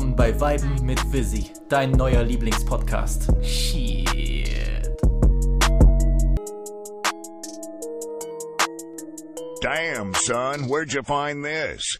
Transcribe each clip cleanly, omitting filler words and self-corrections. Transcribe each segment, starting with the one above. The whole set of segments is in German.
willkommen bei Viben mit Vizzy, dein neuer Lieblingspodcast. Shit. Damn, son, where'd you find this?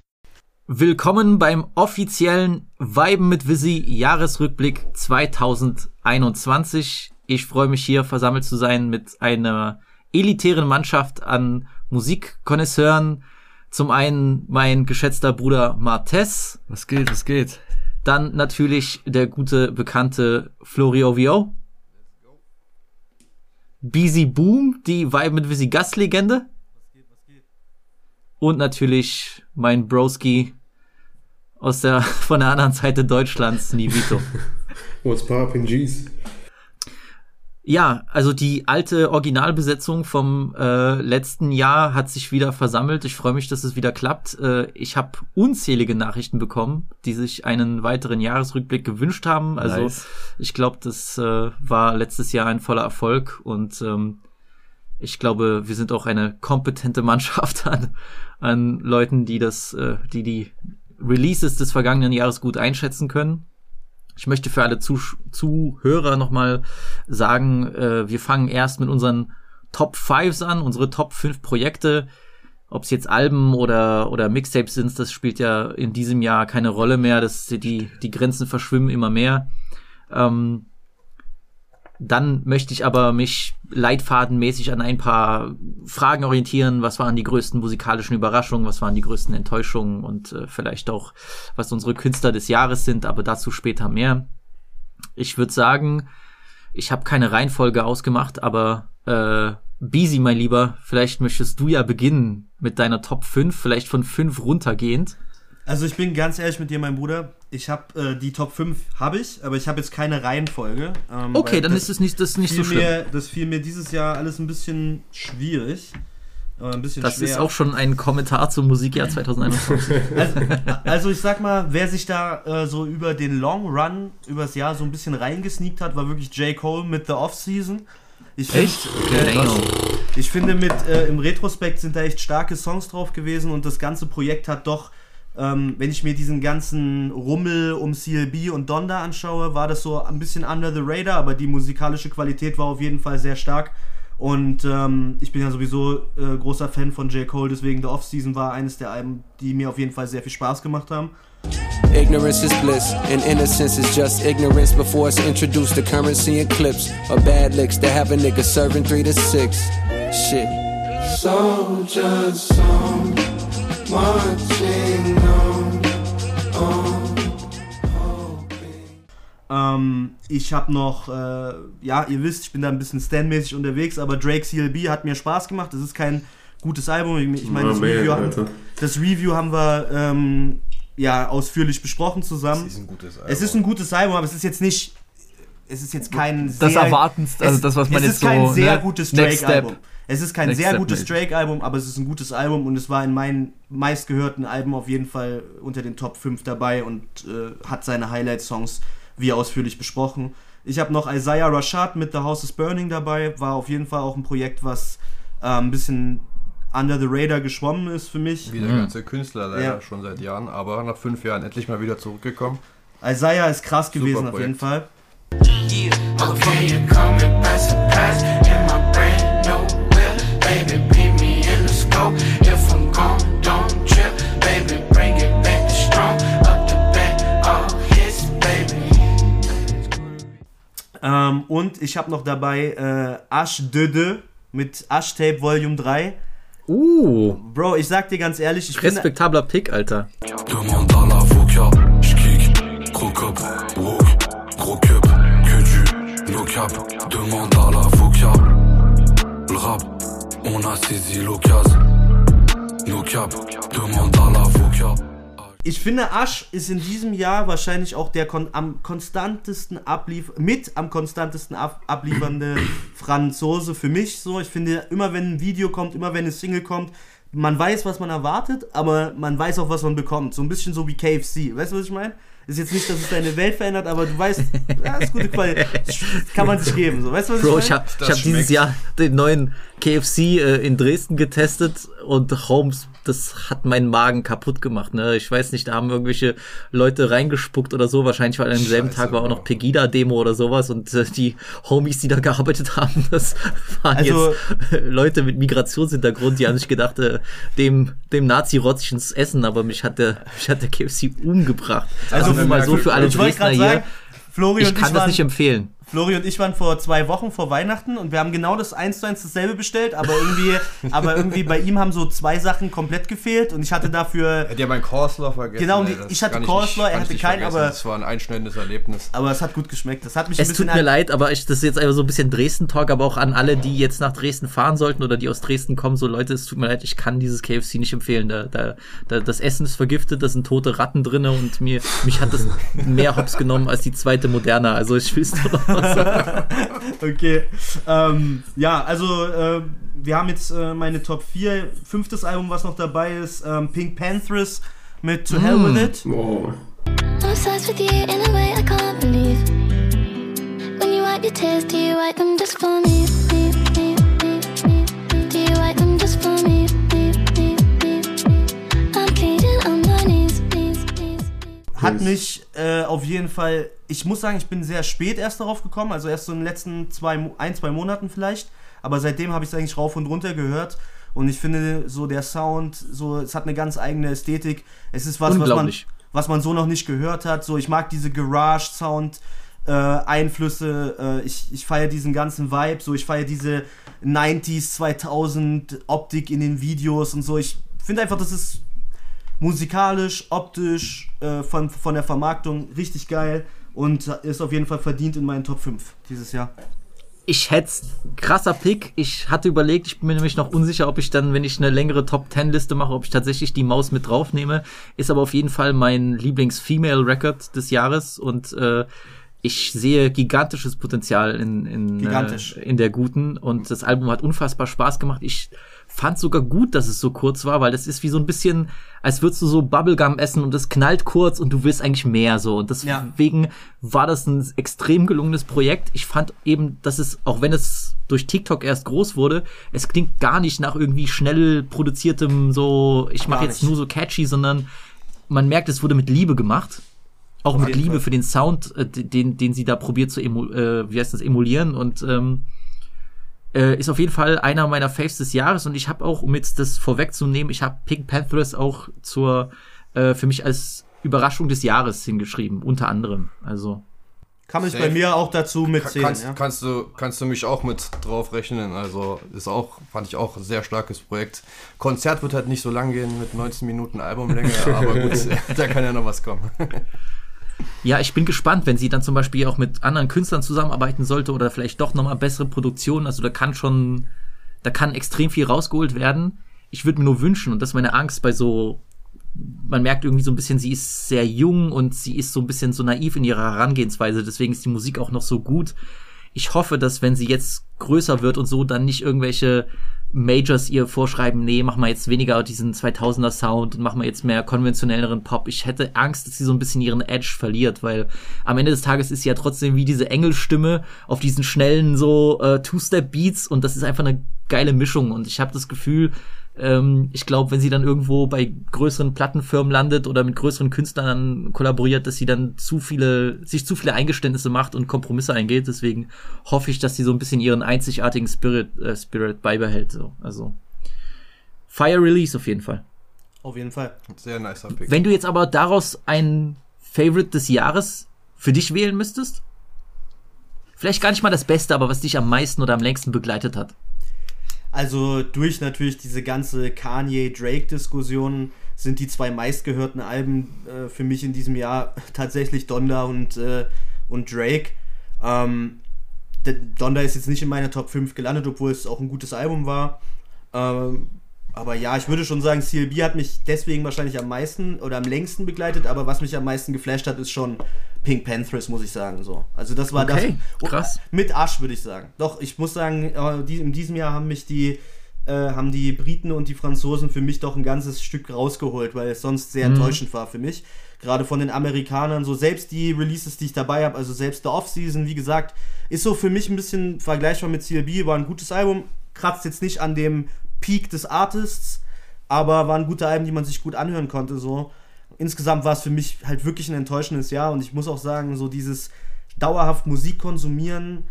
Willkommen beim offiziellen Viben mit Vizzy Jahresrückblick 2021. Ich freue mich, hier versammelt zu sein mit einer elitären Mannschaft an Musikkonnoisseuren. Zum einen mein geschätzter Bruder Martes. Was geht, was geht? Dann natürlich der gute, bekannte Florio. Busy Boom, die Vibe mit Vizzy Gastlegende. Was geht, was geht? Und natürlich mein Broski aus der, von der anderen Seite Deutschlands, Nivito. What's poppin' G's? Ja, also die alte Originalbesetzung vom letzten Jahr hat sich wieder versammelt. Ich freue mich, dass es wieder klappt. Ich habe unzählige Nachrichten bekommen, die sich einen weiteren Jahresrückblick gewünscht haben. Also nice. Ich glaube, das war letztes Jahr ein voller Erfolg. Und ich glaube, wir sind auch eine kompetente Mannschaft an Leuten, die die Releases des vergangenen Jahres gut einschätzen können. Ich möchte für alle Zuhörer nochmal sagen, wir fangen erst mit unseren Top 5s an, unsere Top 5 Projekte. Ob es jetzt Alben oder Mixtapes sind, das spielt ja in diesem Jahr keine Rolle mehr. Das, die Grenzen verschwimmen immer mehr. Dann möchte ich aber mich leitfadenmäßig an ein paar Fragen orientieren. Was waren die größten musikalischen Überraschungen? Was waren die größten Enttäuschungen? Und vielleicht auch, was unsere Künstler des Jahres sind, aber dazu später mehr. Ich würde sagen, ich habe keine Reihenfolge ausgemacht, aber Busy, mein Lieber, vielleicht möchtest du ja beginnen mit deiner Top 5, vielleicht von 5 runtergehend. Also ich bin ganz ehrlich mit dir, mein Bruder. Ich habe die Top 5 habe ich, aber ich habe jetzt keine Reihenfolge. Okay, dann ist es nicht so schlimm. Das fiel mir dieses Jahr alles ein bisschen schwierig. Ein bisschen das schwer. Ist auch schon ein Kommentar zum Musikjahr 2021. Also ich sag mal, wer sich da so über den Long Run, übers Jahr so ein bisschen reingesneakt hat, war wirklich J. Cole mit The Off-Season. Echt? Ich finde, im Retrospekt sind da echt starke Songs drauf gewesen und das ganze Projekt hat doch, wenn ich mir diesen ganzen Rummel um CLB und Donda anschaue, war das so ein bisschen under the radar, aber die musikalische Qualität war auf jeden Fall sehr stark. Und ich bin ja sowieso großer Fan von J. Cole, deswegen The Off-Season war eines der Alben, die mir auf jeden Fall sehr viel Spaß gemacht haben. Ignorance is bliss and innocence is just ignorance before it's introduced to currency and clips or bad licks that have a nigga serving 3 to 6. Shit. So just some marching. Ich habe noch, ihr wisst, ich bin da ein bisschen standmäßig unterwegs, aber Drake CLB hat mir Spaß gemacht. Das ist kein gutes Album. Ich meine, das Review haben wir ausführlich besprochen zusammen. Es ist ein gutes Album. Es ist ein gutes Album, aber es ist jetzt nicht. Es ist jetzt kein sehr. Das erwartens, also das, was man jetzt so. Es ist kein sehr gutes Drake-Album. Es ist kein sehr gutes Drake-Album, aber es ist ein gutes Album und es war in meinen meistgehörten Alben auf jeden Fall unter den Top 5 dabei und hat seine Highlight-Songs wie ausführlich besprochen. Ich habe noch Isaiah Rashad mit The House Is Burning dabei, war auf jeden Fall auch ein Projekt, was ein bisschen under the radar geschwommen ist für mich. Wie der ganze Künstler leider schon seit Jahren, aber nach 5 Jahren endlich mal wieder zurückgekommen. Isaiah ist krass gewesen, Projekt. Auf jeden Fall. Yeah, okay, und ich habe noch dabei Ash Döde mit Ash Tape Volume 3. Bro, ich sag dir ganz ehrlich, ich respektabler Pick, Alter. Ich finde, Ash ist in diesem Jahr wahrscheinlich auch der am konstantesten abliefernde Franzose für mich. So, ich finde, immer wenn ein Video kommt, immer wenn eine Single kommt, man weiß, was man erwartet, aber man weiß auch, was man bekommt. So ein bisschen so wie KFC. Weißt du, was ich meine? Ist jetzt nicht, dass es deine Welt verändert, aber du weißt, ja, ist gute Qualität. Kann man sich geben. So. Weißt du, was Bro, ich meine? Ich hab dieses Jahr den neuen KFC in Dresden getestet und Holmes, das hat meinen Magen kaputt gemacht. Ne? Ich weiß nicht, da haben irgendwelche Leute reingespuckt oder so. Wahrscheinlich, weil an demselben Tag war auch noch Pegida-Demo oder sowas und die Homies, die da gearbeitet haben, das waren also, jetzt Leute mit Migrationshintergrund, die haben sich gedacht, dem Nazi-Rotz ich ins Essen, aber mich hat der KFC umgebracht. Also mal so für alle Dresdner hier. Ich kann das nicht empfehlen. Flori und ich waren vor 2 Wochen vor Weihnachten und wir haben genau das 1:1 dasselbe bestellt, aber irgendwie bei ihm haben so 2 Sachen komplett gefehlt und ich hatte dafür... Der hat meinen Coleslaw vergessen. Genau, ich hatte Coleslaw, er hatte keinen, aber... Das war ein einschneidendes Erlebnis. Aber es hat gut geschmeckt. Das hat mich es ein bisschen... Es tut mir leid, aber das ist jetzt einfach so ein bisschen Dresden-Talk, aber auch an alle, die jetzt nach Dresden fahren sollten oder die aus Dresden kommen, so Leute, es tut mir leid, ich kann dieses KFC nicht empfehlen. Das Essen ist vergiftet, da sind tote Ratten drin und mich hat das mehr Hops genommen als die zweite Moderna. Also ich will es doch okay. Wir haben jetzt meine Top 4. 5. Album, was noch dabei ist, Pink Panthers mit To Hell With It. Oh. Hat mich auf jeden Fall, ich muss sagen, ich bin sehr spät erst darauf gekommen, also erst so in den letzten 2 Monaten vielleicht, aber seitdem habe ich es eigentlich rauf und runter gehört und ich finde so der Sound, so es hat eine ganz eigene Ästhetik, es ist was, was man so noch nicht gehört hat, so ich mag diese Garage-Sound, Einflüsse, ich feiere diesen ganzen Vibe, so ich feiere diese 90s, 2000 Optik in den Videos und so, ich finde einfach, das ist musikalisch, optisch, von der Vermarktung richtig geil und ist auf jeden Fall verdient in meinen Top 5 dieses Jahr. Ich hätte es, krasser Pick, ich hatte überlegt, ich bin mir nämlich noch unsicher, ob ich dann, wenn ich eine längere Top-10-Liste mache, ob ich tatsächlich die Maus mit drauf nehme, ist aber auf jeden Fall mein Lieblings-Female-Record des Jahres und ich sehe gigantisches Potenzial in der Guten und das Album hat unfassbar Spaß gemacht. Ich fand sogar gut, dass es so kurz war, weil das ist wie so ein bisschen, als würdest du so Bubblegum essen und das knallt kurz und du willst eigentlich mehr so. Und deswegen war das ein extrem gelungenes Projekt. Ich fand eben, dass es, auch wenn es durch TikTok erst groß wurde, es klingt gar nicht nach irgendwie schnell produziertem so, ich mache jetzt nur so catchy, sondern man merkt, es wurde mit Liebe gemacht. Auch mit Liebe für den Sound, den sie da probiert zu emulieren und ist auf jeden Fall einer meiner Faves des Jahres und ich habe auch, um jetzt das vorwegzunehmen, ich habe Pink Panthers auch für mich als Überraschung des Jahres hingeschrieben, unter anderem. Also kann ich bei mir auch dazu mitzählen. Kannst du mich auch mit drauf rechnen, also fand ich auch ein sehr starkes Projekt. Konzert wird halt nicht so lang gehen mit 19 Minuten Albumlänge, aber gut, da kann ja noch was kommen. Ja, ich bin gespannt, wenn sie dann zum Beispiel auch mit anderen Künstlern zusammenarbeiten sollte oder vielleicht doch nochmal bessere Produktionen, also da kann extrem viel rausgeholt werden. Ich würde mir nur wünschen, und das ist meine Angst bei so, man merkt irgendwie so ein bisschen, sie ist sehr jung und sie ist so ein bisschen so naiv in ihrer Herangehensweise, deswegen ist die Musik auch noch so gut. Ich hoffe, dass wenn sie jetzt größer wird und so, dann nicht irgendwelche Majors ihr vorschreiben, nee, mach mal jetzt weniger diesen 2000er Sound und mach mal jetzt mehr konventionelleren Pop. Ich hätte Angst, dass sie so ein bisschen ihren Edge verliert, weil am Ende des Tages ist sie ja trotzdem wie diese Engelstimme auf diesen schnellen so Two-Step-Beats und das ist einfach eine geile Mischung und ich habe das Gefühl, ich glaube, wenn sie dann irgendwo bei größeren Plattenfirmen landet oder mit größeren Künstlern kollaboriert, dass sie dann sich zu viele Eingeständnisse macht und Kompromisse eingeht. Deswegen hoffe ich, dass sie so ein bisschen ihren einzigartigen Spirit beibehält. So. Also Fire Release auf jeden Fall. Auf jeden Fall. Sehr nicer Pick. Wenn du jetzt aber daraus ein Favorite des Jahres für dich wählen müsstest, vielleicht gar nicht mal das Beste, aber was dich am meisten oder am längsten begleitet hat. Also durch natürlich diese ganze Kanye-Drake-Diskussion sind die 2 meistgehörten Alben für mich in diesem Jahr tatsächlich Donda und Drake. Donda ist jetzt nicht in meiner Top 5 gelandet, obwohl es auch ein gutes Album war. Aber ja, ich würde schon sagen, CLB hat mich deswegen wahrscheinlich am meisten oder am längsten begleitet, aber was mich am meisten geflasht hat, ist schon Pink Panthers, muss ich sagen. So. Also das war okay, das. Krass. Mit Arsch, würde ich sagen. Doch, ich muss sagen, in diesem Jahr haben mich die haben die Briten und die Franzosen für mich doch ein ganzes Stück rausgeholt, weil es sonst sehr enttäuschend war für mich. Gerade von den Amerikanern, so selbst die Releases, die ich dabei habe, also selbst The Off-Season, wie gesagt, ist so für mich ein bisschen vergleichbar mit CLB, war ein gutes Album, kratzt jetzt nicht an dem Peak des Artists, aber waren gute Alben, die man sich gut anhören konnte, so. Insgesamt war es für mich halt wirklich ein enttäuschendes Jahr und ich muss auch sagen, so dieses dauerhaft Musik konsumieren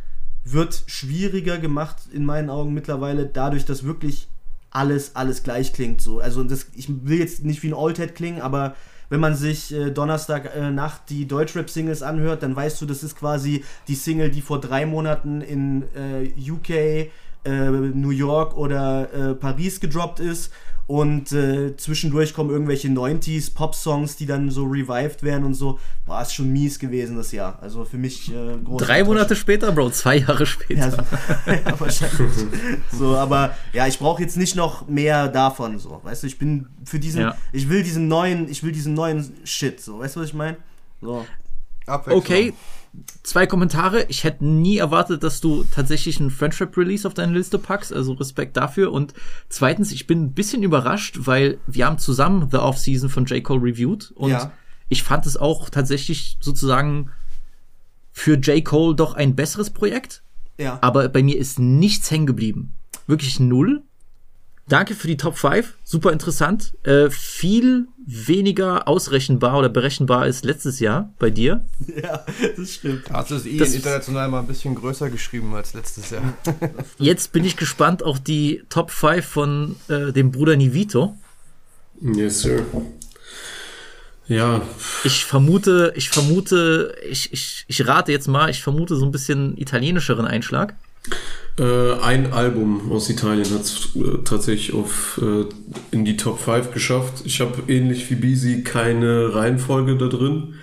wird schwieriger gemacht in meinen Augen mittlerweile, dadurch, dass wirklich alles gleich klingt, so. Also das, ich will jetzt nicht wie ein Oldhead klingen, aber wenn man sich Donnerstagnacht die Deutschrap-Singles anhört, dann weißt du, das ist quasi die Single, die vor 3 Monaten in UK, New York oder Paris gedroppt ist und zwischendurch kommen irgendwelche 90s Pop-Songs, die dann so revived werden und so. Boah, ist schon mies gewesen das Jahr. Also für mich groß. 3 Monate später, Bro, 2 Jahre später. Ja, so, ja wahrscheinlich. So, aber ja, ich brauche jetzt nicht noch mehr davon, so. Weißt du, ich bin für diesen, ja. ich will diesen neuen Shit, so. Weißt du, was ich meine? So. Okay, 2 Kommentare. Ich hätte nie erwartet, dass du tatsächlich einen Friendship-Release auf deine Liste packst, also Respekt dafür. Und zweitens, ich bin ein bisschen überrascht, weil wir haben zusammen The Off-Season von J. Cole reviewed und ich fand es auch tatsächlich sozusagen für J. Cole doch ein besseres Projekt, aber bei mir ist nichts hängen geblieben. Wirklich null. Danke für die Top 5, super interessant. Viel weniger ausrechenbar oder berechenbar als letztes Jahr bei dir. Ja, das stimmt. Hast du es international mal ein bisschen größer geschrieben als letztes Jahr. Jetzt bin ich gespannt auf die Top 5 von dem Bruder Nivito. Yes, sir. Ja. Ich rate jetzt mal, ich vermute so ein bisschen italienischeren Einschlag. Ein Album aus Italien hat es tatsächlich in die Top 5 geschafft. Ich habe ähnlich wie Bisi keine Reihenfolge da drin.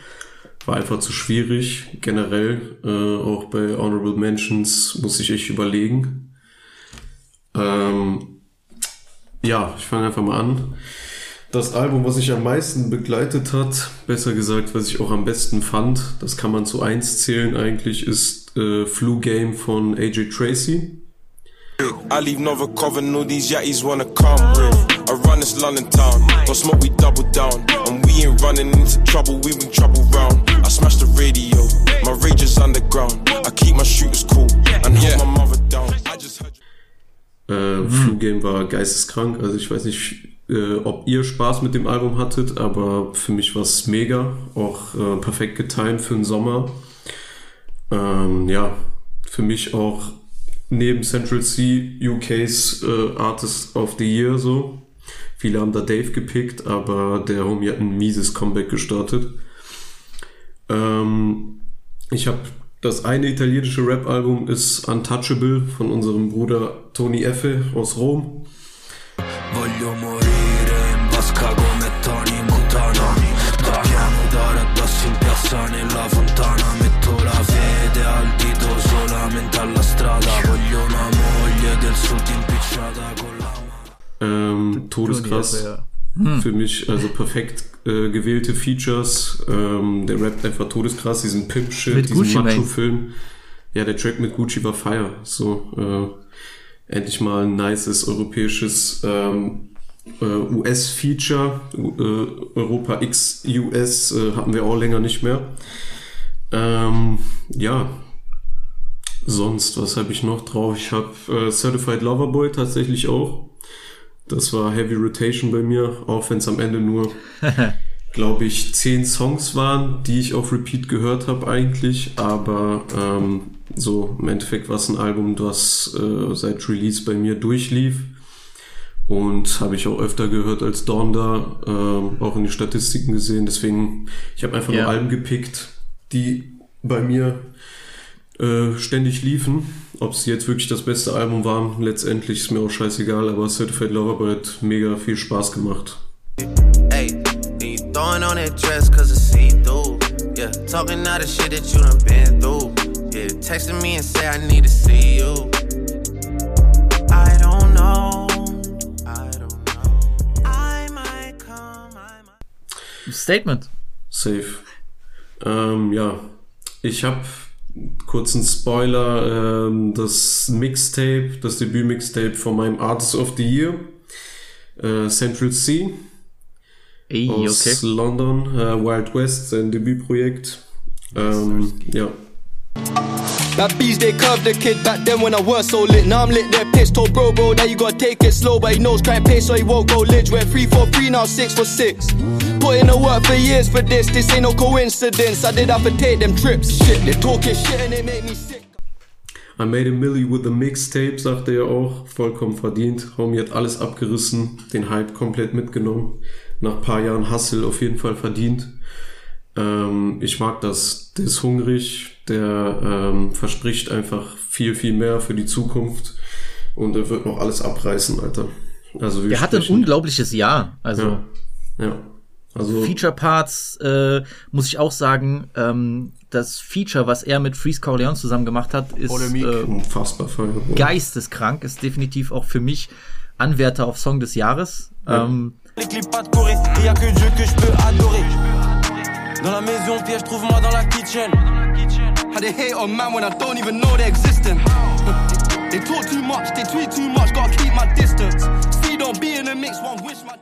War einfach zu schwierig. Generell, auch bei Honorable Mentions muss ich echt überlegen. Ich fange einfach mal an. Das Album, was ich am meisten begleitet hat, besser gesagt, was ich auch am besten fand, das kann man zu 1 zählen eigentlich, ist Flu Game von AJ Tracey. Flu Game war geisteskrank, also ich weiß nicht, ob ihr Spaß mit dem Album hattet, aber für mich war es mega, auch perfekt getimed für den Sommer. Für mich auch neben Central Cee UK's Artist of the Year so. Viele haben da Dave gepickt, aber der Homie hat ein mieses Comeback gestartet. Ich habe das eine italienische Rap-Album ist Untouchable von unserem Bruder Tony Effe aus Rom. Voglio morire in vasca come Tony Mutanami. Dobbiamo dare addosso in piazza nella fontana. Metto la fede al dito solamente alla strada. Voglio una moglie del sud impicciata con la Todeskrass. Für mich also perfekt gewählte Features. Der rappt einfach todeskrass. Diesen Pimp-Shit, diesen Macho-Film. Ja, der Track mit Gucci war fire. So, endlich mal ein nices europäisches US-Feature. Europa X US hatten wir auch länger nicht mehr. Sonst, was habe ich noch drauf? Ich habe Certified Lover Boy tatsächlich auch. Das war Heavy Rotation bei mir, auch wenn es am Ende nur, glaube ich, 10 Songs waren, die ich auf Repeat gehört habe eigentlich. Aber so im Endeffekt war es ein Album, das seit Release bei mir durchlief. Und habe ich auch öfter gehört als Donda, auch in den Statistiken gesehen. Deswegen, ich habe einfach nur Alben gepickt, die bei mir ständig liefen. Ob sie jetzt wirklich das beste Album waren, letztendlich ist mir auch scheißegal, aber Certified Lover Boy hat mega viel Spaß gemacht. Hey, you throwing on that dress cause it's see-through. Yeah, talking out of shit that you done been through. Yeah, texting me and say I need to see you. I don't know. Statement. Safe. Ich habe kurzen Spoiler, das Mixtape, das Debüt-Mixtape von meinem Artist of the Year, Central Cee aus London, Wild West, sein Debütprojekt. Ja. My bees, they curved the kid back then when I was so lit. Now I'm lit, they're pissed. Told bro, now you gotta take it slow. But he knows crime pays, so he won't go lidge. Went 3 for 3, now 6 for 6. Put in the work for years for this. This ain't no coincidence. I did have to take them trips. Shit, they talking shit and they make me sick. I made a milli with the mixtape, sagte er auch. Vollkommen verdient. Homie hat alles abgerissen. Den Hype komplett mitgenommen. Nach ein paar Jahren Hustle auf jeden Fall verdient. Ich mag das. Der ist hungrig, der verspricht einfach viel, viel mehr für die Zukunft und er wird noch alles abreißen, Alter. Also der hat ein unglaubliches Jahr. Also, ja. Also Feature-Parts, muss ich auch sagen, das Feature, was er mit Freeze Corleone zusammen gemacht hat, ist unfassbar geisteskrank, ist definitiv auch für mich Anwärter auf Song des Jahres. Ja. Dans la maison, Pierre, je trouve-moi dans la kitchen. How they hate on man when I don't even know they existing. They talk too much, they tweet too much, gotta keep my distance. See, don't be in the mix, one wish my...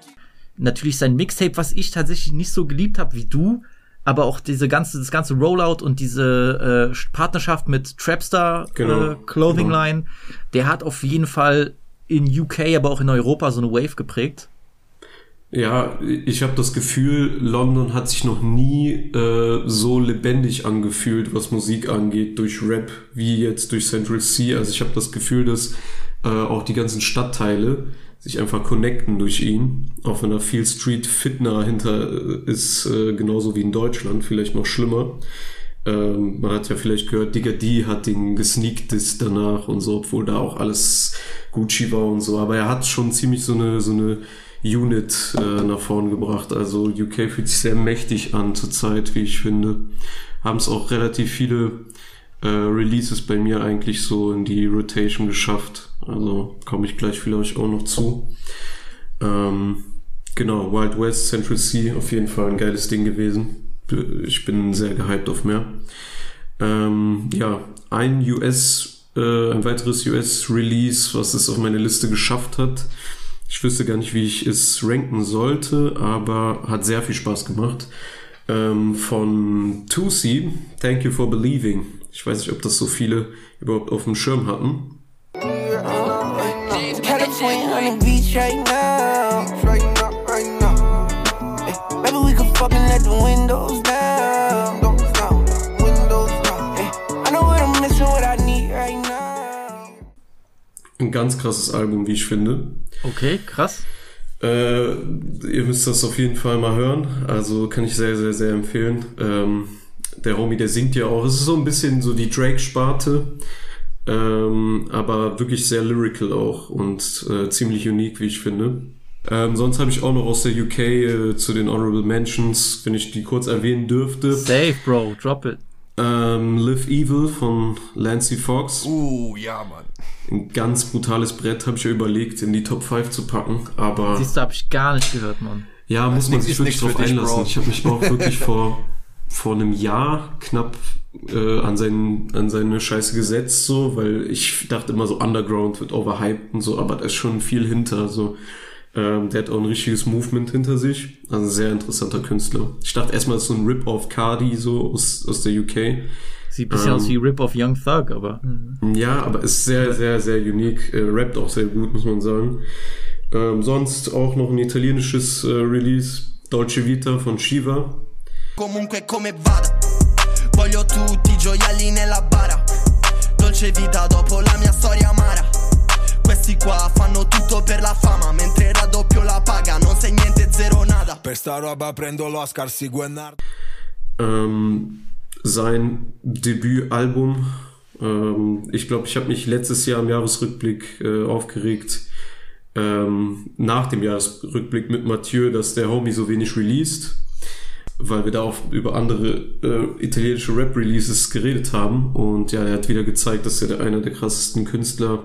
Natürlich sein Mixtape, was ich tatsächlich nicht so geliebt habe wie du, aber auch das ganze Rollout und diese Partnerschaft mit Trapstar Clothing Line, der hat auf jeden Fall in UK, aber auch in Europa so eine Wave geprägt. Ja, ich habe das Gefühl, London hat sich noch nie so lebendig angefühlt, was Musik angeht, durch Rap, wie jetzt durch Central Cee. Also ich habe das Gefühl, dass auch die ganzen Stadtteile sich einfach connecten durch ihn, auch wenn da viel Street-Fitner hinter ist, genauso wie in Deutschland, vielleicht noch schlimmer. Man hat ja vielleicht gehört, Digga D hat den gesneakt danach und so, obwohl da auch alles Gucci war und so. Aber er hat schon ziemlich so eine Unit nach vorn gebracht. Also UK fühlt sich sehr mächtig an zur Zeit, wie ich finde. Haben es auch relativ viele Releases bei mir eigentlich so in die Rotation geschafft. Also komme ich gleich vielleicht auch noch zu. Genau, Wild West, Central Cee, auf jeden Fall ein geiles Ding gewesen. Ich bin sehr gehypt auf mehr. Ein weiteres US-Release, was es auf meine Liste geschafft hat. Ich wüsste gar nicht, wie ich es ranken sollte, aber hat sehr viel Spaß gemacht. Von Tusi, Thank You For Believing. Ich weiß nicht, ob das so viele überhaupt auf dem Schirm hatten. Ein ganz krasses Album, wie ich finde. Okay, krass. Ihr müsst das auf jeden Fall mal hören. Also kann ich sehr, sehr, sehr empfehlen. Der Homie, der singt ja auch. Es ist so ein bisschen so die Drake-Sparte. Aber wirklich sehr lyrical auch und ziemlich unique, wie ich finde. Sonst habe ich auch noch aus der UK zu den Honorable Mentions, wenn ich die kurz erwähnen dürfte. Safe, Bro, drop it. Live Evil von Lancy Fox. Ja, Mann. Ein ganz brutales Brett, habe ich ja überlegt, in die Top 5 zu packen, aber... Siehst du, habe ich gar nicht gehört, Mann. Ja, muss man sich wirklich drauf einlassen. Bro. Ich habe mich auch wirklich vor einem Jahr knapp an seine Scheiße gesetzt, so, weil ich dachte immer so, Underground wird overhyped und so, aber da ist schon viel hinter, so. Der hat auch ein richtiges Movement hinter sich. Also ein sehr interessanter Künstler. Ich dachte erstmal, das ist so ein Rip-Off Cardi, so aus der UK. Sieht ein bisschen aus wie Rip-Off Young Thug, aber... Ja, aber ist sehr, sehr, sehr unique. Rappt auch sehr gut, muss man sagen. Sonst auch noch ein italienisches Release. Dolce Vita von Shiva. Comunque come vada. Voglio tutti gioielli nella bara. Dolce Vita dopo la mia storia amara. Questi qua fanno tutto per la fama, mentre raddoppio la paga, non sei niente zero nada. Per sta roba prendo l'Oscar, si Guennardo. Sein Debütalbum, ich glaube, ich habe mich letztes Jahr im Jahresrückblick aufgeregt, nach dem Jahresrückblick mit Mathieu, dass der Homie so wenig released, weil wir da auch über andere italienische Rap-Releases geredet haben und ja, er hat wieder gezeigt, dass er einer der krassesten Künstler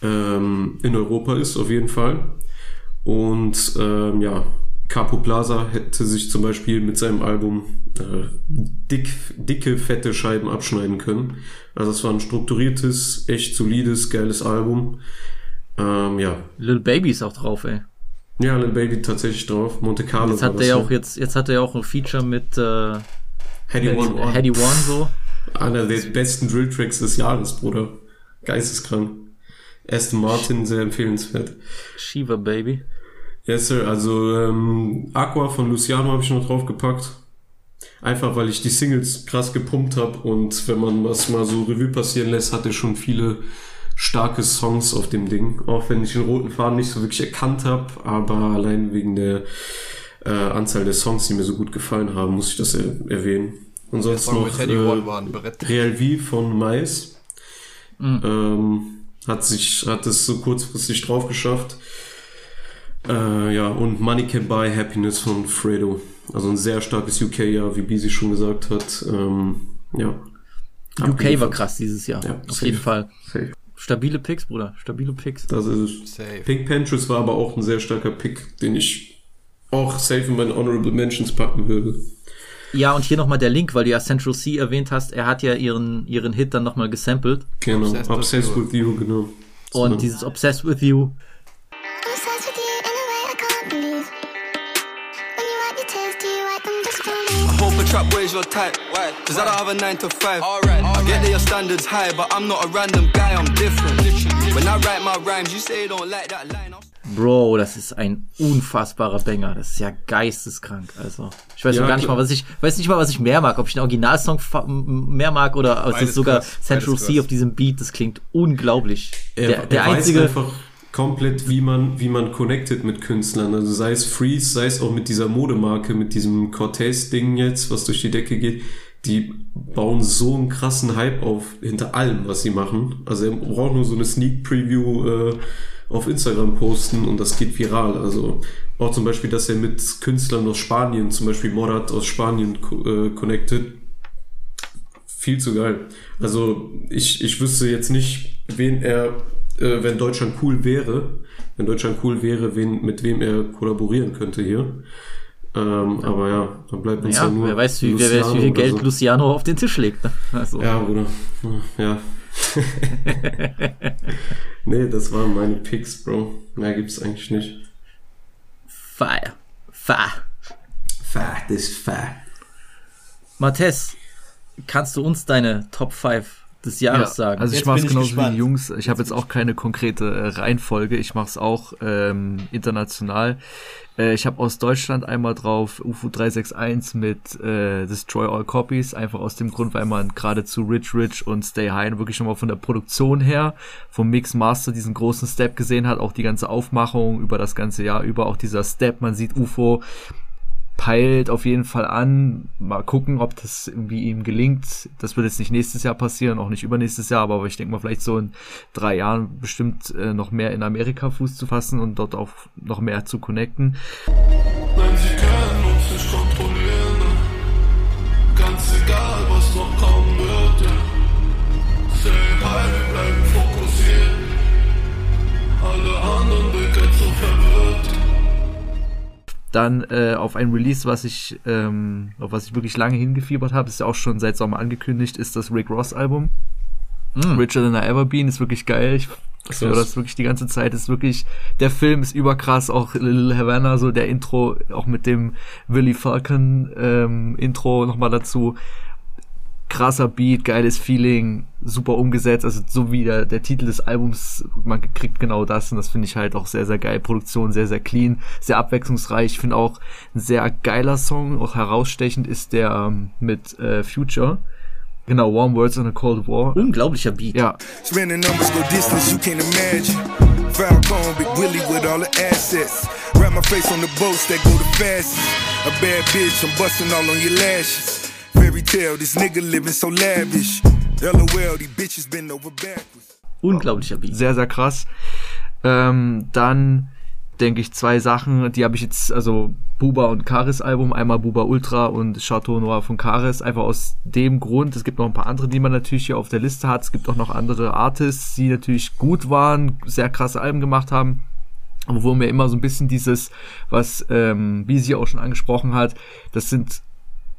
in Europa ist, auf jeden Fall. Und ja, Capo Plaza hätte sich zum Beispiel mit seinem Album dicke, fette Scheiben abschneiden können. Also es war ein strukturiertes, echt solides, geiles Album. Ja. Lil Baby ist auch drauf, ey. Ja, Lil Baby tatsächlich drauf. Monte Carlo. Jetzt hat er ja auch jetzt hat er ja auch ein Feature mit Heady One. Heady One, so. Einer der besten Drill-Tracks des Jahres, Bruder. Geisteskrank. Aston Martin, sehr empfehlenswert. Shiva, Baby. Yes, sir. Also Aqua von Luciano habe ich noch draufgepackt. Einfach, weil ich die Singles krass gepumpt habe. Und wenn man das mal so Revue passieren lässt, hat er schon viele starke Songs auf dem Ding. Auch wenn ich den roten Faden nicht so wirklich erkannt habe. Aber allein wegen der Anzahl der Songs, die mir so gut gefallen haben, muss ich das erwähnen. Und sonst noch Real Wie von Mais. Mhm. Hat es so kurzfristig drauf geschafft. Ja, und Money Can Buy Happiness von Fredo. Also ein sehr starkes UK-Jahr, wie Bisi schon gesagt hat. Ja. UK war krass dieses Jahr. Ja, auf jeden Fall. Safe. Stabile Picks, Bruder. Stabile Picks. Das ist safe. Pink Panthers war aber auch ein sehr starker Pick, den ich auch safe in meine Honorable Mentions packen würde. Ja, und hier nochmal der Link, weil du ja Central Cee erwähnt hast. Er hat ja ihren Hit dann nochmal gesampelt. Genau, Obsessed With You, genau. Und dieses Obsessed With You. Trap ways your type, cause I don't have a 9 to 5. I get that your standards high, but I'm not a random guy, I'm different. When I write my rhymes, you say you don't like that line. Bro, das ist ein unfassbarer Banger, das ist ja geisteskrank, also. Ich weiß gar nicht mal, was ich mehr mag, ob ich den Originalsong mehr mag oder ob es sogar Central Cee auf diesem Beat, das klingt unglaublich. Der einzige weiß einfach komplett, wie man connected mit Künstlern, also sei es Freeze, sei es auch mit dieser Modemarke, mit diesem Cortez-Ding jetzt, was durch die Decke geht, die bauen so einen krassen Hype auf hinter allem, was sie machen. Also er braucht nur so eine Sneak-Preview auf Instagram posten und das geht viral. Also auch zum Beispiel, dass er mit Künstlern aus Spanien, zum Beispiel Morat aus Spanien connected, viel zu geil. Also ich wüsste jetzt nicht, wen er wenn Deutschland cool wäre, mit wem er kollaborieren könnte hier. Ja. Aber ja, dann bleibt uns ja nur wer weiß, wie viel Geld so Luciano auf den Tisch legt. Also. Ja, Bruder. Ja. Nee, das waren meine Picks, Bro. Mehr gibt's eigentlich nicht. Fair. Matthias, kannst du uns deine Top 5 des Jahres sagen? Also ich mache es genauso wie die Jungs. Ich habe jetzt auch keine konkrete Reihenfolge. Ich mache es auch international. Ich habe aus Deutschland einmal drauf UFO 361 mit Destroy All Copies. Einfach aus dem Grund, weil man geradezu Rich und Stay High wirklich nochmal von der Produktion her, vom Mix Master diesen großen Step gesehen hat. Auch die ganze Aufmachung über das ganze Jahr über. Auch dieser Step, man sieht UFO peilt auf jeden Fall an. Mal gucken, ob das irgendwie ihm gelingt. Das wird jetzt nicht nächstes Jahr passieren, auch nicht übernächstes Jahr, aber ich denke mal, vielleicht so in 3 Jahren bestimmt noch mehr in Amerika Fuß zu fassen und dort auch noch mehr zu connecten. Nein, sie können uns nicht kontrollieren. Ganz egal, was noch kommen wird. Sehr geil, wir bleiben fokussiert. Alle anderen Wege zu verwirrt. Dann auf ein Release, auf was ich wirklich lange hingefiebert habe, ist ja auch schon seit Sommer angekündigt, ist das Rick Ross Album. Richer Than I Ever Been ist wirklich geil. Ich höre das wirklich die ganze Zeit. Ist wirklich, der Film ist überkrass. Auch Little Havana, so der Intro, auch mit dem Willy Falcon Intro nochmal dazu. Krasser Beat, geiles Feeling, super umgesetzt, also so wie der Titel des Albums, man kriegt genau das und das finde ich halt auch sehr, sehr geil, Produktion sehr, sehr clean, sehr abwechslungsreich, ich finde auch ein sehr geiler Song, auch herausstechend ist der mit Future, genau, Warm Words in a Cold War. Unglaublicher Beat. Ja. Unglaublicher Beat. Sehr, sehr krass. Dann denke ich 2 Sachen, die habe ich jetzt, also Buba und Karis Album, einmal Buba Ultra und Chateau Noir von Karis, einfach aus dem Grund, es gibt noch ein paar andere, die man natürlich hier auf der Liste hat, es gibt auch noch andere Artists, die natürlich gut waren, sehr krasse Alben gemacht haben. obwohl mir immer so ein bisschen dieses, was Vizzy auch schon angesprochen hat, das sind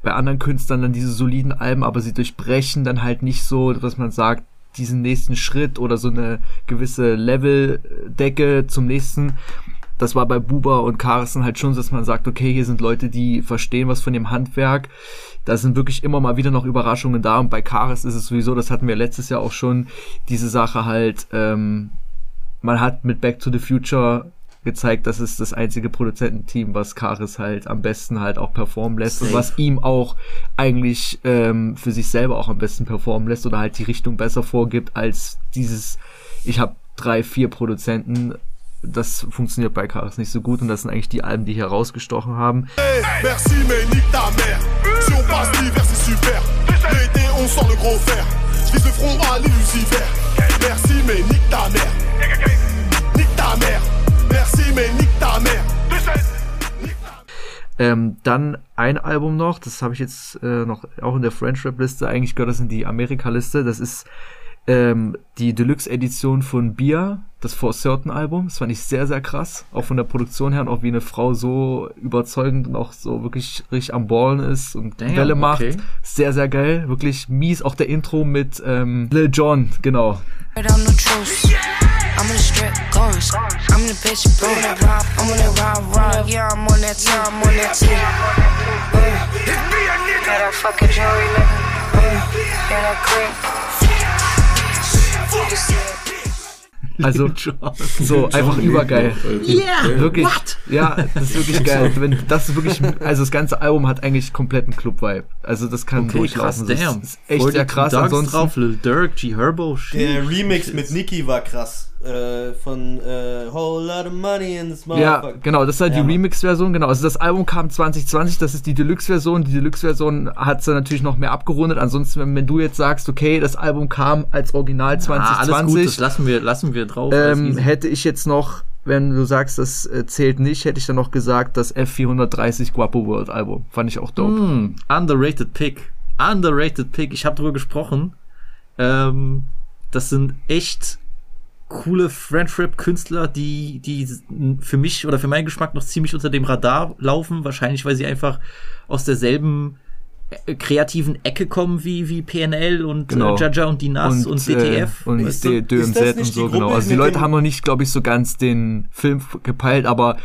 bei anderen Künstlern dann diese soliden Alben, aber sie durchbrechen dann halt nicht so, dass man sagt, diesen nächsten Schritt oder so eine gewisse Leveldecke zum nächsten. Das war bei Buba und Karis halt schon so, dass man sagt, okay, hier sind Leute, die verstehen was von dem Handwerk. Da sind wirklich immer mal wieder noch Überraschungen da. Und bei Karis ist es sowieso, das hatten wir letztes Jahr auch schon, diese Sache halt, man hat mit Back to the Future gezeigt, das ist das einzige Produzententeam, was Karis halt am besten halt auch performen lässt und was ihm auch eigentlich für sich selber auch am besten performen lässt oder halt die Richtung besser vorgibt als dieses, ich habe 3-4 Produzenten. Das funktioniert bei Karis nicht so gut und das sind eigentlich die Alben, die hier rausgestochen haben. Dann ein Album noch, das habe ich jetzt noch auch in der French Rap Liste, eigentlich gehört das in die Amerika Liste, das ist die Deluxe Edition von Bia, das For Certain Album. Das fand ich sehr, sehr krass, auch von der Produktion her und auch wie eine Frau so überzeugend und auch so wirklich richtig am Ballen ist und Welle macht. Okay. Sehr, sehr geil, wirklich mies. Auch der Intro mit Lil Jon, genau. Also, so, einfach übergeil. Yeah, wirklich, ja, das ist wirklich geil. Wenn, das ist wirklich, also das ganze Album hat eigentlich kompletten Club-Vibe. Also das kann durchlaufen. Das ist echt voll sehr krass. Ansonsten drauf, Lil Durk, G-Herbo. Der Remix mit Nicki war krass. Von Whole Lot of Money in this Motherfucker. Ja, genau, das ist halt die Remix-Version, genau. Also das Album kam 2020, das ist die Deluxe-Version. Die Deluxe-Version hat es dann natürlich noch mehr abgerundet. Ansonsten, wenn du jetzt sagst, okay, das Album kam als Original 2020. Alles gut, das lassen wir drauf. Hätte ich jetzt noch, wenn du sagst, das zählt nicht, hätte ich dann noch gesagt, das F430 Guapo World Album. Fand ich auch dope. Underrated Pick. Ich habe drüber gesprochen. Das sind echt coole French-Rap-Künstler, die für mich oder für meinen Geschmack noch ziemlich unter dem Radar laufen, wahrscheinlich, weil sie einfach aus derselben kreativen Ecke kommen wie PNL und Jaja und Dinas und DTF. Und DMZ und so, genau. Also die Leute haben noch nicht, glaube ich, so ganz den Film gepeilt, aber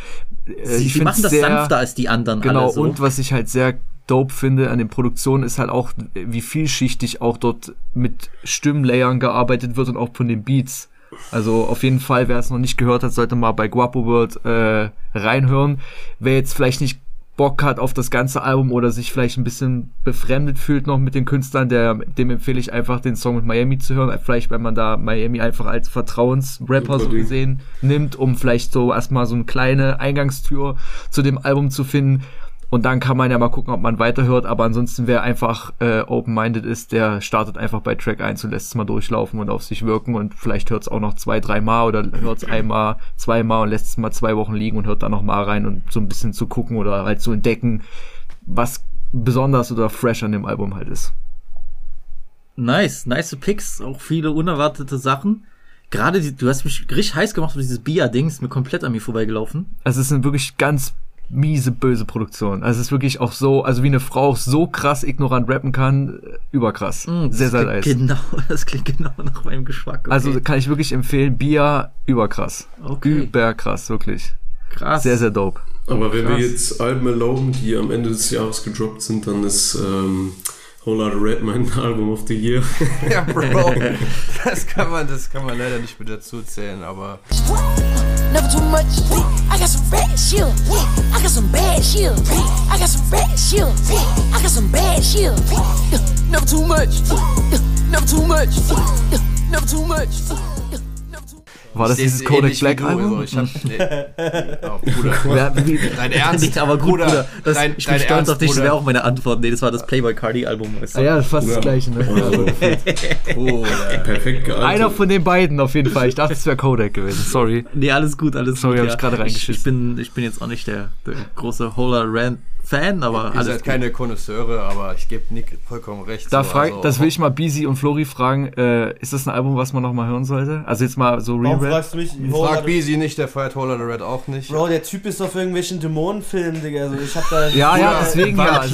sie machen das sehr sanfter als die anderen. Genau, alle so. Und was ich halt sehr dope finde an den Produktionen ist halt auch, wie vielschichtig auch dort mit Stimmlayern gearbeitet wird und auch von den Beats. Also auf jeden Fall, wer es noch nicht gehört hat, sollte mal bei Guapo World reinhören. Wer jetzt vielleicht nicht Bock hat auf das ganze Album oder sich vielleicht ein bisschen befremdet fühlt noch mit den Künstlern, dem empfehle ich einfach, den Song mit Miami zu hören. Vielleicht, wenn man da Miami einfach als Vertrauensrapper so gesehen nimmt, um vielleicht so erstmal so eine kleine Eingangstür zu dem Album zu finden. Und dann kann man ja mal gucken, ob man weiterhört. Aber ansonsten, wer einfach open-minded ist, der startet einfach bei Track 1 und lässt es mal durchlaufen und auf sich wirken. Und vielleicht hört es auch noch 2-3 Mal oder hört es einmal, 2 Mal und lässt es mal 2 Wochen liegen und hört dann noch mal rein und so ein bisschen zu gucken oder halt zu entdecken, was besonders oder fresh an dem Album halt ist. Nice Picks, auch viele unerwartete Sachen. Gerade, du hast mich richtig heiß gemacht, dieses Bia-Ding ist mir komplett an mir vorbeigelaufen. Also es sind wirklich ganz miese, böse Produktion. Also es ist wirklich auch so, also wie eine Frau auch so krass ignorant rappen kann, überkrass. Sehr, sehr nice. Genau, das klingt genau nach meinem Geschmack. Okay. Also kann ich wirklich empfehlen, Bia, überkrass. Okay. Überkrass, wirklich. Krass. Sehr, sehr dope. Aber wenn wir jetzt Alben erlauben, die am Ende des Jahres gedroppt sind, dann ist Whole Lotta Red mein Album of the Year. Ja, Bro. Das kann man leider nicht mit dazu zählen, aber... Never too much. I got some bad shit. I got some bad shit. I got some bad shit. I got some bad shit. Never too much. Never too much. Never too much. War das dieses Kodak Black Album? Also dein Ernst? Aber Bruder, ich bin stolz auf dich, das wäre auch meine Antwort. Nee, das war das Playboi Carti Album. Weißt du? Ja, fast das gleiche. Ne? Perfekt gealtert. Einer von den beiden auf jeden Fall. Ich dachte, es wäre Kodak gewesen. Sorry. Nee, alles gut. Sorry, hab ich gerade reingeschissen. Ich bin jetzt auch nicht der große Hola Rand Fan, aber ihr alles seid gut. Keine Konnoisseure, aber ich gebe Nick vollkommen recht. Da so, das will ich mal Busy und Flori fragen, ist das ein Album, was man nochmal hören sollte? Also jetzt mal so Re-Rap. Fragst du mich? Frag Busy nicht, der feiert Whole Lotta Red auch nicht. Bro, der Typ ist auf irgendwelchen Dämonenfilmen, Digga. Also ich hab da deswegen, aber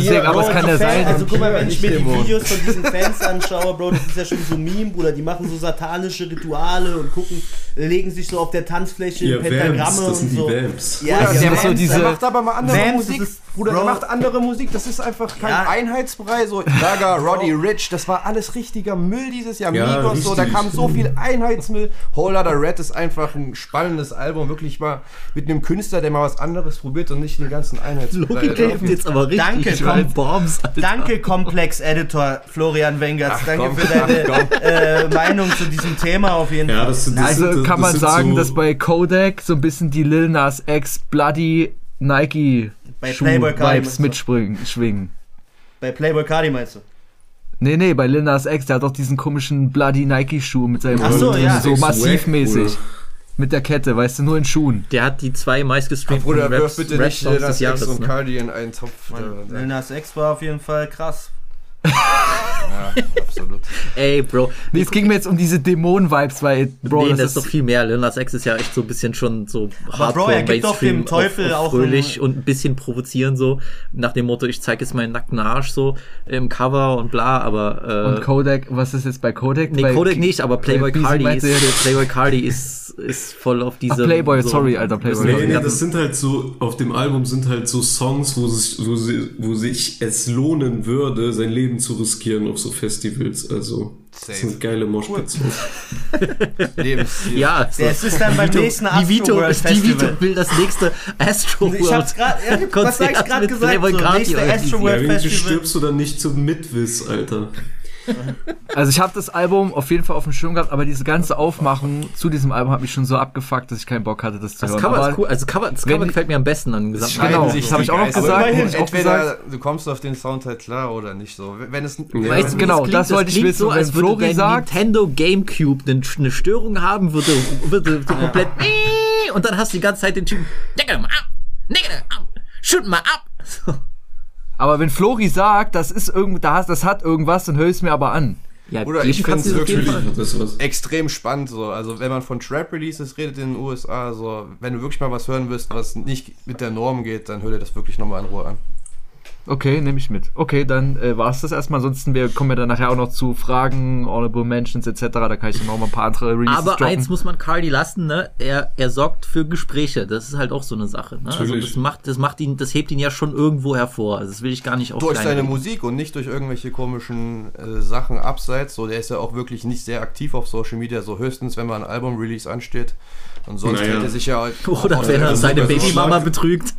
es kann ja sein. Also guck mal, wenn ich mir die Videos von diesen Fans anschaue, Bro, das ist ja schon so ein Meme, Bruder. Die machen so satanische Rituale und gucken, legen sich so auf der Tanzfläche Pentagramme und so. Vamps. Ja, das sind so diese. Er macht aber mal andere Musik, Bruder. Er macht andere Musik, das ist einfach kein Einheitsbrei, so Gaga, Roddy Ricch, das war alles richtiger Müll dieses Jahr, Migos, richtig. So, da kam so viel Einheitsmüll. Whole Lotta Red ist einfach ein spannendes Album, wirklich mal mit einem Künstler, der mal was anderes probiert und nicht den ganzen Einheitsbrei. Jetzt aber richtig. Danke, Komplex-Editor Florian Wengertz, danke für deine Meinung zu diesem Thema auf jeden Fall. Das kann man sagen, dass bei Kodak so ein bisschen die Lil Nas X, Bloody, Nike bei Playboy Vibes mitschwingen. Bei Playboy Cardi meinst du? Nee, bei Lil Nas X, der hat doch diesen komischen Bloody Nike Schuh mit seinem so massivmäßig. Mit der Kette, weißt du, nur in Schuhen. Der hat die zwei meistgestreamten Raps bitte nicht Lil Nas X und Cardi in einen Topf. Lil Nas X war auf jeden Fall krass. Ja, absolut. Ey, Bro. Nee, es ging mir jetzt um diese Dämonen-Vibes, weil, Bro. Nee, das ist doch viel mehr. Lil Nas X ist ja echt so ein bisschen schon so hardcore, Bro, er gibt doch dem Teufel auch fröhlich und ein bisschen provozieren, so. Nach dem Motto, ich zeige jetzt meinen nackten Arsch, so. Im Cover und bla, aber. Und Kodak, was ist jetzt bei Kodak? Nee, Kodak nicht, aber Playboy Cardi ist voll auf diese. Playboy. Nee, das sind halt so, auf dem Album sind halt so Songs, wo sich es lohnen würde, sein Leben zu riskieren auf so Festivals, also das sind geile Moshpits. Ja, es ist dann beim nächsten Astro World Festival. Will das nächste Astro World Konzert. Du stirbst oder nicht zum Mitwiss, Alter. Also ich habe das Album auf jeden Fall auf dem Schirm gehabt, aber diese ganze Aufmachung zu diesem Album hat mich schon so abgefuckt, dass ich keinen Bock hatte, das zu hören. Cover ist cool. Also Cover gefällt mir am besten an dem gesamten Album. Genau, das habe ich auch noch gesagt. Entweder du kommst auf den Sound halt klar oder nicht so. Wenn es, weißt du, genau, das wollte ich wissen. So, als wenn Flori sagt, Nintendo GameCube eine Störung haben würde komplett und dann hast du die ganze Zeit den Typen shoot mal ab. So. Aber wenn Flori sagt, das hat irgendwas, dann höre ich es mir aber an. Ja, oder ich finde es wirklich extrem spannend. So. Also wenn man von Trap-Releases redet in den USA, so, wenn du wirklich mal was hören willst, was nicht mit der Norm geht, dann hör dir das wirklich nochmal in Ruhe an. Okay, nehme ich mit. Okay, dann war es das erstmal. Ansonsten kommen wir dann nachher auch noch zu Fragen, Honorable Mentions etc. Da kann ich dann auch mal ein paar andere Releases droppen. Eins muss man Cardi lassen, ne? Er sorgt für Gespräche. Das ist halt auch so eine Sache. Ne? Also das hebt ihn ja schon irgendwo hervor. Also das will ich gar nicht auf. Durch seine Musik und nicht durch irgendwelche komischen Sachen abseits. So, der ist ja auch wirklich nicht sehr aktiv auf Social Media. So höchstens, wenn man ein Album-Release ansteht. Und sonst hätte er sich ja... Oder wenn er seine Babymama betrügt.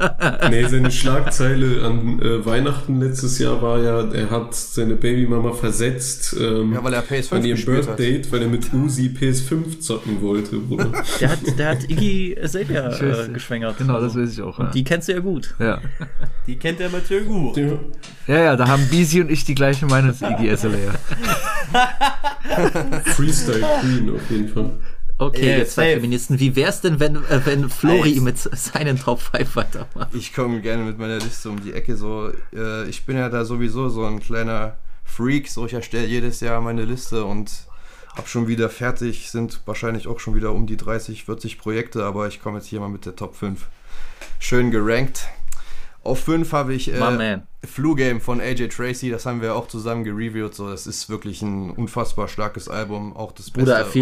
Nee, seine Schlagzeile an Weihnachten letztes Jahr war ja, er hat seine Babymama versetzt weil er PS5 an ihrem Birthdate hat, weil er mit Uzi PS5 zocken wollte. Der hat Iggy Azalea geschwängert. Genau, das weiß ich auch. Ja. Die kennst du ja gut. Ja. Die kennt er natürlich gut. Ja, da haben Busy und ich die gleiche Meinung zu Iggy Azalea. Freestyle Queen auf jeden Fall. Okay, jetzt zwei Feministen. Wie wär's denn, wenn Flori mit seinen Top 5 weitermacht? Ich komme gerne mit meiner Liste um die Ecke. So, ich bin ja da sowieso so ein kleiner Freak. So, ich erstelle jedes Jahr meine Liste und hab schon wieder fertig. Sind wahrscheinlich auch schon wieder um die 30, 40 Projekte, aber ich komme jetzt hier mal mit der Top 5. Schön gerankt. Auf 5 habe ich Flu Game von AJ Tracey, das haben wir auch zusammen gereviewt. So, das ist wirklich ein unfassbar starkes Album. Auch das Beste aus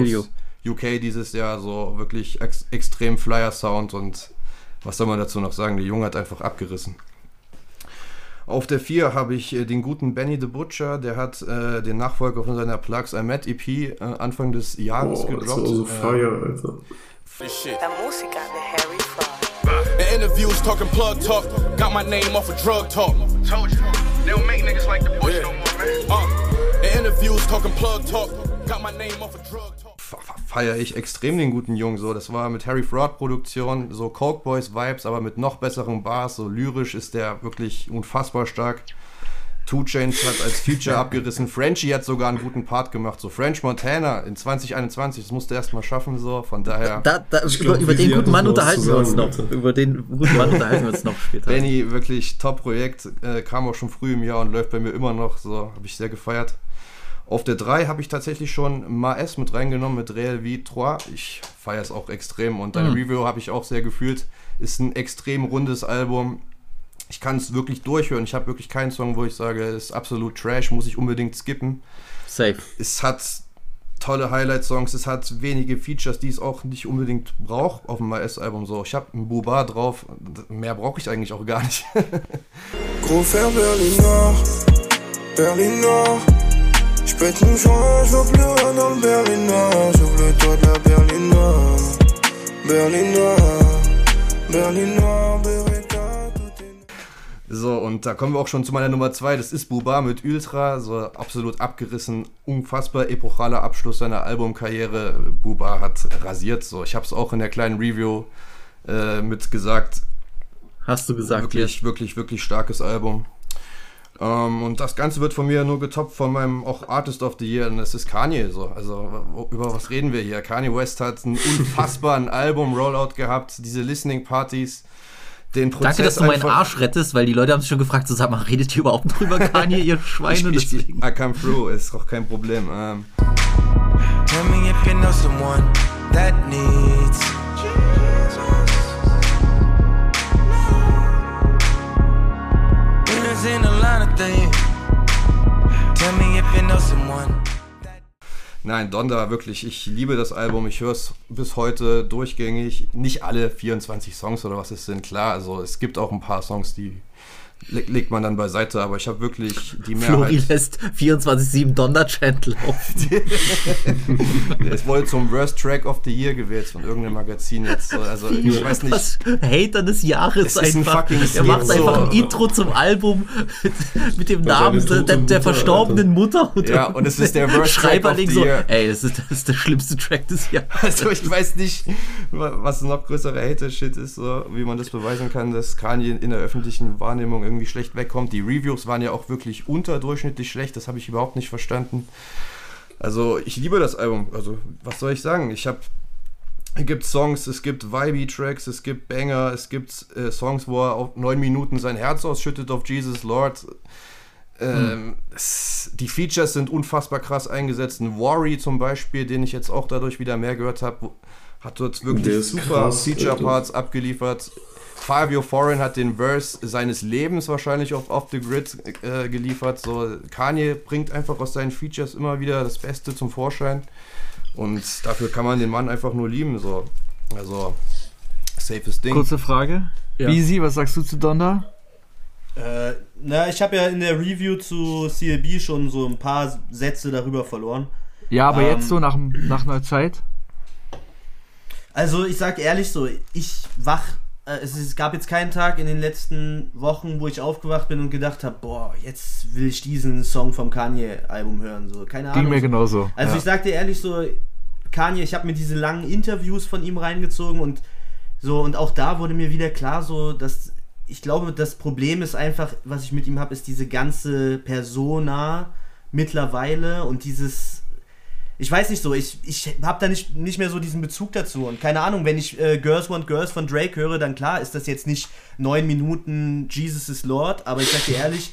UK dieses Jahr, so wirklich extrem Flyer-Sound und was soll man dazu noch sagen, der Junge hat einfach abgerissen. Auf der 4 habe ich den guten Benny the Butcher, der hat den Nachfolger von seiner Plugs I Met EP Anfang des Jahres gedroppt. So Fire, Alter. Der Musiker, der Harry Fry. The interviews talking plug talk, got my name off of drug talk. Told you, they don't make niggas like the Butcher no more, man. The interviews talking plug talk, got my name off of drug talk. Feiere ich extrem den guten Jungen, so, das war mit Harry Fraud Produktion, so Coke Boys Vibes, aber mit noch besseren Bars, so lyrisch ist der wirklich unfassbar stark. 2 Chainz hat als Feature abgerissen. Frenchie hat sogar einen guten Part gemacht. So French Montana in 2021, das musste erst mal schaffen, so, von daher. Über den guten Mann unterhalten wir uns noch. Über den guten Mann unterhalten wir uns noch später. Benny, wirklich Top-Projekt, kam auch schon früh im Jahr und läuft bei mir immer noch, so, habe ich sehr gefeiert. Auf der 3 habe ich tatsächlich schon Mais mit reingenommen, mit Real Wie 3. Ich feiere es auch extrem und deine Review habe ich auch sehr gefühlt. Ist ein extrem rundes Album. Ich kann es wirklich durchhören. Ich habe wirklich keinen Song, wo ich sage, ist absolut Trash, muss ich unbedingt skippen. Safe. Es hat tolle Highlight-Songs, es hat wenige Features, die es auch nicht unbedingt braucht auf dem Mais-Album. So, ich habe einen Buba drauf, mehr brauche ich eigentlich auch gar nicht. So, und da kommen wir auch schon zu meiner Nummer 2, das ist Buba mit Ultra, so absolut abgerissen, unfassbar epochaler Abschluss seiner Albumkarriere, Buba hat rasiert, so, ich habe es auch in der kleinen Review mit gesagt. Hast du gesagt, wirklich, ja. wirklich starkes Album. Und das Ganze wird von mir nur getoppt von meinem auch Artist of the Year, und das ist Kanye. So. Also über was reden wir hier? Kanye West hat einen unfassbaren Album-Rollout gehabt, diese Listening-Partys, den Prozess. Danke, dass du meinen Arsch rettest, weil die Leute haben sich schon gefragt, so, sag mal, redet ihr überhaupt drüber, Kanye, ihr Schweine? I come through, ist doch kein Problem. Tell me if you know someone that needs Nein, Donda, wirklich, ich liebe das Album, ich höre es bis heute durchgängig, nicht alle 24 Songs oder was es sind, klar, also es gibt auch ein paar Songs, die legt man dann beiseite, aber ich habe wirklich die Mehrheit. Flori lässt 24/7 Donda-Chant laufen. Es wurde zum Worst Track of the Year gewählt von irgendeinem Magazin jetzt. Also ich weiß nicht. Hater des Jahres einfach. Er macht einfach ein Intro zum Album mit dem Namen der verstorbenen Mutter. Ja, und es ist der Worst Track of the Year. Ey, das ist der schlimmste Track des Jahres. Also ich weiß nicht, was noch größere Hater-Shit ist, so, wie man das beweisen kann, dass Kanye in der öffentlichen Wahrnehmung irgendwie schlecht wegkommt. Die Reviews waren ja auch wirklich unterdurchschnittlich schlecht, das habe ich überhaupt nicht verstanden. Also ich liebe das Album, also was soll ich sagen? Es gibt Songs, es gibt Vibey-Tracks, es gibt Banger, es gibt Songs, wo er auf 9 Minuten sein Herz ausschüttet auf Jesus Lord. Die Features sind unfassbar krass eingesetzt. Ein Worry zum Beispiel, den ich jetzt auch dadurch wieder mehr gehört habe, hat dort wirklich super Feature-Parts abgeliefert. Fabio Foreign hat den Verse seines Lebens wahrscheinlich auf Off the Grid geliefert. So, Kanye bringt einfach aus seinen Features immer wieder das Beste zum Vorschein. Und dafür kann man den Mann einfach nur lieben. So. Also, safes Ding. Kurze Frage. Ja. Easy, was sagst du zu Donda? Ich habe ja in der Review zu CLB schon so ein paar Sätze darüber verloren. Ja, aber jetzt so nach einer Zeit? Also, ich sag ehrlich so, es gab jetzt keinen Tag in den letzten Wochen, wo ich aufgewacht bin und gedacht habe, boah, jetzt will ich diesen Song vom Kanye-Album hören. So, keine Ahnung. Ging mir genauso. Also ich sag dir ehrlich so, Kanye, ich habe mir diese langen Interviews von ihm reingezogen und so, und auch da wurde mir wieder klar, so, dass ich glaube, das Problem ist einfach, was ich mit ihm habe, ist diese ganze Persona mittlerweile und dieses... Ich weiß nicht so, ich habe da nicht mehr so diesen Bezug dazu. Und keine Ahnung, wenn ich Girls Want Girls von Drake höre, dann klar ist das jetzt nicht 9 Minuten Jesus is Lord, aber ich sag dir ehrlich,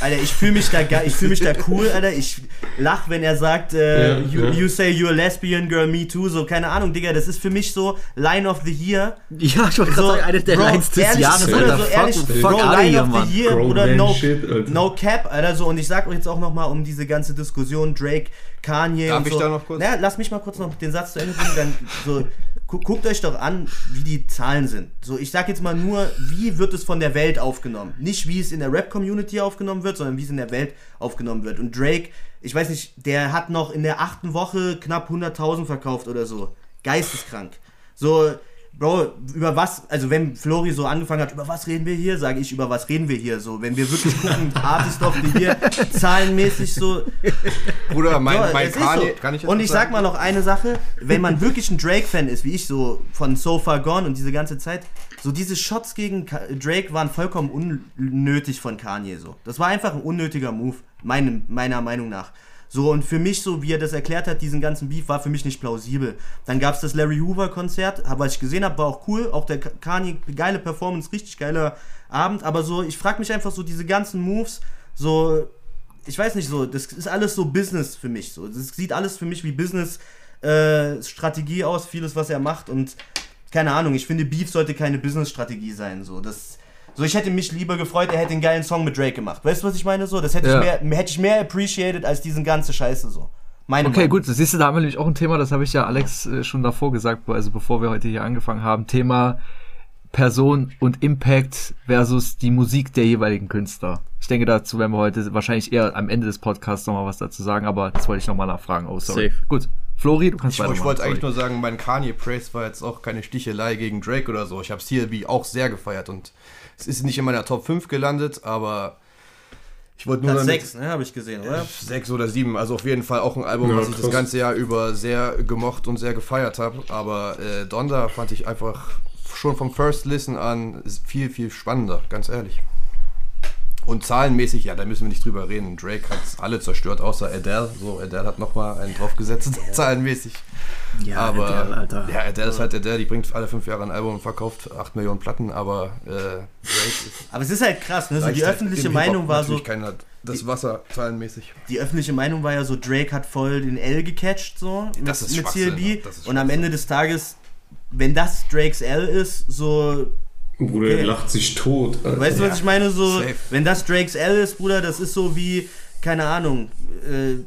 Alter, ich fühl mich da cool, Alter. Ich lach, wenn er sagt, you say you're a lesbian, girl, me too. So, keine Ahnung, Digga, das ist für mich so Line of the Year. Ja, ich wollte gerade sagen, eine der Lines des Jahres, Alter. So, ehrlich, Bro, Line of the Year, oder no cap, Alter. So, und ich sag euch jetzt auch nochmal um diese ganze Diskussion, Drake, Kanye. Darf ich da noch kurz? Na, lass mich mal kurz noch den Satz zu Ende bringen, dann so... Guckt euch doch an, wie die Zahlen sind. So, ich sag jetzt mal nur, wie wird es von der Welt aufgenommen? Nicht, wie es in der Rap-Community aufgenommen wird, sondern wie es in der Welt aufgenommen wird. Und Drake, ich weiß nicht, der hat noch in der 8. Woche knapp 100.000 verkauft oder so. Geisteskrank. So, Bro, über was, also wenn Flori so angefangen hat, über was reden wir hier, sage ich, über was reden wir hier, so, wenn wir wirklich gucken, Artist of the Year, zahlenmäßig so. Bruder, mein Kanye, so. Kann ich jetzt und ich sagen? Sag mal noch eine Sache, wenn man wirklich ein Drake-Fan ist, wie ich so, von So Far Gone und diese ganze Zeit, so diese Shots gegen Drake waren vollkommen unnötig von Kanye, so. Das war einfach ein unnötiger Move, meiner Meinung nach. So, und für mich, so wie er das erklärt hat, diesen ganzen Beef, war für mich nicht plausibel. Dann gab es das Larry Hoover-Konzert, was ich gesehen habe, war auch cool. Auch der Kanye, geile Performance, richtig geiler Abend. Aber so, ich frage mich einfach so, diese ganzen Moves, so, ich weiß nicht, so, das ist alles so Business für mich. So, das sieht alles für mich wie Business-Strategie aus, vieles, was er macht. Und keine Ahnung, ich finde, Beef sollte keine Business-Strategie sein. So, das... So, ich hätte mich lieber gefreut, er hätte einen geilen Song mit Drake gemacht. Weißt du, was ich meine? So, das hätte, ja. hätte ich mehr appreciated als diesen ganze Scheiße, so. Okay, gut, das siehst du, da haben wir nämlich auch ein Thema, das habe ich ja Alex schon davor gesagt, also bevor wir heute hier angefangen haben, Thema Person und Impact versus die Musik der jeweiligen Künstler. Ich denke, dazu werden wir heute wahrscheinlich eher am Ende des Podcasts nochmal was dazu sagen, aber das wollte ich nochmal nachfragen. Oh, sorry. Safe. Gut. Flori, du kannst weitermachen. Ich wollte eigentlich nur sagen, mein Kanye-Praise war jetzt auch keine Stichelei gegen Drake oder so. Ich habe CLB auch sehr gefeiert und es ist nicht in meiner Top 5 gelandet, aber ich wollte nur Platz 6, ne, habe ich gesehen, oder? 6 oder 7, also auf jeden Fall auch ein Album, ja, was ich das ganze Jahr über sehr gemocht und sehr gefeiert habe, aber Donda fand ich einfach schon vom First Listen an viel, viel spannender, ganz ehrlich. Und zahlenmäßig, ja, da müssen wir nicht drüber reden, Drake hat alle zerstört, außer Adele, so, Adele hat nochmal einen draufgesetzt, zahlenmäßig. Ja, aber, Adele, Alter. Ja, Adele ist halt Adele, die bringt alle 5 Jahre ein Album und verkauft 8 Millionen Platten, aber Drake ist... Aber es ist halt krass, ne, so die öffentliche Meinung war so... Das Wasser zahlenmäßig. Die öffentliche Meinung war ja so, Drake hat voll den L gecatcht, so, das mit, CLB, und am Ende des Tages, wenn das Drakes L ist, so... Bruder, okay. Lacht sich tot. Alter. Weißt du, was ich meine? So, safe. Wenn das Drakes L ist, Bruder, das ist so wie, keine Ahnung,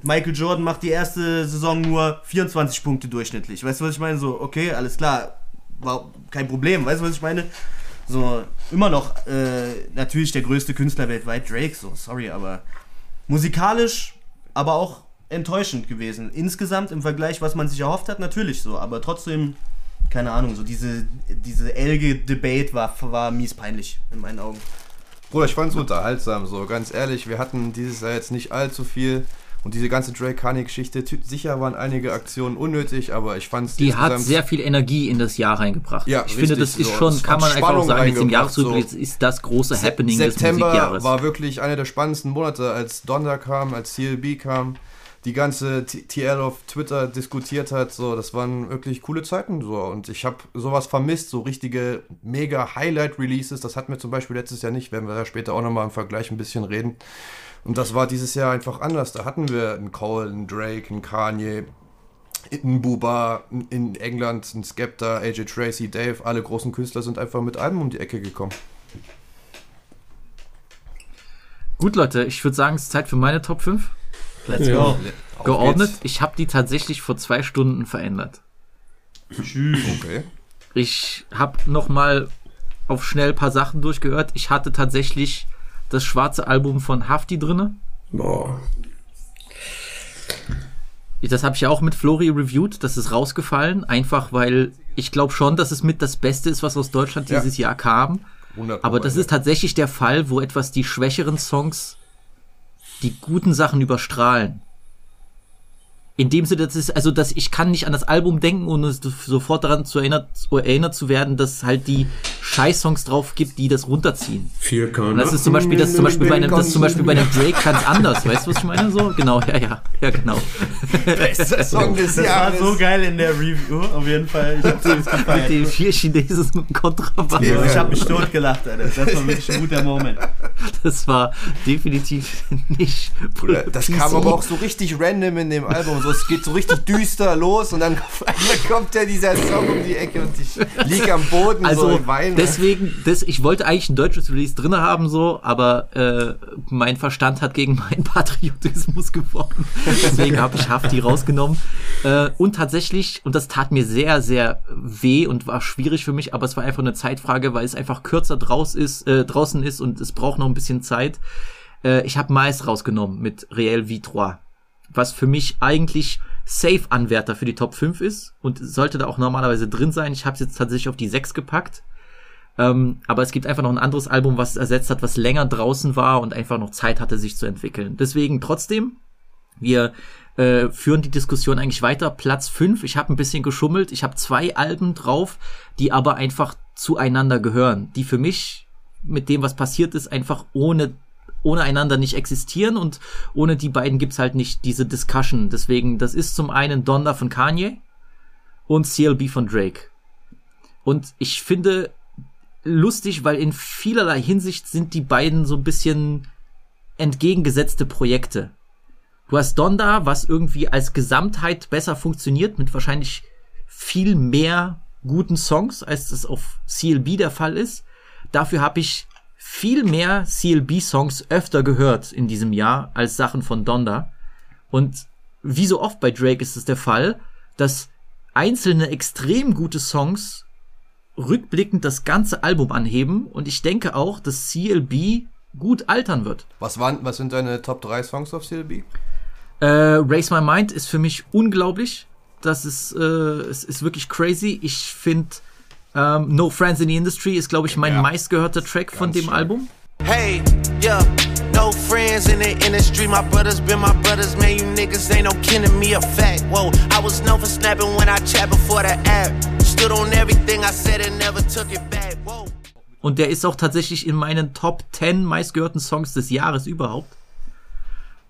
Michael Jordan macht die erste Saison nur 24 Punkte durchschnittlich. Weißt du, was ich meine? So, okay, alles klar, war kein Problem. Weißt du, was ich meine? So, immer noch natürlich der größte Künstler weltweit, Drake, so, sorry, aber musikalisch, aber auch enttäuschend gewesen. Insgesamt im Vergleich, was man sich erhofft hat, natürlich so, aber trotzdem... Keine Ahnung, so diese Elge-Debate war mies peinlich, in meinen Augen. Bruder, ich fand's unterhaltsam, so, ganz ehrlich, wir hatten dieses Jahr jetzt nicht allzu viel und diese ganze Drake-Kanye-Geschichte, sicher waren einige Aktionen unnötig, aber ich fand's... Die hat sehr viel Energie in das Jahr reingebracht. Ja, ich finde, das ist so. Schon, das kann man Spannung einfach auch sagen, jetzt im Jahresrückblick so. Ist das große Happening des Musikjahres. September war wirklich einer der spannendsten Monate, als Donda kam, als CLB kam. Die ganze TL auf Twitter diskutiert hat, so, das waren wirklich coole Zeiten, so, und ich habe sowas vermisst, so richtige mega Highlight-Releases, das hatten wir zum Beispiel letztes Jahr nicht, werden wir da später auch nochmal im Vergleich ein bisschen reden, und das war dieses Jahr einfach anders, da hatten wir einen Cole, einen Drake, einen Kanye, einen Buba, in England, einen Skepta, AJ Tracey, Dave, alle großen Künstler sind einfach mit Alben um die Ecke gekommen. Gut, Leute, ich würde sagen, es ist Zeit für meine Top 5. Let's go. Ja. Geordnet, ich habe die tatsächlich vor 2 Stunden verändert. Okay. Ich habe nochmal auf schnell ein paar Sachen durchgehört. Ich hatte tatsächlich das schwarze Album von Hafti drinne. Boah. Das habe ich ja auch mit Flori reviewed. Das ist rausgefallen, einfach weil ich glaube schon, dass es mit das Beste ist, was aus Deutschland dieses Jahr kam. 100%. Aber das ist tatsächlich der Fall, wo etwas die schwächeren Songs die guten Sachen überstrahlen. In dem Sinne, das ist, also, dass ich kann nicht an das Album denken, ohne sofort daran erinnert zu werden, dass halt die Scheiß-Songs drauf gibt, die das runterziehen. Und das ist zum Beispiel, bei einem Drake ganz anders. Weißt du, was ich meine? So? Genau, ja, genau. Bester Song des Jahres. Das war so geil in der Review, auf jeden Fall. Ich hab's mit den 4 Chinesen mit dem Kontrabass. Ich hab mich totgelacht, Alter. Das war wirklich ein guter Moment. Das war definitiv nicht... Das kam aber auch so richtig random in dem Album. So, es geht so richtig düster los und dann kommt ja dieser Song um die Ecke und ich lieg am Boden, also, so und weine. Deswegen, ich wollte eigentlich ein deutsches Release drin haben, so, aber mein Verstand hat gegen meinen Patriotismus gewonnen. Deswegen habe ich Hafti rausgenommen. Und tatsächlich, und das tat mir sehr, sehr weh und war schwierig für mich, aber es war einfach eine Zeitfrage, weil es einfach kürzer draußen ist und es braucht noch ein bisschen Zeit. Ich habe Mais rausgenommen mit Real Wie, was für mich eigentlich Safe-Anwärter für die Top 5 ist und sollte da auch normalerweise drin sein. Ich habe es jetzt tatsächlich auf die 6 gepackt. Aber es gibt einfach noch ein anderes Album, was es ersetzt hat, was länger draußen war und einfach noch Zeit hatte, sich zu entwickeln. Deswegen trotzdem, wir führen die Diskussion eigentlich weiter. Platz 5, ich habe ein bisschen geschummelt. Ich habe 2 Alben drauf, die aber einfach zueinander gehören. Die für mich mit dem, was passiert ist, einfach ohne einander nicht existieren, und ohne die beiden gibt's halt nicht diese Discussion. Deswegen, das ist zum einen Donda von Kanye und CLB von Drake. Und ich finde lustig, weil in vielerlei Hinsicht sind die beiden so ein bisschen entgegengesetzte Projekte. Du hast Donda, was irgendwie als Gesamtheit besser funktioniert, mit wahrscheinlich viel mehr guten Songs, als es auf CLB der Fall ist. Dafür habe ich viel mehr CLB-Songs öfter gehört in diesem Jahr als Sachen von Donda. Und wie so oft bei Drake ist es der Fall, dass einzelne extrem gute Songs rückblickend das ganze Album anheben. Und ich denke auch, dass CLB gut altern wird. Was sind deine Top 3 Songs auf CLB? Raise My Mind ist für mich unglaublich. Das ist, es ist wirklich crazy. Ich finde... No Friends in the Industry ist, glaube ich, mein meistgehörter Track von dem Album. Hey, yeah, no friends in the industry, my brothers been my brothers, man, you niggas ain't no kidding me a fact. Whoa, I was known for snapping when I chat before the app. Stood on everything I said and never took it back. Whoa. Und der ist auch tatsächlich in meinen Top 10 meistgehörten Songs des Jahres überhaupt.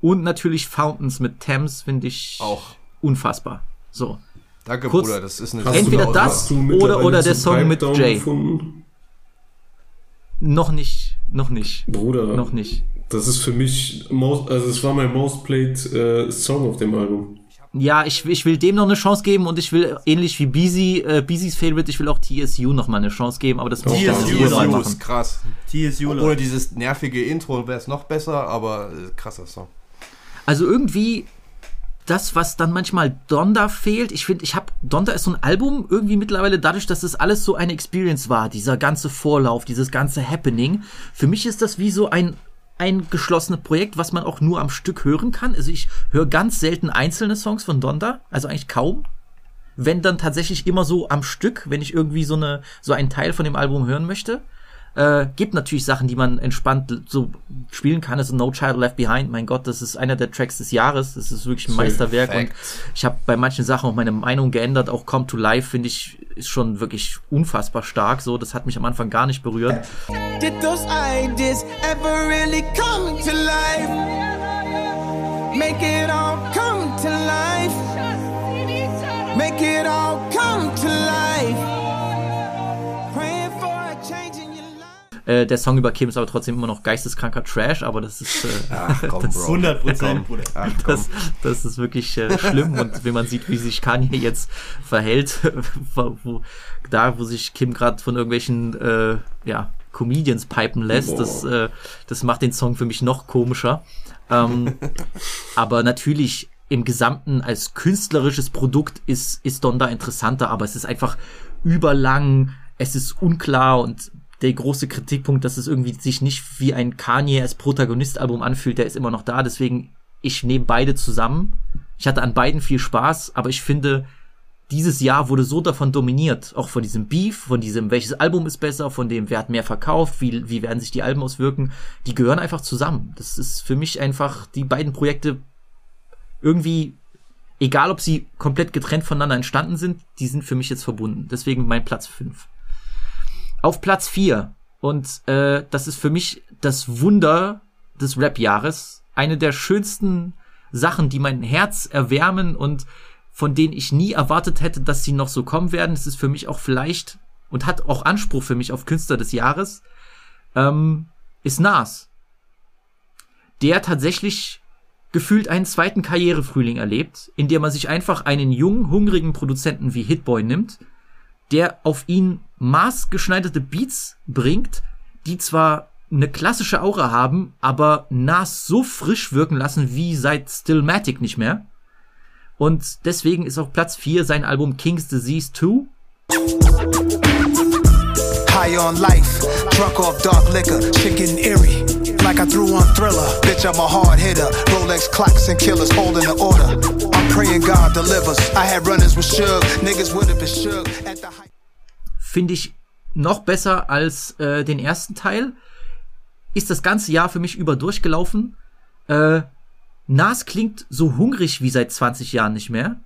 Und natürlich Fountains mit Thames finde ich auch unfassbar. So. Danke, kurz, Bruder, das ist eine... Entweder das oder der Song mit Jay. Gefunden? Noch nicht. Bruder, noch nicht. Das ist für mich, es war mein most played Song auf dem Album. Ja, ich will dem noch eine Chance geben, und ich will, ähnlich wie Beezys Favorite, ich will auch TSU noch mal eine Chance geben, aber das muss ich TSU ist krass. TSU. Ohne dieses nervige Intro wäre es noch besser, aber krasser Song. Also irgendwie... das, was dann manchmal Donda fehlt. Ich finde, Donda ist so ein Album irgendwie mittlerweile, dadurch, dass das alles so eine Experience war, dieser ganze Vorlauf, dieses ganze Happening. Für mich ist das wie so ein geschlossenes Projekt, was man auch nur am Stück hören kann. Also ich höre ganz selten einzelne Songs von Donda, also eigentlich kaum. Wenn dann tatsächlich immer so am Stück, wenn ich irgendwie so einen Teil von dem Album hören möchte. Gibt natürlich Sachen, die man entspannt so spielen kann. Also No Child Left Behind, mein Gott, das ist einer der Tracks des Jahres. Das ist wirklich ein Meisterwerk. Und ich habe bei manchen Sachen auch meine Meinung geändert. Auch Come to Life, finde ich, ist schon wirklich unfassbar stark. So, das hat mich am Anfang gar nicht berührt. Did those ideas ever really come to life? Make it all come to life. Make it all come to life. Der Song über Kim ist aber trotzdem immer noch geisteskranker Trash, aber das ist 100%, Bruder. Das ist wirklich schlimm, und wenn man sieht, wie sich Kanye jetzt verhält, wo sich Kim gerade von irgendwelchen Comedians pipen lässt, das macht den Song für mich noch komischer. Aber natürlich im Gesamten als künstlerisches Produkt ist Donda interessanter, aber es ist einfach überlang, es ist unklar, und der große Kritikpunkt, dass es irgendwie sich nicht wie ein Kanye als Protagonist-Album anfühlt, der ist immer noch da. Deswegen, ich nehme beide zusammen. Ich hatte an beiden viel Spaß, aber ich finde, dieses Jahr wurde so davon dominiert, auch von diesem Beef, von diesem, welches Album ist besser, von dem, wer hat mehr verkauft, wie werden sich die Alben auswirken. Die gehören einfach zusammen. Das ist für mich einfach, die beiden Projekte irgendwie, egal ob sie komplett getrennt voneinander entstanden sind, die sind für mich jetzt verbunden. Deswegen mein Platz 5. Auf Platz 4, und das ist für mich das Wunder des Rap-Jahres, eine der schönsten Sachen, die mein Herz erwärmen und von denen ich nie erwartet hätte, dass sie noch so kommen werden. Es ist für mich auch vielleicht, und hat auch Anspruch für mich auf Künstler des Jahres, ist Nas, der tatsächlich gefühlt einen zweiten Karrierefrühling erlebt, in dem man sich einfach einen jungen, hungrigen Produzenten wie Hitboy nimmt, der auf ihn maßgeschneiderte Beats bringt, die zwar eine klassische Aura haben, aber Nas so frisch wirken lassen wie seit Stillmatic nicht mehr. Und deswegen ist auf Platz 4 sein Album King's Disease 2. High on life, drunk off dark liquor, chicken eerie, like like I threw on Thriller. Bitch, I'm a hard hitter. Rolex clocks and killers holding the order. I'm praying God delivers. I had runners with Shug. Niggas would have been Shug at the height. Finde ich noch besser als den ersten Teil. Ist das ganze Jahr für mich über durchgelaufen. Nas klingt so hungrig wie seit 20 Jahren nicht mehr.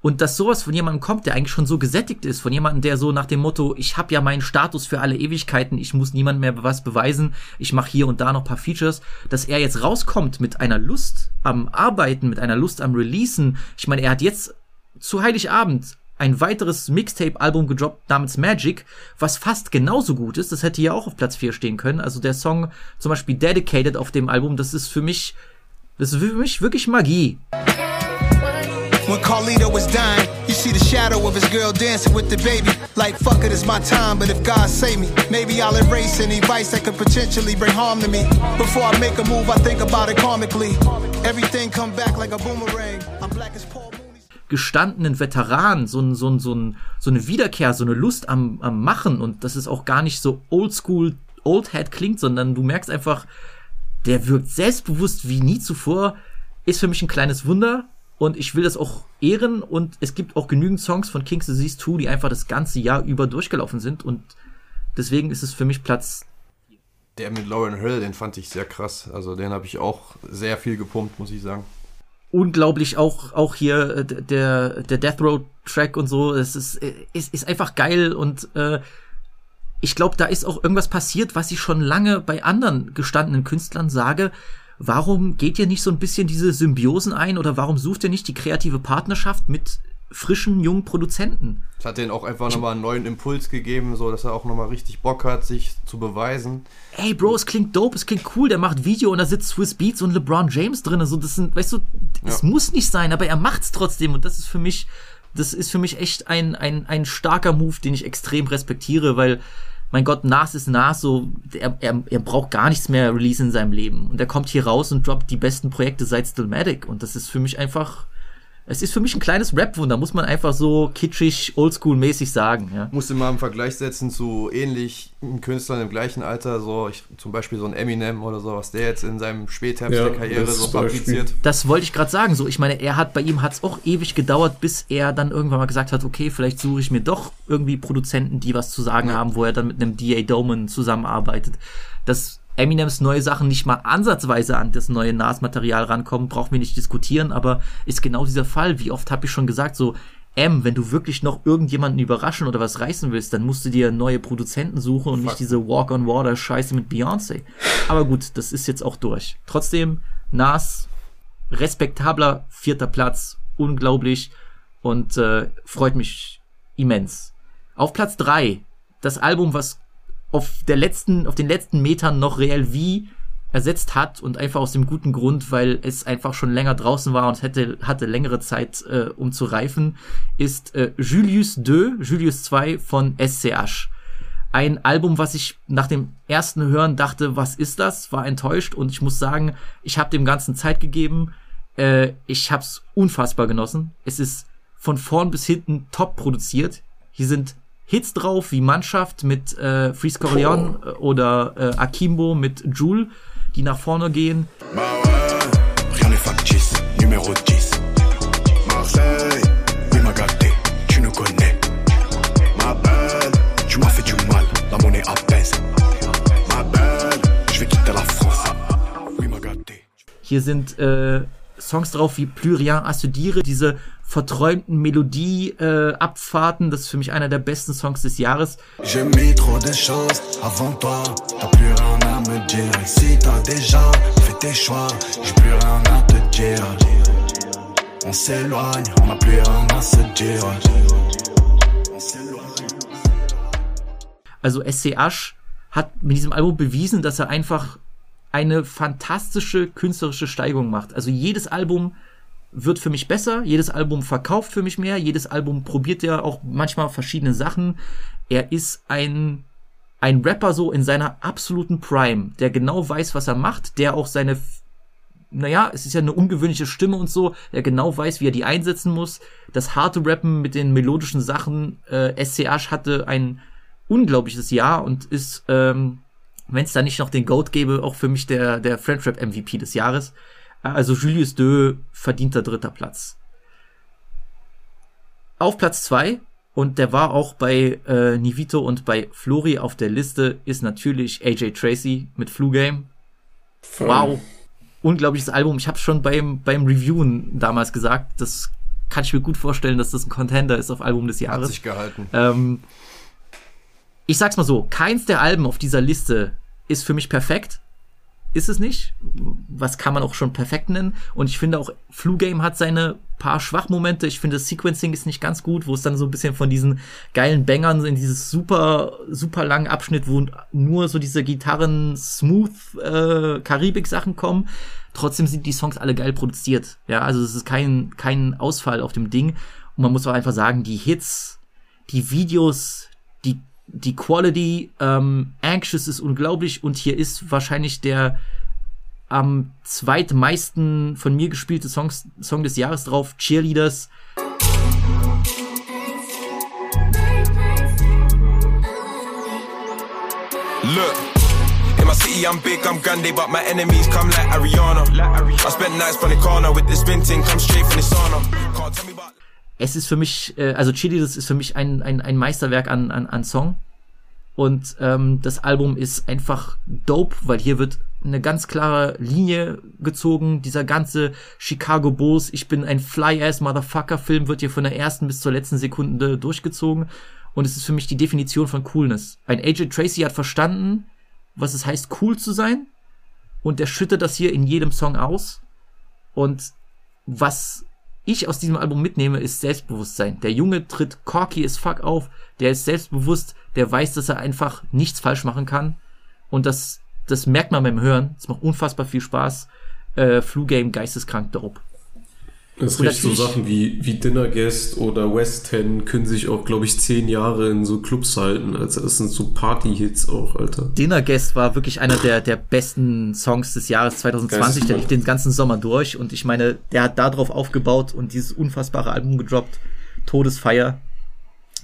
Und dass sowas von jemandem kommt, der eigentlich schon so gesättigt ist, von jemandem, der so nach dem Motto, ich habe ja meinen Status für alle Ewigkeiten, ich muss niemandem mehr was beweisen, ich mache hier und da noch ein paar Features, dass er jetzt rauskommt mit einer Lust am Arbeiten, mit einer Lust am Releasen. Ich meine, er hat jetzt zu Heiligabend ein weiteres Mixtape-Album gedroppt namens Magic, was fast genauso gut ist. Das hätte ja auch auf Platz 4 stehen können. Also der Song zum Beispiel Dedicated auf dem Album, das ist für mich wirklich Magie. When Carlito was dying, you see the shadow of his girl dancing with the baby. Like, fuck it, it's my time, but if God save me, maybe I'll erase any vice that could potentially bring harm to me. Before I make a move, I think about it karmically. Everything come back like a boomerang. I'm black as Paul Mooney's. Gestandenen Veteran, so eine Wiederkehr, so eine Lust am Machen. Und das ist auch gar nicht so oldschool, old head klingt, sondern du merkst einfach, der wirkt selbstbewusst wie nie zuvor. Ist für mich ein kleines Wunder. Und ich will das auch ehren, und es gibt auch genügend Songs von King's Disease 2, die einfach das ganze Jahr über durchgelaufen sind, und deswegen ist es für mich Platz 4. Der mit Lauryn Hill, den fand ich sehr krass, also den habe ich auch sehr viel gepumpt, muss ich sagen. Unglaublich, auch hier der Death Row Track und so, es ist einfach geil, und ich glaube, da ist auch irgendwas passiert, was ich schon lange bei anderen gestandenen Künstlern sage. Warum geht ihr nicht so ein bisschen diese Symbiosen ein, oder warum sucht ihr nicht die kreative Partnerschaft mit frischen, jungen Produzenten? Das hat denen auch einfach nochmal einen neuen Impuls gegeben, so dass er auch nochmal richtig Bock hat, sich zu beweisen. Ey, Bro, es klingt dope, es klingt cool, der macht Video und da sitzt Swiss Beats und LeBron James drin. Also das sind, weißt du, es muss nicht sein, aber er macht's trotzdem, und das ist für mich echt ein starker Move, den ich extrem respektiere, weil, mein Gott, Nas ist Nas, so, er braucht gar nichts mehr Release in seinem Leben. Und er kommt hier raus und droppt die besten Projekte seit Stillmatic. Und das ist für mich einfach, es ist für mich ein kleines Rap-Wunder, muss man einfach so kitschig, oldschool-mäßig sagen. Ja. Musst du mal im Vergleich setzen zu ähnlichen Künstlern im gleichen Alter, so zum Beispiel so ein Eminem oder so, was der jetzt in seinem Spätherbst der Karriere so fabriziert. Das wollte ich gerade sagen, so, ich meine, bei ihm hat's auch ewig gedauert, bis er dann irgendwann mal gesagt hat, okay, vielleicht suche ich mir doch irgendwie Produzenten, die was zu sagen haben, wo er dann mit einem D.A. Doman zusammenarbeitet. Dass Eminems neue Sachen nicht mal ansatzweise an das neue Nas-Material rankommen, brauchen wir nicht diskutieren, aber ist genau dieser Fall. Wie oft habe ich schon gesagt, so, wenn du wirklich noch irgendjemanden überraschen oder was reißen willst, dann musst du dir neue Produzenten suchen und nicht diese Walk-on-Water-Scheiße mit Beyoncé. Aber gut, das ist jetzt auch durch. Trotzdem, Nas, respektabler 4. Platz, unglaublich, und freut mich immens. Auf Platz 3, das Album, was auf den letzten Metern noch Real Wie ersetzt hat, und einfach aus dem guten Grund, weil es einfach schon länger draußen war und hatte längere Zeit, um zu reifen, ist Julius 2 von SCH. Ein Album, was ich nach dem ersten Hören dachte, was ist das? War enttäuscht, und ich muss sagen, ich habe dem Ganzen Zeit gegeben. Ich habe es unfassbar genossen. Es ist von vorn bis hinten top produziert. Hier sind Hits drauf wie Mannschaft mit Freeze Corleone oder Akimbo mit Jul, die nach vorne gehen. Hier sind Songs drauf wie Plus rien à se dire, diese verträumten Melodie-Abfahrten. Das ist für mich einer der besten Songs des Jahres. Also SCH hat mit diesem Album bewiesen, dass er einfach eine fantastische künstlerische Steigerung macht. Also jedes Album wird für mich besser, jedes Album verkauft für mich mehr, jedes Album probiert ja auch manchmal verschiedene Sachen. Er ist ein Rapper so in seiner absoluten Prime, der genau weiß, was er macht, der auch seine, es ist ja eine ungewöhnliche Stimme und so, der genau weiß, wie er die einsetzen muss. Das harte Rappen mit den melodischen Sachen, SCH hatte ein unglaubliches Jahr und ist wenn es da nicht noch den GOAT gäbe, auch für mich der Friendrap-MVP des Jahres. Also Julius Dö, verdienter dritter Platz. Auf Platz 2, und der war auch bei Nivito und bei Flori auf der Liste, ist natürlich AJ Tracey mit Flu Game. Wow, unglaubliches Album. Ich habe schon beim Reviewen damals gesagt, das kann ich mir gut vorstellen, dass das ein Contender ist auf Album des Jahres. Hat sich gehalten. Ich sag's mal so, keins der Alben auf dieser Liste ist für mich perfekt. Ist es nicht. Was kann man auch schon perfekt nennen. Und ich finde auch, Flu Game hat seine paar Schwachmomente. Ich finde, das Sequencing ist nicht ganz gut, wo es dann so ein bisschen von diesen geilen Bangern in dieses super, super langen Abschnitt, wo nur so diese Gitarren-Smooth-Karibik-Sachen kommen. Trotzdem sind die Songs alle geil produziert. Ja, also es ist kein Ausfall auf dem Ding. Und man muss auch einfach sagen, die Hits, die Videos, die Quality, Anxious ist unglaublich, und hier ist wahrscheinlich der am zweitmeisten von mir gespielte Song des Jahres drauf, Cheerleaders. Look. I see I'm big, I'm Gandhi, but my enemies come like Ariana. I spent nights from the corner with this spin thing, come straight from the sauna. Can't tell me about. Es ist für mich, also Chili, das ist für mich ein Meisterwerk an Song. Und das Album ist einfach dope, weil hier wird eine ganz klare Linie gezogen. Dieser ganze Chicago Bulls, ich bin ein Fly-Ass-Motherfucker-Film, wird hier von der ersten bis zur letzten Sekunde durchgezogen. Und es ist für mich die Definition von Coolness. Ein AJ Tracey hat verstanden, was es heißt, cool zu sein. Und der schüttet das hier in jedem Song aus. Und was ich aus diesem Album mitnehme, ist Selbstbewusstsein. Der Junge tritt cocky as fuck auf, der ist selbstbewusst, der weiß, dass er einfach nichts falsch machen kann, und das merkt man beim Hören, das macht unfassbar viel Spaß. Flu Game, geisteskrank dope. Das riecht so Sachen wie Dinner Guest oder West 10 können sich auch, glaube ich, 10 Jahre in so Clubs halten. Also das sind so Party-Hits auch, Alter. Dinner Guest war wirklich einer der besten Songs des Jahres 2020. Der lief den ganzen Sommer durch, und ich meine, der hat da drauf aufgebaut und dieses unfassbare Album gedroppt. Todesfeier.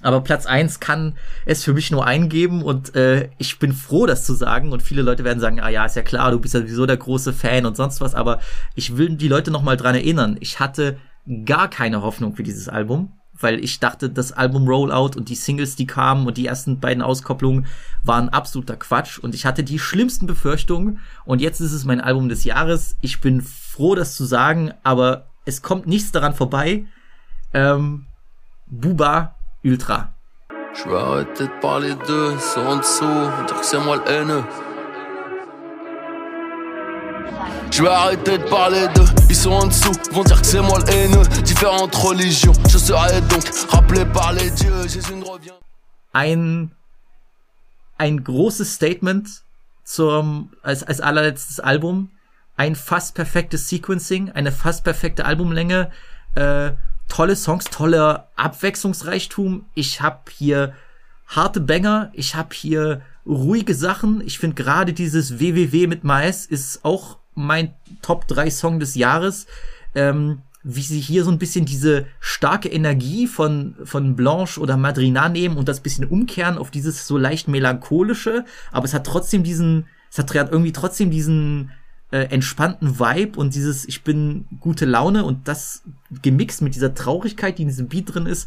Aber Platz 1 kann es für mich nur eingeben, und ich bin froh, das zu sagen, und viele Leute werden sagen, ah ja, ist ja klar, du bist ja sowieso der große Fan und sonst was, aber ich will die Leute nochmal dran erinnern, ich hatte gar keine Hoffnung für dieses Album, weil ich dachte, das Album Rollout und die Singles, die kamen, und die ersten beiden Auskopplungen waren absoluter Quatsch, und ich hatte die schlimmsten Befürchtungen, und jetzt ist es mein Album des Jahres. Ich bin froh, das zu sagen, aber es kommt nichts daran vorbei. Buba, Ultra. Je vais arrêter de parler d'eux, se rendre dessous, dire que c'est moi le haineux. Je vais arrêter de parler d'eux, ils sont en dessous, vont dire que c'est moi le haineux. Différentes religions, je serai donc rappelé par les dieux, Jésus ne revient. Ein großes Statement als allerletztes Album, ein fast perfektes Sequencing, eine fast perfekte Albumlänge, tolle Songs, toller Abwechslungsreichtum. Ich habe hier harte Banger, ich habe hier ruhige Sachen. Ich finde gerade dieses WWW mit Mais ist auch mein Top 3 Song des Jahres. Wie sie hier so ein bisschen diese starke Energie von Blanche oder Madrina nehmen und das bisschen umkehren auf dieses so leicht melancholische, aber es hat irgendwie trotzdem diesen entspannten Vibe und dieses ich bin gute Laune, und das gemixt mit dieser Traurigkeit, die in diesem Beat drin ist,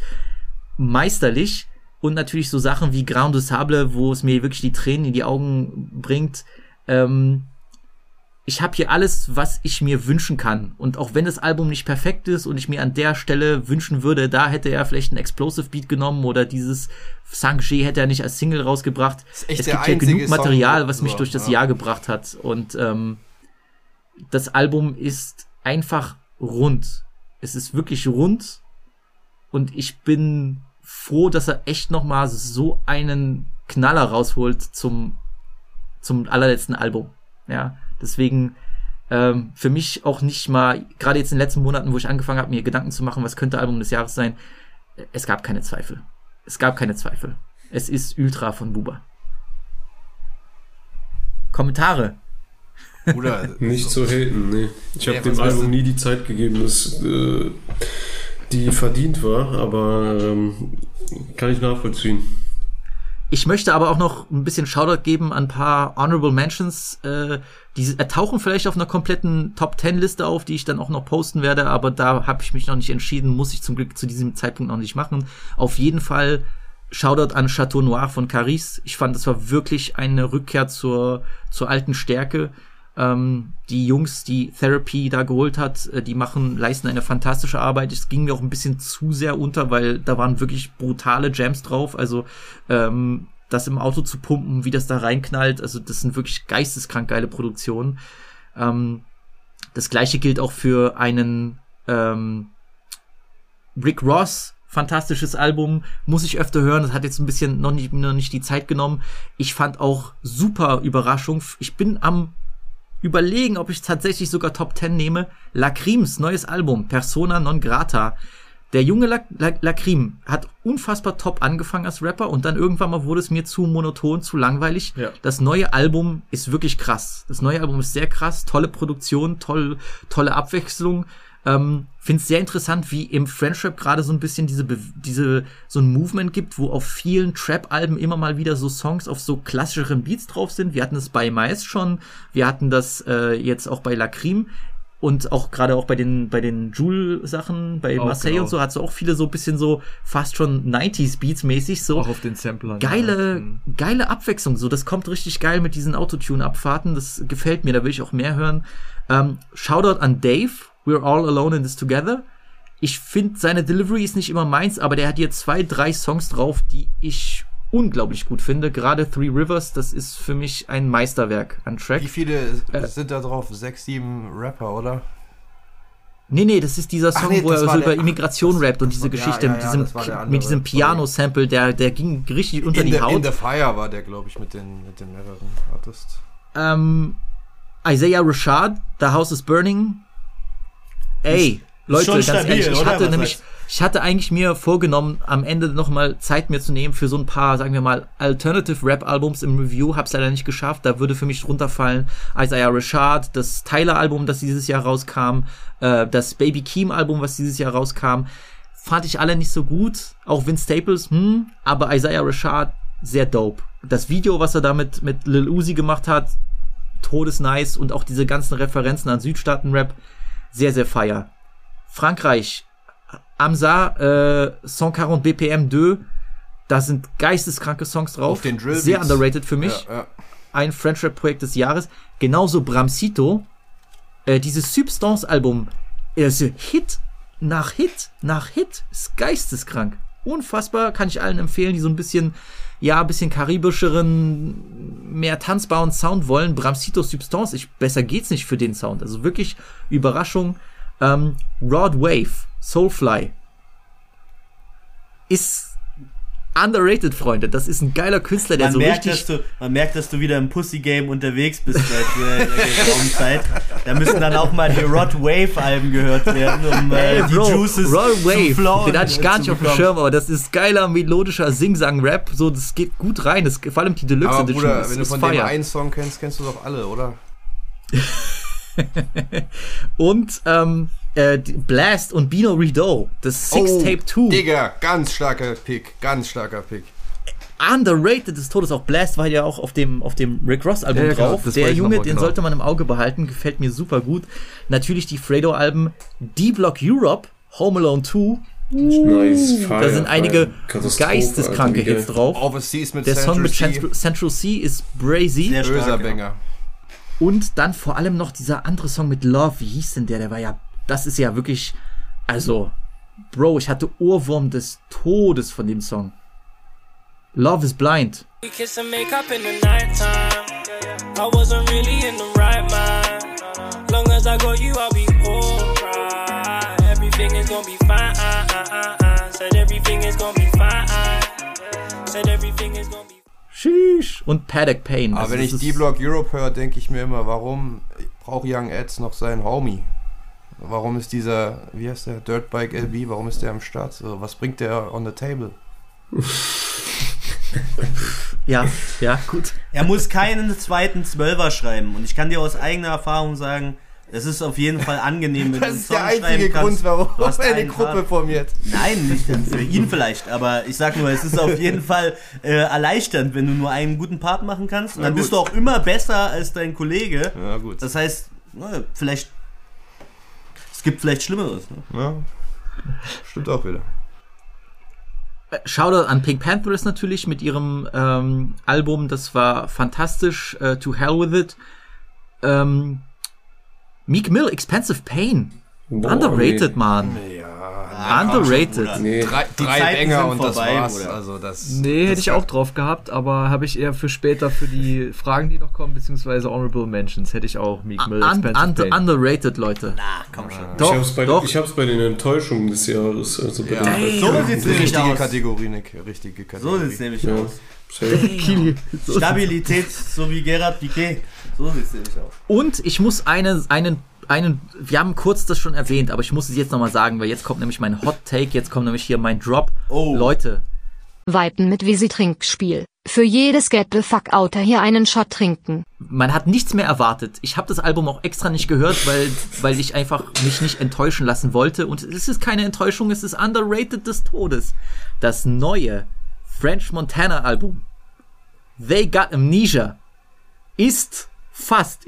meisterlich. Und natürlich so Sachen wie Ground de Sable, wo es mir wirklich die Tränen in die Augen bringt. Ich habe hier alles, was ich mir wünschen kann, und auch wenn das Album nicht perfekt ist und ich mir an der Stelle wünschen würde, da hätte er vielleicht einen Explosive Beat genommen oder dieses Sanjay hätte er nicht als Single rausgebracht. Es gibt hier genug Material, was mich durch das Jahr gebracht hat, und das Album ist einfach rund. Es ist wirklich rund, und ich bin froh, dass er echt nochmal so einen Knaller rausholt zum allerletzten Album. Ja, deswegen für mich auch nicht mal, gerade jetzt in den letzten Monaten, wo ich angefangen habe, mir Gedanken zu machen, was könnte Album des Jahres sein, es gab keine Zweifel. Es ist Ultra von Buba. Kommentare? Oder nicht zu haten, nee. Ich habe dem Album nie die Zeit gegeben, dass die verdient war, aber kann ich nachvollziehen. Ich möchte aber auch noch ein bisschen Shoutout geben an ein paar Honorable Mentions. Die tauchen vielleicht auf einer kompletten Top-10-Liste auf, die ich dann auch noch posten werde, aber da habe ich mich noch nicht entschieden, muss ich zum Glück zu diesem Zeitpunkt noch nicht machen. Auf jeden Fall Shoutout an Chateau Noir von Karis. Ich fand, das war wirklich eine Rückkehr zur alten Stärke. Die Jungs, die Therapy da geholt hat, die leisten eine fantastische Arbeit. Es ging mir auch ein bisschen zu sehr unter, weil da waren wirklich brutale Jams drauf. Also das im Auto zu pumpen, wie das da reinknallt, also das sind wirklich geisteskrank geile Produktionen. Das gleiche gilt auch für einen Rick Ross. Fantastisches Album, muss ich öfter hören. Das hat jetzt ein bisschen noch nicht die Zeit genommen. Ich fand auch super Überraschung. Ich bin am Überlegen, ob ich tatsächlich sogar Top 10 nehme. Lacrims neues Album, Persona non grata. Der junge Lacrim hat unfassbar top angefangen als Rapper und dann irgendwann mal wurde es mir zu monoton, zu langweilig. Ja. Das neue Album ist wirklich krass. Das neue Album ist sehr krass, tolle Produktion, tolle Abwechslung. Finde es sehr interessant, wie im French-Rap gerade so ein bisschen so ein Movement gibt, wo auf vielen Trap-Alben immer mal wieder so Songs auf so klassischeren Beats drauf sind. Wir hatten es bei Mais schon, wir hatten das jetzt auch bei Lacrim und auch gerade auch bei den Jule-Sachen, bei Marseille genau. Und so, hat so auch viele so ein bisschen so fast schon 90s-Beats mäßig so. Auch auf den Samplern. Geile Abwechslung, so das kommt richtig geil mit diesen Autotune-Abfahrten, das gefällt mir, da will ich auch mehr hören. Shoutout an Dave. We're all alone in this together. Ich finde, seine Delivery ist nicht immer meins, aber der hat hier 2, 3 Songs drauf, die ich unglaublich gut finde. Gerade Three Rivers, das ist für mich ein Meisterwerk an Track. Wie viele sind da drauf? 6, 7 Rapper, oder? Nee, das ist dieser Song, wo er so über Immigration rappt und diese Geschichte mit diesem Piano-Sample, der ging richtig unter die Haut. In the Fire war der, glaube ich, mit den mehreren Artists. Isaiah Rashad, The House Is Burning. Ey, Leute, ganz ehrlich, ich hatte eigentlich mir vorgenommen, am Ende nochmal Zeit mir zu nehmen für so ein paar, sagen wir mal, Alternative-Rap-Albums im Review. Hab's leider nicht geschafft. Da würde für mich runterfallen Isaiah Rashad, das Tyler-Album, das dieses Jahr rauskam, das Baby Keem-Album, was dieses Jahr rauskam. Fand ich alle nicht so gut. Auch Vince Staples, aber Isaiah Rashad, sehr dope. Das Video, was er damit mit Lil Uzi gemacht hat, todesnice. Und auch diese ganzen Referenzen an Südstaaten-Rap, sehr, sehr feier. Frankreich, Hamza, 140 BPM 2, da sind geisteskranke Songs drauf. Auf den Drill-Beats. Sehr underrated für mich. Ja. Ein French-Rap-Projekt des Jahres. Genauso Bramsito, dieses Substance-Album, Hit nach Hit nach Hit, ist geisteskrank. Unfassbar, kann ich allen empfehlen, die so ein bisschen, karibischeren, mehr tanzbaren Sound wollen. Bramsito Substance, besser geht's nicht für den Sound. Also wirklich Überraschung. Rod Wave, Soulfly. Ist underrated, Freunde. Das ist ein geiler Künstler, der man merkt, dass du wieder im Pussy-Game unterwegs bist seit der Raumzeit. Da müssen dann auch mal die Rod Wave-Alben gehört werden, um die Juices Rod Wave, zu flowen. Den hatte ich gar nicht auf dem Schirm, aber das ist geiler, melodischer Sing-Sang-Rap. So, das geht gut rein. Das, vor allem die Deluxe Edition. Bruder, wenn du von dem einen Song kennst du doch alle, oder? Und Blast und Bino Rideau, das Sixtape 2. Digga, ganz starker Pick. Underrated des Todes, auch Blast war ja auch auf dem Rick Ross Album drauf. Klar, der Junge, den sollte man im Auge behalten, gefällt mir super gut. Natürlich die Fredo Alben, D-Block Europe, Home Alone 2. Nice, da sind einige geisteskranke Hits drauf. Der Song mit Central Cee ist brazy. Sehr böser Banger. Und dann vor allem noch dieser andere Song mit Love, wie hieß denn der? Der war ja, das ist ja wirklich, also, Bro, ich hatte Ohrwurm des Todes von dem Song. Love is Blind. Sheesh. Und Paddock Payne. Aber also wenn ich D-Block Europe höre, denke ich mir immer, warum braucht Young Ads noch seinen Homie? Warum ist dieser, wie heißt der, Dirtbike LB, warum ist der am Start? Also, was bringt der on the table? Ja, gut. Er muss keinen zweiten Zwölfer schreiben. Und ich kann dir aus eigener Erfahrung sagen, Es ist auf jeden Fall angenehm, wenn du einen Song schreiben kannst. Das ist der einzige Grund, warum er eine Gruppe formiert. Nein, nicht für ihn vielleicht, aber ich sag nur, es ist auf jeden Fall erleichternd, wenn du nur einen guten Part machen kannst. Und dann bist du auch immer besser als dein Kollege. Ja, gut. Das heißt, naja, vielleicht, es gibt vielleicht Schlimmeres. Ne? Ja, stimmt auch wieder. Shoutout an Pink Panthers natürlich mit ihrem Album, das war fantastisch, To Hell With It. Meek Mill, Expensive Pain. Boah, underrated, nee. Mann. Ja, underrated. Schon, nee. Drei Banger und vorbei, das war's. Also das, nee, das hätte ich auch drauf gehabt, aber habe ich eher für später, für die Fragen, die noch kommen, beziehungsweise Honorable Mentions, hätte ich auch Meek Mill, Expensive Pain. Underrated, Leute. Na, komm schon. Doch, ich hab's bei den Enttäuschungen des Jahres. Also ja. So sieht's nämlich aus. Kategorie, Nick. Richtige Kategorie. So sieht's nämlich aus. Stabilität, so wie Gerard Piqué. So sieht es nämlich aus. Und ich muss wir haben kurz das schon erwähnt, aber ich muss es jetzt nochmal sagen, weil jetzt kommt nämlich mein Hot Take, jetzt kommt nämlich hier mein Drop. Oh. Leute. Viben mit Vizzy Trinkspiel. Für jedes Get the Fuck Outer hier einen Shot trinken. Man hat nichts mehr erwartet. Ich habe das Album auch extra nicht gehört, weil ich einfach mich nicht enttäuschen lassen wollte. Und es ist keine Enttäuschung, es ist underrated des Todes. Das neue French Montana Album, They Got Amnesia, ist fast,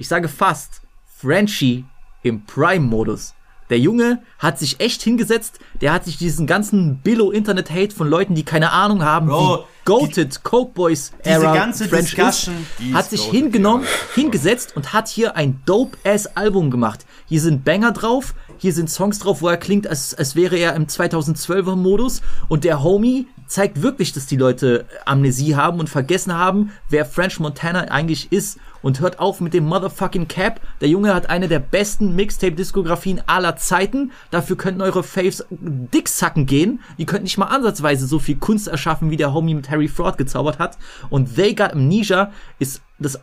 Frenchie im Prime-Modus. Der Junge hat sich echt hingesetzt, der hat sich diesen ganzen Billo-Internet-Hate von Leuten, die keine Ahnung haben, Bro, wie goated Coke Boys-Era French ist, hat sich hingesetzt und hat hier ein Dope-Ass-Album gemacht. Hier sind Banger drauf, hier sind Songs drauf, wo er klingt, als wäre er im 2012er-Modus, und der Homie zeigt wirklich, dass die Leute Amnesie haben und vergessen haben, wer French Montana eigentlich ist, und hört auf mit dem motherfucking Cap. Der Junge hat eine der besten Mixtape-Diskografien aller Zeiten. Dafür könnten eure Faves dicksacken gehen. Ihr könnt nicht mal ansatzweise so viel Kunst erschaffen, wie der Homie mit Harry Fraud gezaubert hat. Und They Got Amnesia ist das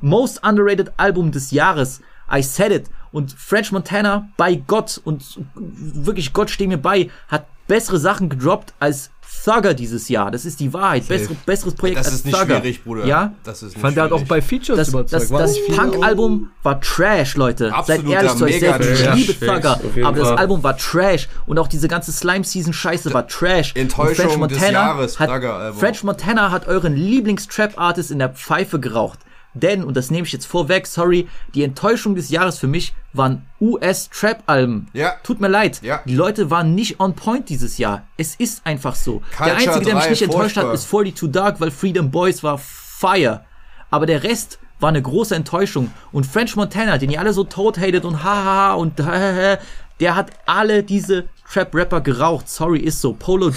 most underrated Album des Jahres. I said it. Und French Montana, bei Gott, und wirklich Gott steh mir bei, hat bessere Sachen gedroppt als Thugger dieses Jahr. Das ist die Wahrheit. Besseres Projekt als Thugger. Das ist nicht schwierig, Bruder. Ja? Das ist nicht schwierig. Fand er halt auch bei Features überzeugt. Das Punk-Album war Trash, Leute. Absolut. Seid ehrlich zu euch selbst. Ich liebe Thugger, aber das Album war Trash. Und auch diese ganze Slime-Season-Scheiße war Trash. Enttäuschung des Jahres, Thugger-Album. French Montana hat euren Lieblings-Trap-Artist in der Pfeife geraucht. Denn, und das nehme ich jetzt vorweg, sorry, die Enttäuschung des Jahres für mich waren US-Trap-Alben. Ja. Tut mir leid. Ja. Die Leute waren nicht on point dieses Jahr. Es ist einfach so. Der Einzige, der mich nicht enttäuscht hat, ist 42 Dark, weil Freedom Boys war fire. Aber der Rest war eine große Enttäuschung. Und French Montana, den ihr alle so tot-hatet und hahaha und hahaha, der hat alle diese Trap-Rapper geraucht. Sorry, ist so. Polo G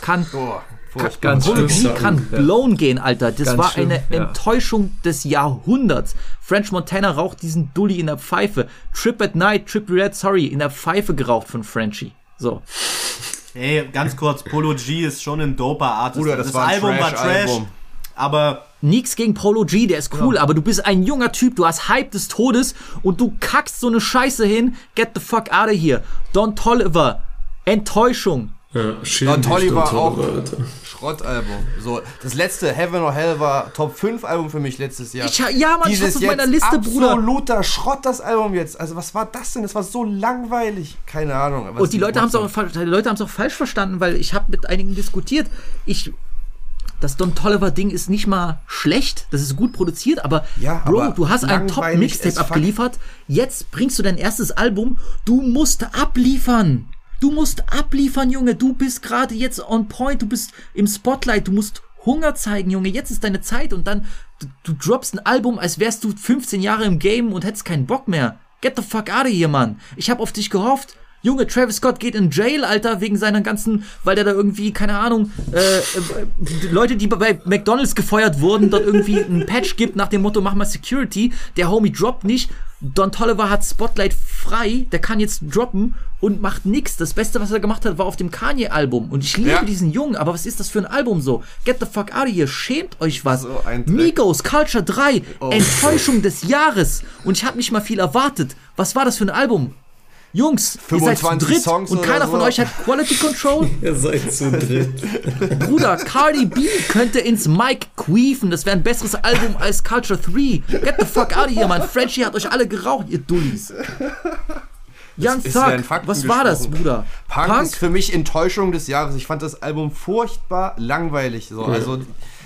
kann... Polo G kann blown gehen, Alter. Das ganz war schlimm, eine Enttäuschung des Jahrhunderts. French Montana raucht diesen Dulli in der Pfeife. Trip at Night, Trip Red, sorry, in der Pfeife geraucht von Frenchie. So. Ey, ganz kurz, Polo G ist schon ein doper Artist. Bruder, das war Album war Trash. Aber nix gegen Polo G, der ist cool, aber du bist ein junger Typ, du hast Hype des Todes und du kackst so eine Scheiße hin. Get the fuck out of here. Don Toliver, Enttäuschung. Ja, Don Tolly war auch Schrottalbum. So, das letzte Heaven or Hell war Top 5 Album für mich letztes Jahr. Ich hab's auf meiner Liste, Bruder. Absoluter Schrott, das Album jetzt. Also was war das denn? Das war so langweilig. Keine Ahnung. Und die Leute haben es auch falsch verstanden, weil ich habe mit einigen diskutiert. Das Don Toliver-Ding ist nicht mal schlecht, das ist gut produziert, aber ja, Bro, aber du hast einen Top-Mixtape abgeliefert, jetzt bringst du dein erstes Album, du musst abliefern. Du musst abliefern, Junge. Du bist gerade jetzt on point. Du bist im Spotlight. Du musst Hunger zeigen, Junge. Jetzt ist deine Zeit. Und dann, du droppst ein Album, als wärst du 15 Jahre im Game und hättest keinen Bock mehr. Get the fuck out of here, Mann. Ich hab auf dich gehofft. Junge, Travis Scott geht in Jail, Alter, wegen seiner ganzen, weil der da irgendwie, keine Ahnung, Leute, die bei McDonalds gefeuert wurden, dort irgendwie einen Patch gibt nach dem Motto, mach mal Security. Der Homie droppt nicht. Don Toliver hat Spotlight frei, der kann jetzt droppen und macht nix. Das Beste, was er gemacht hat, war auf dem Kanye-Album. Und ich liebe diesen Jungen, aber was ist das für ein Album so? Get the fuck out of here, schämt euch was. So Migos, Culture 3, Enttäuschung des Jahres. Und ich hab nicht mal viel erwartet. Was war das für ein Album? Jungs, 25 ihr seid zu dritt Songs und keiner von euch hat Quality Control. Ihr seid zu dritt. Bruder, Cardi B könnte ins Mic quiefen. Das wäre ein besseres Album als Culture 3. Get the fuck out of here, Mann. Frenchie hat euch alle geraucht, ihr Dullis. Young Thug, was war das, Bruder? Punk ist für mich Enttäuschung des Jahres. Ich fand das Album furchtbar langweilig. So. Also,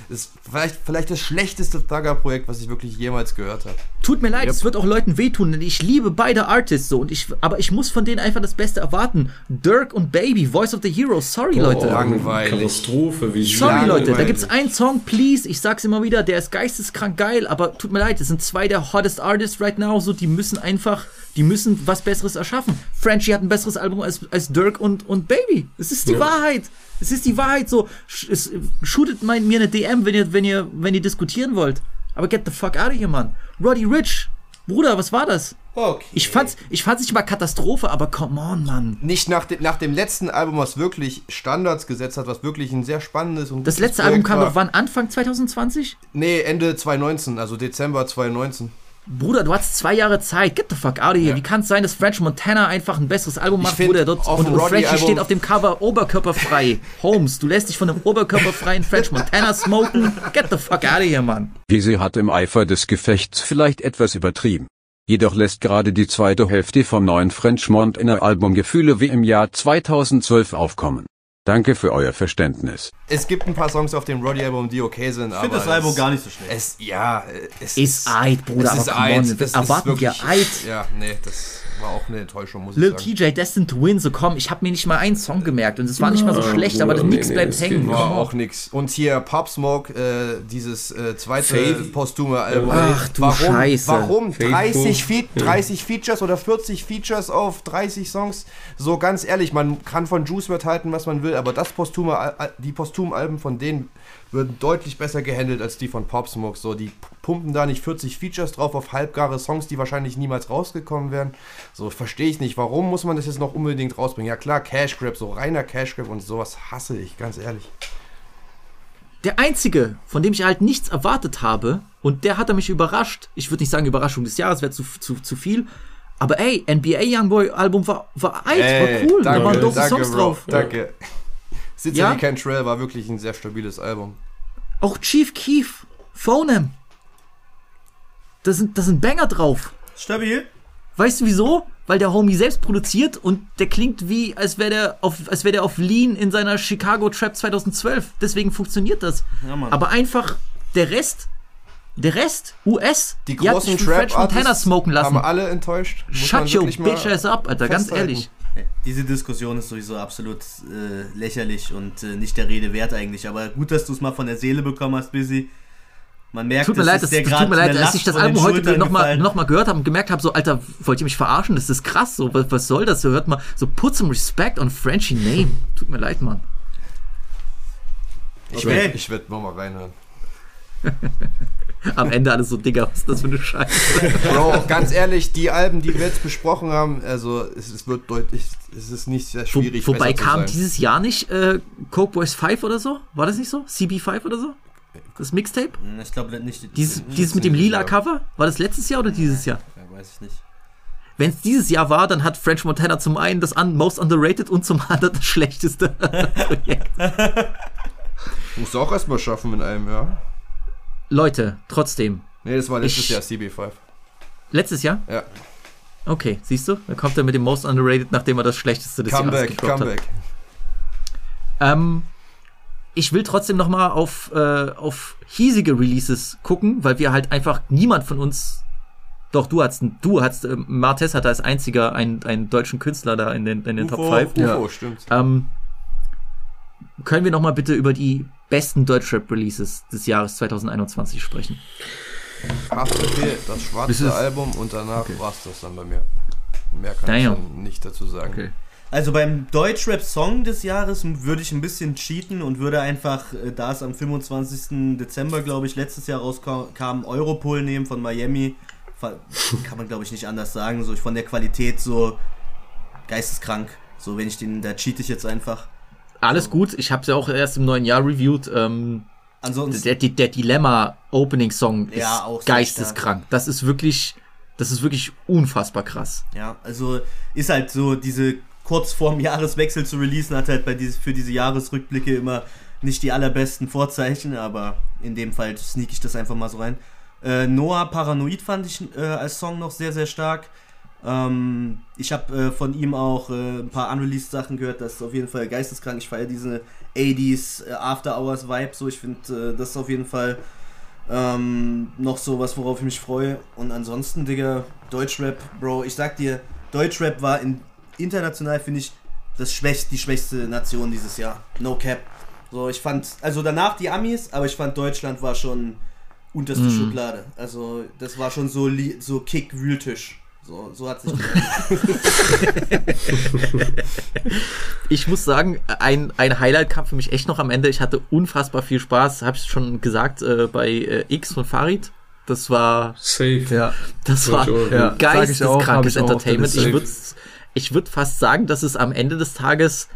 ist vielleicht das schlechteste Thugger-Projekt, was ich wirklich jemals gehört habe. Tut mir leid, es wird auch Leuten wehtun, denn ich liebe beide Artists so. Aber ich muss von denen einfach das Beste erwarten. Dirk und Baby, Voice of the Hero, sorry, Leute. Langweilig. Katastrophe, wie sorry, Leute, da gibt's einen Song, please, ich sag's immer wieder, der ist geisteskrank geil, aber tut mir leid, es sind zwei der hottest Artists right now, so, die müssen einfach, die müssen was Besseres erschaffen. Frenchie hat ein besseres Album als Dirk und Baby. Es ist die Wahrheit. Es ist die Wahrheit, so. Shootet mir eine DM, wenn ihr diskutieren wollt. Aber get the fuck out of here, Mann. Roddy Ricch, Bruder, was war das? Okay. Ich fand's nicht mal Katastrophe, aber come on, Mann. Nicht nach dem letzten Album, was wirklich Standards gesetzt hat, was wirklich ein sehr spannendes und das letzte Projekt Album kam doch wann? Anfang 2020? Nee, Ende 2019, also Dezember 2019. Bruder, du hast 2 Jahre Zeit. Get the fuck out of here. Ja. Wie kann es sein, dass French Montana einfach ein besseres Album macht, wo der dort und Frenchie steht auf dem Cover oberkörperfrei. Holmes, du lässt dich von einem oberkörperfreien French Montana smoken. Get the fuck out of here, Mann. Vizzy hat im Eifer des Gefechts vielleicht etwas übertrieben. Jedoch lässt gerade die zweite Hälfte vom neuen French Montana-Album Gefühle wie im Jahr 2012 aufkommen. Danke für euer Verständnis. Es gibt ein paar Songs auf dem Roddy-Album, die okay sind, aber ich finde das Album gar nicht so schlecht. Es ist Eid, Bruder. Es ist Eid. Das erwarten wir Eid. Ja, nee, das war auch eine Enttäuschung, muss ich sagen. Lil TJ, Destined to Win, so komm, ich habe mir nicht mal einen Song gemerkt und es war nicht mal so schlecht, Bruder, aber das nix bleibt hängen. War auch nix. Und hier Pop Smoke, dieses zweite posthume Album. Ach du Scheiße. Warum 30 Features oder 40 Features auf 30 Songs? So ganz ehrlich, man kann von Juice WRLD halten, was man will, aber die posthumen Alben von denen würden deutlich besser gehandelt als die von Pop Smoke. So, die pumpen da nicht 40 Features drauf auf halbgare Songs, die wahrscheinlich niemals rausgekommen wären. So, verstehe ich nicht. Warum muss man das jetzt noch unbedingt rausbringen? Ja klar, Cash Grab, so reiner Cash Grab und sowas hasse ich, ganz ehrlich. Der einzige, von dem ich halt nichts erwartet habe, und der hat er mich überrascht. Ich würde nicht sagen Überraschung des Jahres, wäre zu viel. Aber ey, NBA Youngboy Album war alt, war cool. Da waren doofe Songs drauf. Danke. City Cantrell war wirklich ein sehr stabiles Album. Auch Chief Keef, Phonem. Da sind Banger drauf. Stabil. Weißt du wieso? Weil der Homie selbst produziert und der klingt wie, als wäre der auf Lean in seiner Chicago Trap 2012. Deswegen funktioniert das. Ja, Mann. Aber einfach der Rest, US, die großen Trap Montana smoken lassen. Haben alle enttäuscht. Shut your bitch ass up, Alter, ganz ehrlich. Diese Diskussion ist sowieso absolut lächerlich und nicht der Rede wert eigentlich. Aber gut, dass du es mal von der Seele bekommen hast, Vizzy. Man merkt, tut mir leid, als ich das Album heute nochmal gehört habe und gemerkt habe, so, Alter, wollt ihr mich verarschen? Das ist krass, so, was soll das? So, hört mal, so, put some respect on Frenchie name. Tut mir leid, Mann. Ich werd mal reinhören. Am Ende alles so, Digga, was ist das für eine Scheiße? Bro, ganz ehrlich, die Alben, die wir jetzt besprochen haben, also es wird deutlich, es ist nicht sehr schwierig. Wobei kam dieses Jahr nicht Coke Boys 5 oder so? War das nicht so? CB5 oder so? Das Mixtape? Ich glaube nicht. Dieses mit dem lila Cover? War das letztes Jahr oder dieses Jahr? Ja, weiß ich nicht. Wenn es dieses Jahr war, dann hat French Montana zum einen das most underrated und zum anderen das schlechteste Projekt. Musst du auch erstmal schaffen in einem Jahr. Leute, trotzdem. Nee, das war letztes Jahr CB5. Letztes Jahr? Ja. Okay, siehst du? Dann kommt er mit dem Most Underrated, nachdem er das Schlechteste des Jahres gedroppt hat. Comeback. Ich will trotzdem nochmal auf hiesige Releases gucken, weil wir halt einfach niemand von uns. Doch, du hattest Martes hat als einziger einen deutschen Künstler da in den Top 5. UFO, ja. Stimmt. Können wir nochmal bitte über die besten Deutschrap-Releases des Jahres 2021 sprechen? Haftbefehl, das schwarze Album und danach war's das dann bei mir. Mehr kann ich dann nicht dazu sagen. Okay. Also beim Deutschrap-Song des Jahres würde ich ein bisschen cheaten und würde einfach, da es am 25. Dezember, glaube ich, letztes Jahr rauskam, Europol nehmen von Miami. Kann man, glaube ich, nicht anders sagen. So, von der Qualität so geisteskrank. So, wenn ich den, da cheate ich jetzt einfach. Alles gut, ich hab's ja auch erst im neuen Jahr reviewed. Ansonsten der Dilemma-Opening-Song ist geisteskrank. Das ist wirklich, Das ist wirklich unfassbar krass. Ja, also ist halt so, diese kurz vorm Jahreswechsel zu releasen, hat halt bei für diese Jahresrückblicke immer nicht die allerbesten Vorzeichen, aber in dem Fall sneak ich das einfach mal so rein. Noah Paranoid fand ich als Song noch sehr, sehr stark. Ich habe von ihm auch ein paar Unreleased-Sachen gehört, das ist auf jeden Fall geisteskrank. Ich feiere diese 80s After-Hours-Vibe, so. Ich finde, das ist auf jeden Fall noch so was, worauf ich mich freue. Und ansonsten, Digga, Deutschrap, Bro, ich sag dir, Deutschrap war international, finde ich, die schwächste Nation dieses Jahr. No cap. So, ich fand, also danach die Amis, aber ich fand, Deutschland war schon unterste Schublade. Also, das war schon so Kick-Wühltisch. So hat sich Ich muss sagen, ein Highlight kam für mich echt noch am Ende. Ich hatte unfassbar viel Spaß, habe ich schon gesagt, bei X von Farid. Das war safe. Ja, das war geisteskrankes Entertainment. Ich würd fast sagen, dass es am Ende des Tages,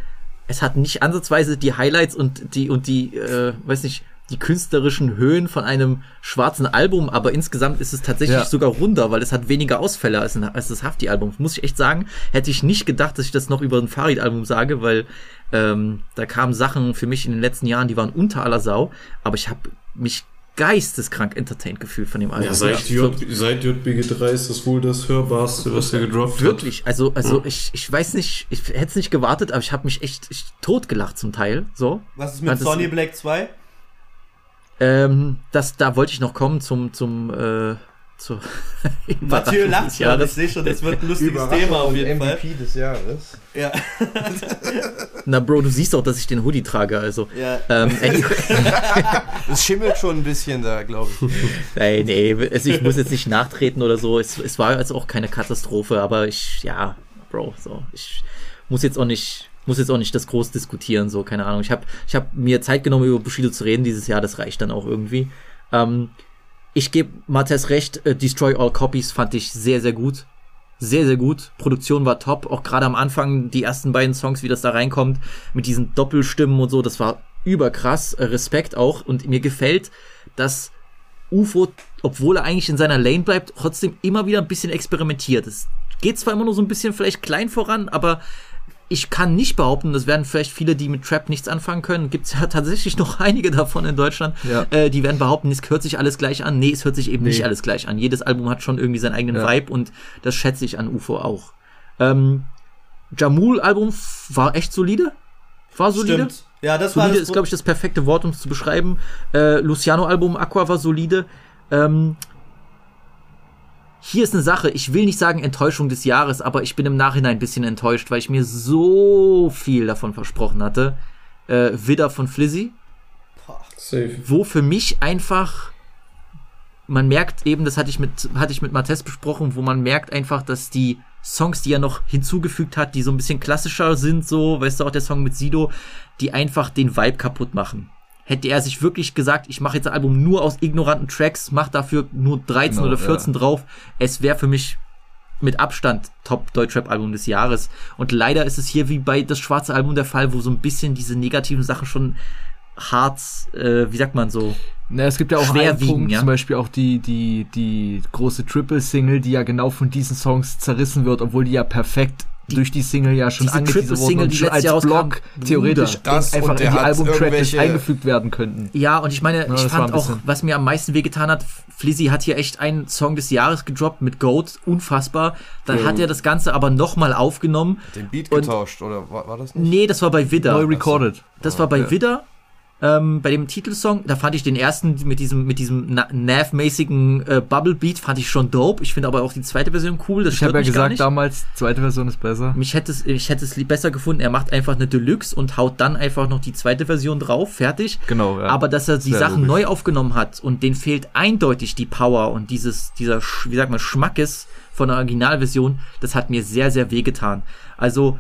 es hat nicht ansatzweise die Highlights und die weiß nicht, die künstlerischen Höhen von einem schwarzen Album, aber insgesamt ist es tatsächlich sogar runder, weil es hat weniger Ausfälle als das Hafti-Album. Muss ich echt sagen, hätte ich nicht gedacht, dass ich das noch über ein Farid-Album sage, weil da kamen Sachen für mich in den letzten Jahren, die waren unter aller Sau, aber ich habe mich geisteskrank entertained gefühlt von dem Album. Ja, seit JBG3 ist das wohl das Hörbarste, was er gedroppt hat. Wirklich, also ich weiß nicht, ich hätte es nicht gewartet, aber ich habe mich echt totgelacht zum Teil. So. Was ist mit Sonny Black 2? Da wollte ich noch kommen zur Mathieu lacht schon, ich sehe schon, das wird ein lustiges Thema auf jeden Fall. MVP des Jahres. Ja. Na Bro, du siehst auch, dass ich den Hoodie trage, also. Ja. Es schimmelt schon ein bisschen da, glaube ich. Nein, also ich muss jetzt nicht nachtreten oder so, es war also auch keine Katastrophe, aber ich muss jetzt auch nicht das groß diskutieren, so, keine Ahnung. Ich hab mir Zeit genommen, über Bushido zu reden dieses Jahr, das reicht dann auch irgendwie. Ich gebe Matthias recht, Destroy All Copies fand ich sehr, sehr gut. Sehr, sehr gut. Produktion war top, auch gerade am Anfang, die ersten beiden Songs, wie das da reinkommt, mit diesen Doppelstimmen und so, das war überkrass. Respekt auch, und mir gefällt, dass UFO, obwohl er eigentlich in seiner Lane bleibt, trotzdem immer wieder ein bisschen experimentiert. Es geht zwar immer nur so ein bisschen vielleicht klein voran, aber ich kann nicht behaupten, das werden vielleicht viele, die mit Trap nichts anfangen können, gibt es ja tatsächlich noch einige davon in Deutschland, die werden behaupten, es hört sich alles gleich an. Nee, es hört sich eben nicht alles gleich an. Jedes Album hat schon irgendwie seinen eigenen Vibe, und das schätze ich an UFO auch. Jamul-Album war echt solide. War solide. Stimmt. Ja, das solide war ist, glaube ich, das perfekte Wort, um es zu beschreiben. Luciano-Album Aqua war solide. Hier ist eine Sache, ich will nicht sagen Enttäuschung des Jahres, aber ich bin im Nachhinein ein bisschen enttäuscht, weil ich mir so viel davon versprochen hatte. Widder von Flizzy. Safe. Wo für mich einfach, man merkt eben, das hatte ich mit Mattes besprochen, wo man merkt einfach, dass die Songs, die er noch hinzugefügt hat, die so ein bisschen klassischer sind, so, weißt du, auch der Song mit Sido, die einfach den Vibe kaputt machen. Hätte er sich wirklich gesagt, ich mache jetzt ein Album nur aus ignoranten Tracks, mach dafür nur 13 oder 14 drauf, es wäre für mich mit Abstand Top-Deutschrap-Album des Jahres. Und leider ist es hier wie bei das schwarze Album der Fall, wo so ein bisschen diese negativen Sachen schon hart, wie sagt man so, na, es gibt ja auch einen Punkt, zum Beispiel auch die große Triple-Single, die ja genau von diesen Songs zerrissen wird, obwohl die ja perfekt durch die Single ja schon angeteasert wurden und schon als Block theoretisch einfach in die Albumtracklist eingefügt werden könnten. Ja, und ich meine, ich fand auch, was mir am meisten wehgetan hat, Flizzy hat hier echt einen Song des Jahres gedroppt mit Goat, unfassbar. Dann hat er das Ganze aber nochmal aufgenommen. Hat den Beat getauscht, oder war das nicht? Nee, das war bei Widder. Neu recorded. Das war bei Widder. Bei dem Titelsong, da fand ich den ersten mit diesem Nav-mäßigen Bubble-Beat, fand ich schon dope. Ich finde aber auch die zweite Version cool. Das, ich habe ja gesagt damals, zweite Version ist besser. Ich hätte es besser gefunden. Er macht einfach eine Deluxe und haut dann einfach noch die zweite Version drauf, fertig. Genau, ja. Aber dass er die Sachen neu aufgenommen hat und denen fehlt eindeutig die Power und dieser, wie sagt man, Schmackes von der Originalversion, das hat mir sehr, sehr wehgetan. Also,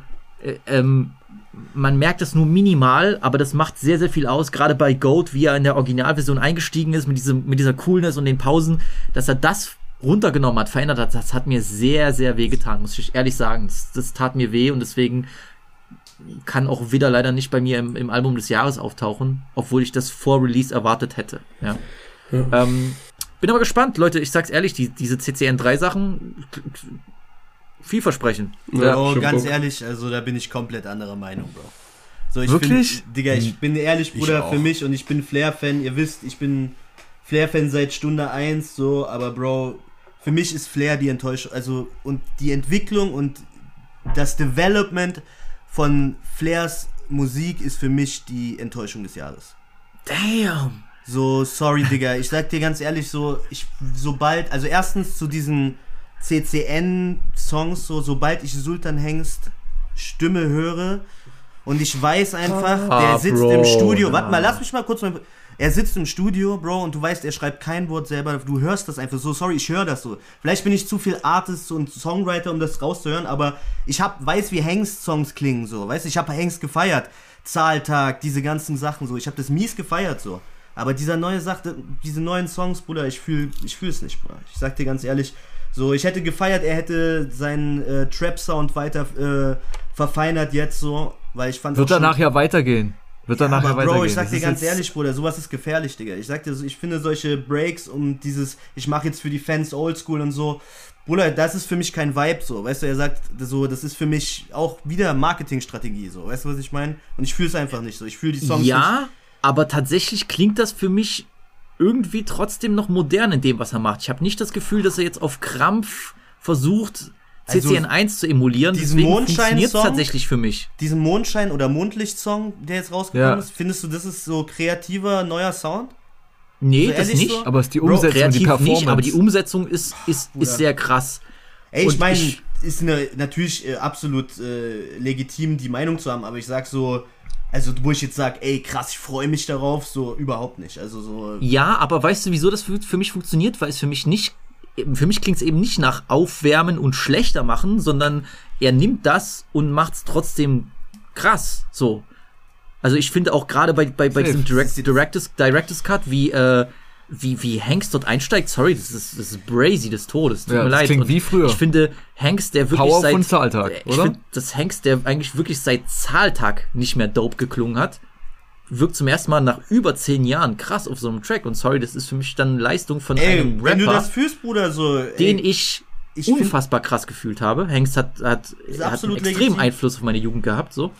man merkt es nur minimal, aber das macht sehr, sehr viel aus, gerade bei Goat, wie er in der Originalversion eingestiegen ist, mit dieser Coolness und den Pausen, dass er das runtergenommen hat, verändert hat, das hat mir sehr, sehr weh getan, muss ich ehrlich sagen. Das tat mir weh, und deswegen kann auch wieder leider nicht bei mir im Album des Jahres auftauchen, obwohl ich das vor Release erwartet hätte. Ja. Bin aber gespannt, Leute, ich sag's ehrlich, diese CCN3-Sachen vielversprechend. Ja, oh, ganz Bock. Ehrlich, also da bin ich komplett anderer Meinung, Bro. So, ich wirklich? Ich bin ehrlich, Bruder, für mich, und ich bin Flair-Fan, ihr wisst, ich bin Flair-Fan seit Stunde 1, so, aber Bro, für mich ist Flair die Enttäuschung, also, und die Entwicklung und das Development von Flairs Musik ist für mich die Enttäuschung des Jahres. Damn! So, sorry, Digga, ich sag dir ganz ehrlich, so, also erstens zu diesen CCN-Songs, so, sobald ich Sultan Hengst Stimme höre und ich weiß einfach, der sitzt im Studio, warte mal, lass mich mal kurz, er sitzt im Studio, Bro, und du weißt, er schreibt kein Wort selber, du hörst das einfach so, sorry, ich höre das so. Vielleicht bin ich zu viel Artist und Songwriter, um das rauszuhören, aber ich weiß, wie Hengst-Songs klingen, so, weißt du, ich habe Hengst gefeiert, Zahltag, diese ganzen Sachen, so, ich habe das mies gefeiert, so. Aber diese neuen Songs, Bruder, ich fühl's nicht, Bruder. Ich sag dir ganz ehrlich, so, ich hätte gefeiert, er hätte seinen Trap-Sound weiter verfeinert jetzt so, weil ich fand... Wird danach ja weitergehen. Bro, ich sag dir ganz ehrlich, Bruder, sowas ist gefährlich, Digga. Ich sag dir, ich finde solche Breaks und dieses, ich mach jetzt für die Fans Oldschool und so, Bruder, das ist für mich kein Vibe, so, weißt du, er sagt so, das ist für mich auch wieder Marketingstrategie, so, weißt du, was ich meine? Und ich fühl's einfach nicht so, ich fühl die Songs nicht. Aber tatsächlich klingt das für mich irgendwie trotzdem noch modern in dem, was er macht. Ich habe nicht das Gefühl, dass er jetzt auf Krampf versucht, CCN1 zu emulieren. Diesen Mondschein-Song, tatsächlich für mich. Diesen Mondschein- oder Mondlicht-Song, der jetzt rausgekommen ist, findest du, das ist so kreativer, neuer Sound? Nee, also das nicht, so? Aber es ist die Umsetzung, Bro, kreativ die Performance. Nicht, aber die Umsetzung ist sehr krass. Ey, ich meine, ist natürlich absolut legitim, die Meinung zu haben, aber ich sag so... Also, wo ich jetzt sage, ey, krass, ich freue mich darauf, so überhaupt nicht. Also so. Ja, aber weißt du, wieso das für mich funktioniert? Weil es für mich klingt es eben nicht nach Aufwärmen und schlechter machen, sondern er nimmt das und macht es trotzdem krass, so. Also ich finde auch gerade bei diesem Director's Cut, wie Hanks dort einsteigt, sorry, das ist brazy des Todes, tut mir leid. Das klingt wie früher. Ich finde, Hanks, der wirklich Power seit... Zahltag, ich finde, dass Hanks, der eigentlich wirklich seit Zahltag nicht mehr dope geklungen hat, wirkt zum ersten Mal nach über 10 Jahren krass auf so einem Track. Und sorry, das ist für mich dann Leistung von einem Rapper, wenn du das fühlst, Bruder, so... den ich unfassbar krass gefühlt habe. Hanks hat einen extremen Einfluss auf meine Jugend gehabt, so.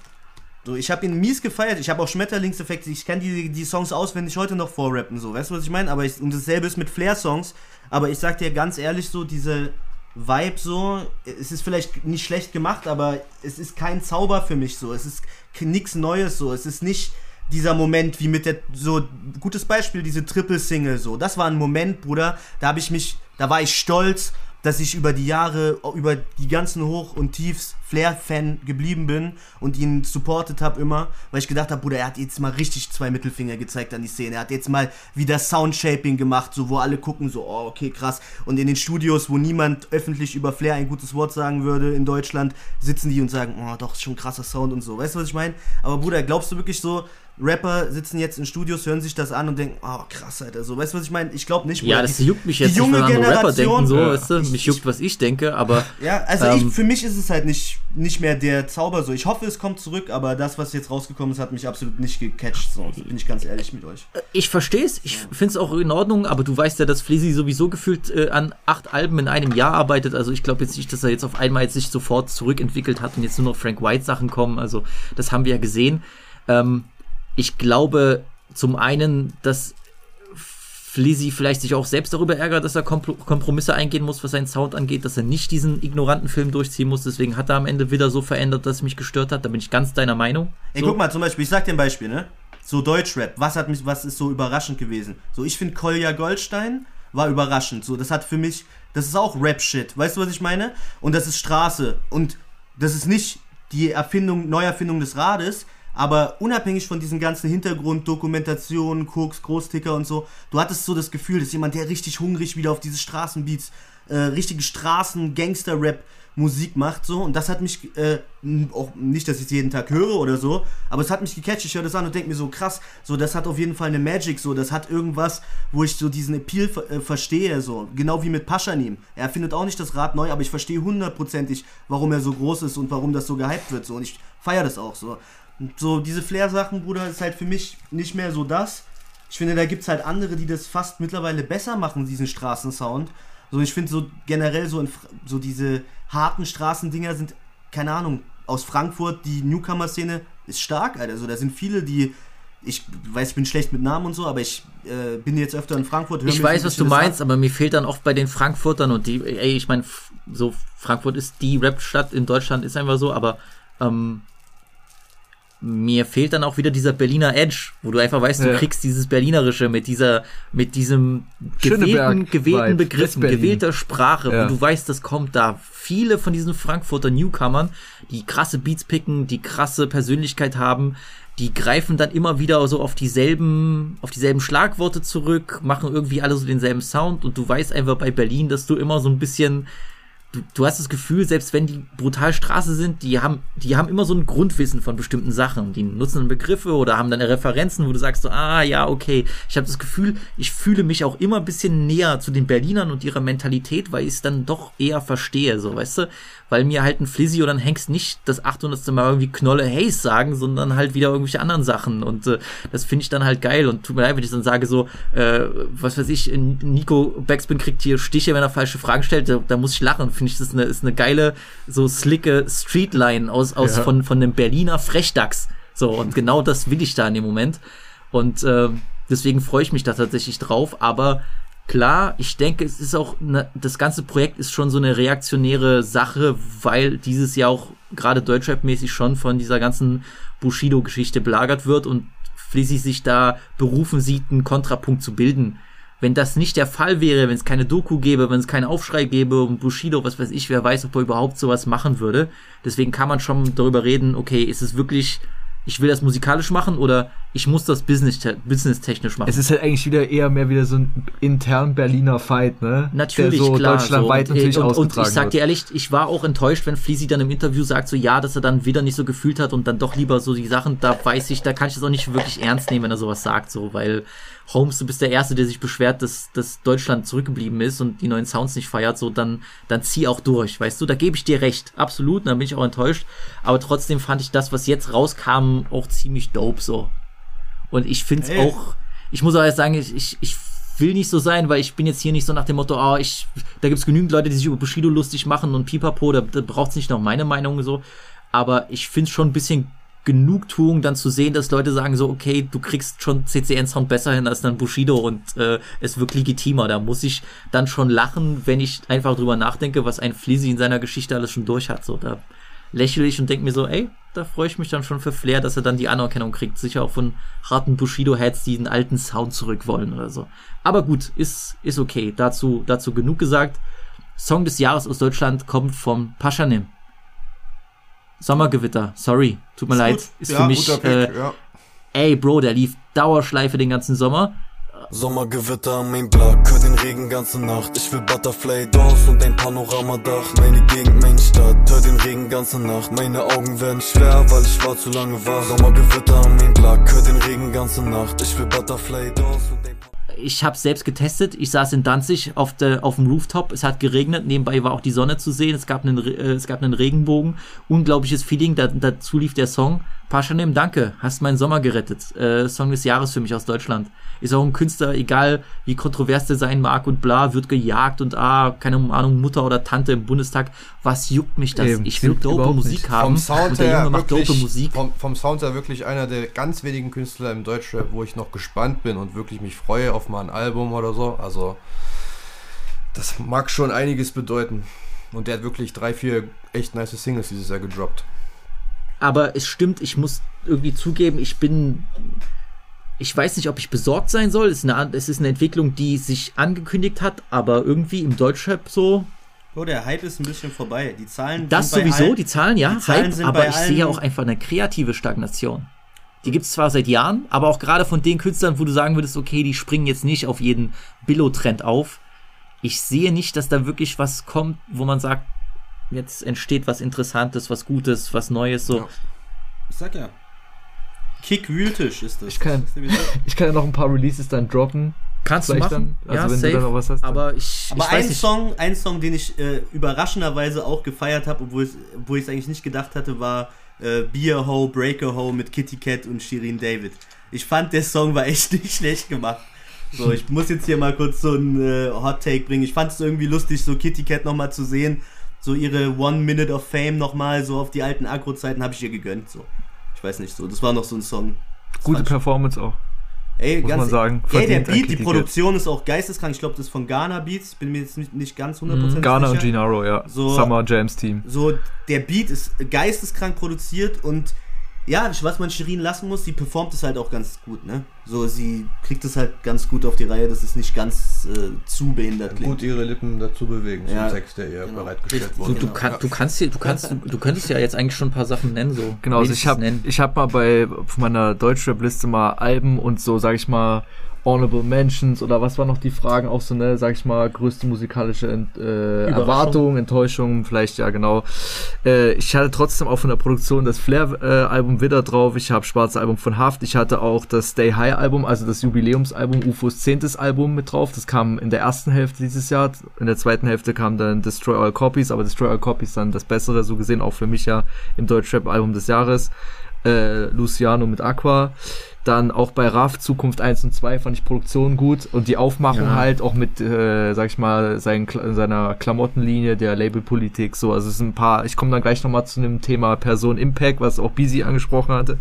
So, ich habe ihn mies gefeiert, ich habe auch Schmetterlingseffekte, ich kann die Songs auswendig heute noch vorrappen, so, weißt du, was ich meine? Aber und dasselbe ist mit Flair-Songs, aber ich sag dir ganz ehrlich so, diese Vibe so, es ist vielleicht nicht schlecht gemacht, aber es ist kein Zauber für mich so, es ist nichts Neues so, es ist nicht dieser Moment wie mit der, so, gutes Beispiel, diese Triple-Single so, das war ein Moment, Bruder, da war ich stolz, dass ich über die Jahre, über die ganzen Hoch- und Tiefs Flair-Fan geblieben bin und ihn supportet habe immer, weil ich gedacht habe, Bruder, er hat jetzt mal richtig 2 Mittelfinger gezeigt an die Szene, er hat jetzt mal wieder Soundshaping gemacht, so wo alle gucken, so, oh, okay, krass, und in den Studios, wo niemand öffentlich über Flair ein gutes Wort sagen würde in Deutschland, sitzen die und sagen, oh, doch, schon krasser Sound und so, weißt du, was ich meine? Aber Bruder, glaubst du wirklich so, Rapper sitzen jetzt in Studios, hören sich das an und denken, oh krass, Alter, so, weißt du, was ich meine? Ich glaube nicht, Bruder. Ja, das juckt mich jetzt, die junge Generation, Rapper denken, so, weißt du, mich juckt, was ich denke, aber... Ja, also für mich ist es halt nicht mehr der Zauber so. Ich hoffe, es kommt zurück, aber das, was jetzt rausgekommen ist, hat mich absolut nicht gecatcht, so, bin ich ganz ehrlich mit euch. Ich versteh's, ich finde es auch in Ordnung, aber du weißt ja, dass Flizzy sowieso gefühlt an 8 Alben in einem Jahr arbeitet, also ich glaube jetzt nicht, dass er jetzt auf einmal sich sofort zurückentwickelt hat und jetzt nur noch Frank White Sachen kommen, also das haben wir ja gesehen. Ich glaube zum einen, dass Flizzy vielleicht sich auch selbst darüber ärgert, dass er Kompromisse eingehen muss, was seinen Sound angeht, dass er nicht diesen ignoranten Film durchziehen muss. Deswegen hat er am Ende wieder so verändert, dass es mich gestört hat. Da bin ich ganz deiner Meinung. Ey, so. Guck mal, zum Beispiel, ich sag dir ein Beispiel, ne? So Deutschrap, was ist so überraschend gewesen? So, ich finde Kolja Goldstein war überraschend. So, das hat für mich, das ist auch Rap-Shit. Weißt du, was ich meine? Und das ist Straße. Und das ist nicht die Neuerfindung des Rades, aber unabhängig von diesem ganzen Hintergrund, Dokumentationen, Koks, Großticker und so, du hattest so das Gefühl, dass jemand, der richtig hungrig wieder auf diese Straßenbeats, richtige Straßen-Gangster-Rap-Musik macht, so. Und das hat mich, auch nicht, dass ich es jeden Tag höre oder so, aber es hat mich gecatcht. Ich höre das an und denke mir so, krass, so, das hat auf jeden Fall eine Magic, so, das hat irgendwas, wo ich so diesen Appeal verstehe, so. Genau wie mit Paschanim. Er findet auch nicht das Rad neu, aber ich verstehe 100%ig, warum er so groß ist und warum das so gehypt wird, so. Und ich feiere das auch, so. So, diese Flair-Sachen, Bruder, ist halt für mich nicht mehr so das. Ich finde, da gibt es halt andere, die das fast mittlerweile besser machen, diesen Straßensound. So, ich finde so generell so diese harten Straßendinger sind, keine Ahnung, aus Frankfurt, die Newcomer-Szene ist stark, Alter. So, da sind viele, die, ich weiß, ich bin schlecht mit Namen und so, aber ich bin jetzt öfter in Frankfurt. Ich weiß, was du meinst, aber mir fehlt dann oft bei den Frankfurtern und die, ey, ich meine, so Frankfurt ist die Rap-Stadt in Deutschland, ist einfach so, aber mir fehlt dann auch wieder dieser Berliner Edge, wo du einfach weißt, du kriegst dieses Berlinerische mit diesem gewählten Begriffen, gewählter Sprache, wo du weißt, das kommt da. Viele von diesen Frankfurter Newcomern, die krasse Beats picken, die krasse Persönlichkeit haben, die greifen dann immer wieder so auf dieselben Schlagworte zurück, machen irgendwie alle so denselben Sound und du weißt einfach bei Berlin, dass du immer so ein bisschen, du hast das Gefühl, selbst wenn die brutal Straße sind, die haben immer so ein Grundwissen von bestimmten Sachen. Die nutzen dann Begriffe oder haben dann Referenzen, wo du sagst so, ah ja, okay. Ich habe das Gefühl, ich fühle mich auch immer ein bisschen näher zu den Berlinern und ihrer Mentalität, weil ich es dann doch eher verstehe, so, weißt du? Weil mir halt ein Flizzy oder ein Hengst nicht das 800. Mal irgendwie Knolle Haze sagen, sondern halt wieder irgendwelche anderen Sachen. Und das finde ich dann halt geil. Und tut mir leid, wenn ich dann sage so, was weiß ich, Nico Backspin kriegt hier Stiche, wenn er falsche Fragen stellt, da muss ich lachen. Finde ich, das ist eine geile, so slicke Streetline aus von einem Berliner Frechdachs. So, und genau das will ich da in dem Moment. Und deswegen freue ich mich da tatsächlich drauf. Aber klar, ich denke, es ist auch, das ganze Projekt ist schon so eine reaktionäre Sache, weil dieses Jahr auch gerade Deutschrap-mäßig schon von dieser ganzen Bushido-Geschichte belagert wird und Flizzy sich da berufen sieht, einen Kontrapunkt zu bilden. Wenn das nicht der Fall wäre, wenn es keine Doku gäbe, wenn es keinen Aufschrei gäbe und Bushido, was weiß ich, wer weiß, ob er überhaupt sowas machen würde. Deswegen kann man schon darüber reden, okay, ist es wirklich, ich will das musikalisch machen oder ich muss das businesstechnisch machen. Es ist halt eigentlich wieder mehr so ein intern Berliner Fight, ne? Natürlich, der so klar. Deutschlandweit so, natürlich ausgetragen und ich sag dir ehrlich, ich war auch enttäuscht, wenn Flizzy dann im Interview sagt so, ja, dass er dann wieder nicht so gefühlt hat und dann doch lieber so die Sachen, da kann ich das auch nicht wirklich ernst nehmen, wenn er sowas sagt, so, weil Holmes, du bist der Erste, der sich beschwert, dass Deutschland zurückgeblieben ist und die neuen Sounds nicht feiert, so, dann zieh auch durch, weißt du, da gebe ich dir recht, absolut, dann bin ich auch enttäuscht, aber trotzdem fand ich das, was jetzt rauskam, auch ziemlich dope, so. Und ich finde es auch, ich muss auch jetzt sagen, ich will nicht so sein, weil ich bin jetzt hier nicht so nach dem Motto, da gibt es genügend Leute, die sich über Bushido lustig machen und pipapo, da braucht es nicht noch meine Meinung, so, aber ich finde es schon ein bisschen Genugtuung dann zu sehen, dass Leute sagen so, okay, du kriegst schon CCN-Sound besser hin als dann Bushido und es wirkt legitimer. Da muss ich dann schon lachen, wenn ich einfach drüber nachdenke, was ein Flizzy in seiner Geschichte alles schon durch hat. So, da lächle ich und denke mir so, ey, da freue ich mich dann schon für Flair, dass er dann die Anerkennung kriegt. Sicher auch von harten Bushido-Heads, die den alten Sound zurück wollen oder so. Aber gut, ist okay. Dazu genug gesagt. Song des Jahres aus Deutschland kommt von Paschanim. Sommergewitter, sorry, tut mir leid, ist ja, für mich, ey Bro, der lief Dauerschleife den ganzen Sommer. Sommergewitter am Main Block, hör den Regen ganze Nacht, ich will Butterfly Dorf und ein Panoramadach, meine Gegend, meine Stadt, hör den Regen ganze Nacht, meine Augen werden schwer, weil ich war zu lange wach. Sommergewitter am Main Block, hör den Regen ganze Nacht, ich will Butterfly Dorf und ein Ich habe selbst getestet. Ich saß in Danzig auf dem Rooftop. Es hat geregnet. Nebenbei war auch die Sonne zu sehen. Es gab einen Regenbogen. Unglaubliches Feeling. Dazu lief der Song. Paschanim, danke. Hast meinen Sommer gerettet. Song des Jahres für mich aus Deutschland. Ist auch ein Künstler, egal wie kontrovers der sein mag und bla, wird gejagt und keine Ahnung, Mutter oder Tante im Bundestag. Was juckt mich das? Ich will dope Musik haben. Vom Sound her macht dope Musik. Vom Sound her wirklich einer der ganz wenigen Künstler im Deutschrap, wo ich noch gespannt bin und wirklich mich freue auf mal ein Album oder so. Also das mag schon einiges bedeuten. Und der hat wirklich 3-4 echt nice Singles dieses Jahr gedroppt. Aber es stimmt, ich muss irgendwie zugeben, ich weiß nicht, ob ich besorgt sein soll. Es ist eine Entwicklung, die sich angekündigt hat, aber irgendwie im Deutschrap so. Bro, der Hype ist ein bisschen vorbei. Die Zahlen das sind sowieso, bei allen, die Zahlen, ja, die Zahlen Hype, aber ich sehe auch einfach eine kreative Stagnation. Die gibt es zwar seit Jahren, aber auch gerade von den Künstlern, wo du sagen würdest, okay, die springen jetzt nicht auf jeden Billo-Trend auf. Ich sehe nicht, dass da wirklich was kommt, wo man sagt, jetzt entsteht was Interessantes, was Gutes, was Neues, so. Ja. Ich sag ja, Kick-Wühltisch ist das. Ich kann ja noch ein paar Releases dann droppen. Kannst du machen, dann, also ja, wenn safe, du dann noch was hast. Dann. Aber ein Song, den ich überraschenderweise auch gefeiert habe, obwohl ich es eigentlich nicht gedacht hatte, war Be a Ho, Break a Ho mit Kitty Cat und Shirin David. Ich fand, der Song war echt nicht schlecht gemacht. So, ich muss jetzt hier mal kurz so einen Hot Take bringen. Ich fand es irgendwie lustig, so Kitty Cat nochmal zu sehen. So ihre One Minute of Fame nochmal, so auf die alten Agro-Zeiten habe ich ihr gegönnt. So. Ich weiß nicht, so. Das war noch so ein Song. Das gute Performance auch. Ey, muss man sagen. Ey, der Beat, die Produktion ist auch geisteskrank. Ich glaube, das ist von Ghana Beats. Bin mir jetzt nicht ganz 100% sicher. Ghana und Gennaro, ja. So, Summer Jams Team. So, der Beat ist geisteskrank produziert und ja, was man Shirin lassen muss, sie performt es halt auch ganz gut, ne? So, sie kriegt es halt ganz gut auf die Reihe, dass es nicht ganz zu behindert klingt. Gut ihre Lippen dazu bewegen, ja, zum Sex, der ihr genau bereitgestellt wurde. So, genau. Du könntest ja jetzt eigentlich schon ein paar Sachen nennen, so. Genau, also ich hab mal auf meiner Deutschrap-Liste mal Alben und so, sag ich mal, Honorable Mentions oder was waren noch die Fragen auch so, ne, sag ich mal, größte musikalische Erwartung, Enttäuschung, vielleicht, ja, genau. Ich hatte trotzdem auch von der Produktion das Flair-Album Widder drauf, ich habe Schwarze Album von Haft, ich hatte auch das Stay High-Album, also das Jubiläumsalbum, UFOs 10. Album mit drauf, das kam in der ersten Hälfte dieses Jahr, in der zweiten Hälfte kam dann Destroy All Copies, aber Destroy All Copies dann das Bessere, so gesehen auch für mich ja im Deutschrap-Album des Jahres. Luciano mit Aqua. Dann auch bei Raff, Zukunft 1 und 2 fand ich Produktion gut und die Aufmachung halt auch mit, sag ich mal, seiner Klamottenlinie, der Labelpolitik, so, also es sind ein paar, ich komme dann gleich nochmal zu dem Thema Person Impact, was auch Busy angesprochen hatte,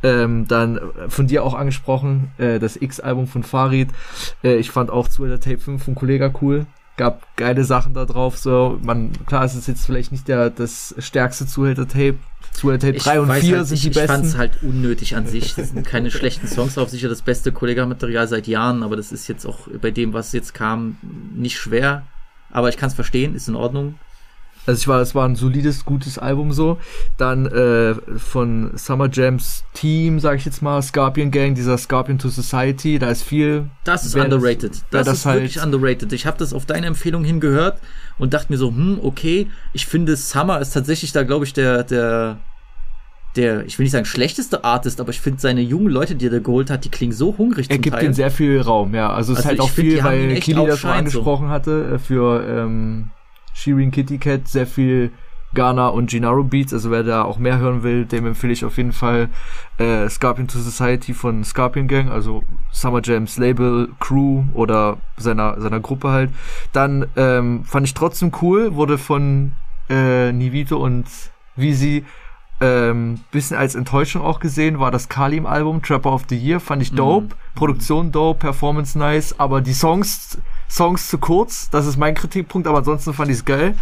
dann von dir auch angesprochen, das X-Album von Farid, ich fand auch Twitter Tape 5 von Kollega cool, gab geile Sachen da drauf, so, klar, es ist jetzt vielleicht nicht das stärkste Zuhälter Tape, Tape 3 und 4 halt sind die besten. Ich fand es halt unnötig an sich. Das sind keine schlechten Songs auf sicher das beste Kollega-Material seit Jahren, aber das ist jetzt auch bei dem, was jetzt kam, nicht schwer. Aber ich kann es verstehen, ist in Ordnung. Also es war ein solides, gutes Album so. Dann von Summer Jams Team, sag ich jetzt mal, Scorpion Gang, dieser Scorpion to Society, da ist viel... Das ist underrated. Das ist wirklich underrated. Ich habe das auf deine Empfehlung hin gehört und dachte mir so, okay, ich finde Summer ist tatsächlich da, glaube ich, der, ich will nicht sagen schlechteste Artist, aber ich finde seine jungen Leute, die er da geholt hat, die klingen so hungrig zum Teil. Er gibt ihnen sehr viel Raum, ja. Also es ist halt auch viel, weil Kili das schon angesprochen hatte, für... Shirin Kitty Cat, sehr viel Ghana und Gennaro Beats, also wer da auch mehr hören will, dem empfehle ich auf jeden Fall Scorpion to Society von Scorpion Gang, also Summer Jams Label, Crew oder seiner Gruppe halt. Dann fand ich trotzdem cool, wurde von Nivito und Vizzy bisschen als Enttäuschung auch gesehen, war das Kalim-Album, Trapper of the Year, fand ich dope, Produktion dope, Performance nice, aber die Songs zu kurz, das ist mein Kritikpunkt, aber ansonsten fand ich es geil.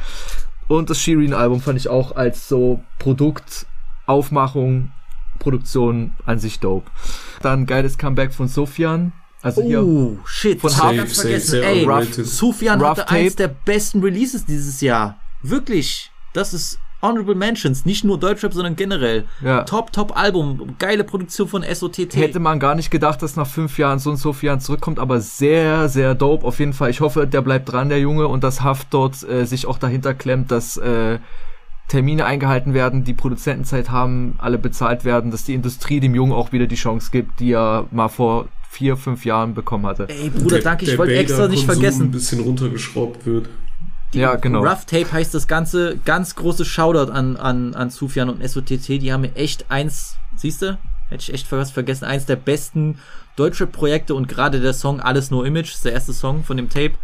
Und das Shirin-Album fand ich auch als so Produkt, Aufmachung, Produktion an sich dope. Dann geiles Comeback von Sofian. Also hier shit, von Harvest vergessen. Sofian hatte eins der besten Releases dieses Jahr. Wirklich, das ist Honorable Mentions, nicht nur Deutschrap, sondern generell. Ja. Top Album, geile Produktion von SOTT. Hätte man gar nicht gedacht, dass nach 5 Jahren so und so vielen Jahren zurückkommt, aber sehr, sehr dope auf jeden Fall. Ich hoffe, der bleibt dran, der Junge, und dass Haft dort sich auch dahinter klemmt, dass Termine eingehalten werden, die Produzentenzeit haben, alle bezahlt werden, dass die Industrie dem Jungen auch wieder die Chance gibt, die er mal vor 4, 5 Jahren bekommen hatte. Ey Bruder, danke, ich wollte extra nicht vergessen. Ein bisschen runtergeschraubt wird. Ja, genau. Rough Tape heißt das Ganze, ganz große Shoutout an Sofian und SOTT, die haben mir echt hätte ich echt fast vergessen, eins der besten Deutschrap-Projekte und gerade der Song Alles No Image, ist der erste Song von dem Tape,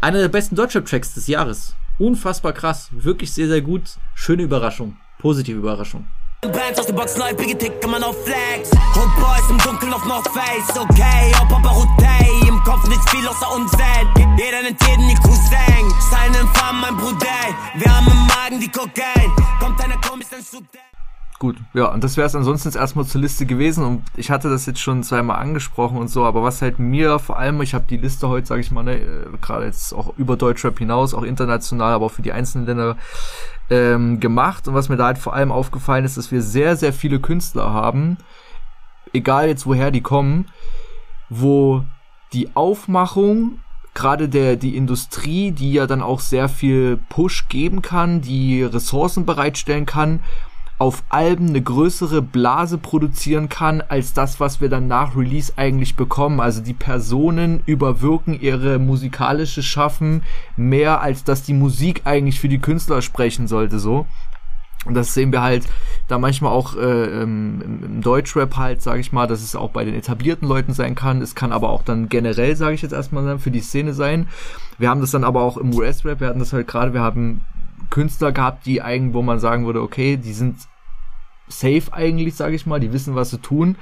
einer der besten Deutschrap-Tracks des Jahres. Unfassbar krass, wirklich sehr, sehr gut, schöne Überraschung, positive Überraschung. Brands aus der Box, neu, Biggie Tick, kann man auf Flex. Hood Boys im Dunkeln auf North Face, okay, ob aber Hotel, im Kopf nicht viel außer uns selbst. Jeder nennt jeden die Cousin, seinen Farben mein Bruder, wir haben im Magen die Kokain, kommt einer komisch, dann schubst. Gut, ja, und das wäre es ansonsten jetzt erstmal zur Liste gewesen und ich hatte das jetzt schon zweimal angesprochen und so, aber was halt mir vor allem, ich habe die Liste heute, sage ich mal, ne, gerade jetzt auch über Deutschrap hinaus, auch international, aber auch für die einzelnen Länder gemacht und was mir da halt vor allem aufgefallen ist, dass wir sehr, sehr viele Künstler haben, egal jetzt woher die kommen, wo die Aufmachung, gerade die Industrie, die ja dann auch sehr viel Push geben kann, die Ressourcen bereitstellen kann, auf Alben eine größere Blase produzieren kann, als das, was wir dann nach Release eigentlich bekommen. Also die Personen überwirken ihre musikalische Schaffen mehr, als dass die Musik eigentlich für die Künstler sprechen sollte, so. Und das sehen wir halt da manchmal auch im Deutschrap halt, sage ich mal, dass es auch bei den etablierten Leuten sein kann. Es kann aber auch dann generell, sage ich jetzt erstmal, für die Szene sein. Wir haben das dann aber auch im US-Rap, wir hatten das halt gerade, wir haben Künstler gehabt, die eigentlich, wo man sagen würde, okay, die sind safe eigentlich, sage ich mal, die wissen, was sie tun,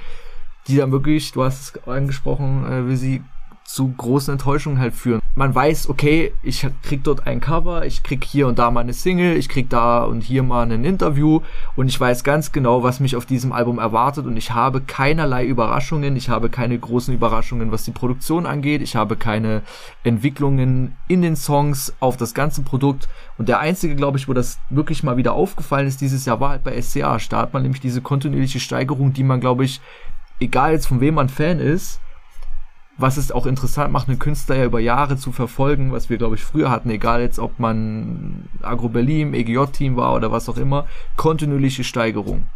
die dann wirklich, du hast es angesprochen, wie sie zu großen Enttäuschungen halt führen. Man weiß, okay, ich krieg dort ein Cover, ich krieg hier und da mal eine Single, ich krieg da und hier mal ein Interview und ich weiß ganz genau, was mich auf diesem Album erwartet und ich habe keinerlei Überraschungen, ich habe keine großen Überraschungen, was die Produktion angeht, ich habe keine Entwicklungen in den Songs auf das ganze Produkt und der einzige, glaube ich, wo das wirklich mal wieder aufgefallen ist dieses Jahr, war halt bei SCA. Da hat man nämlich diese kontinuierliche Steigerung, die man, glaube ich, egal jetzt von wem man Fan ist, was es auch interessant macht, einen Künstler ja über Jahre zu verfolgen, was wir, glaube ich, früher hatten, egal jetzt, ob man Agro Berlin, EGJ-Team war oder was auch immer, kontinuierliche Steigerung.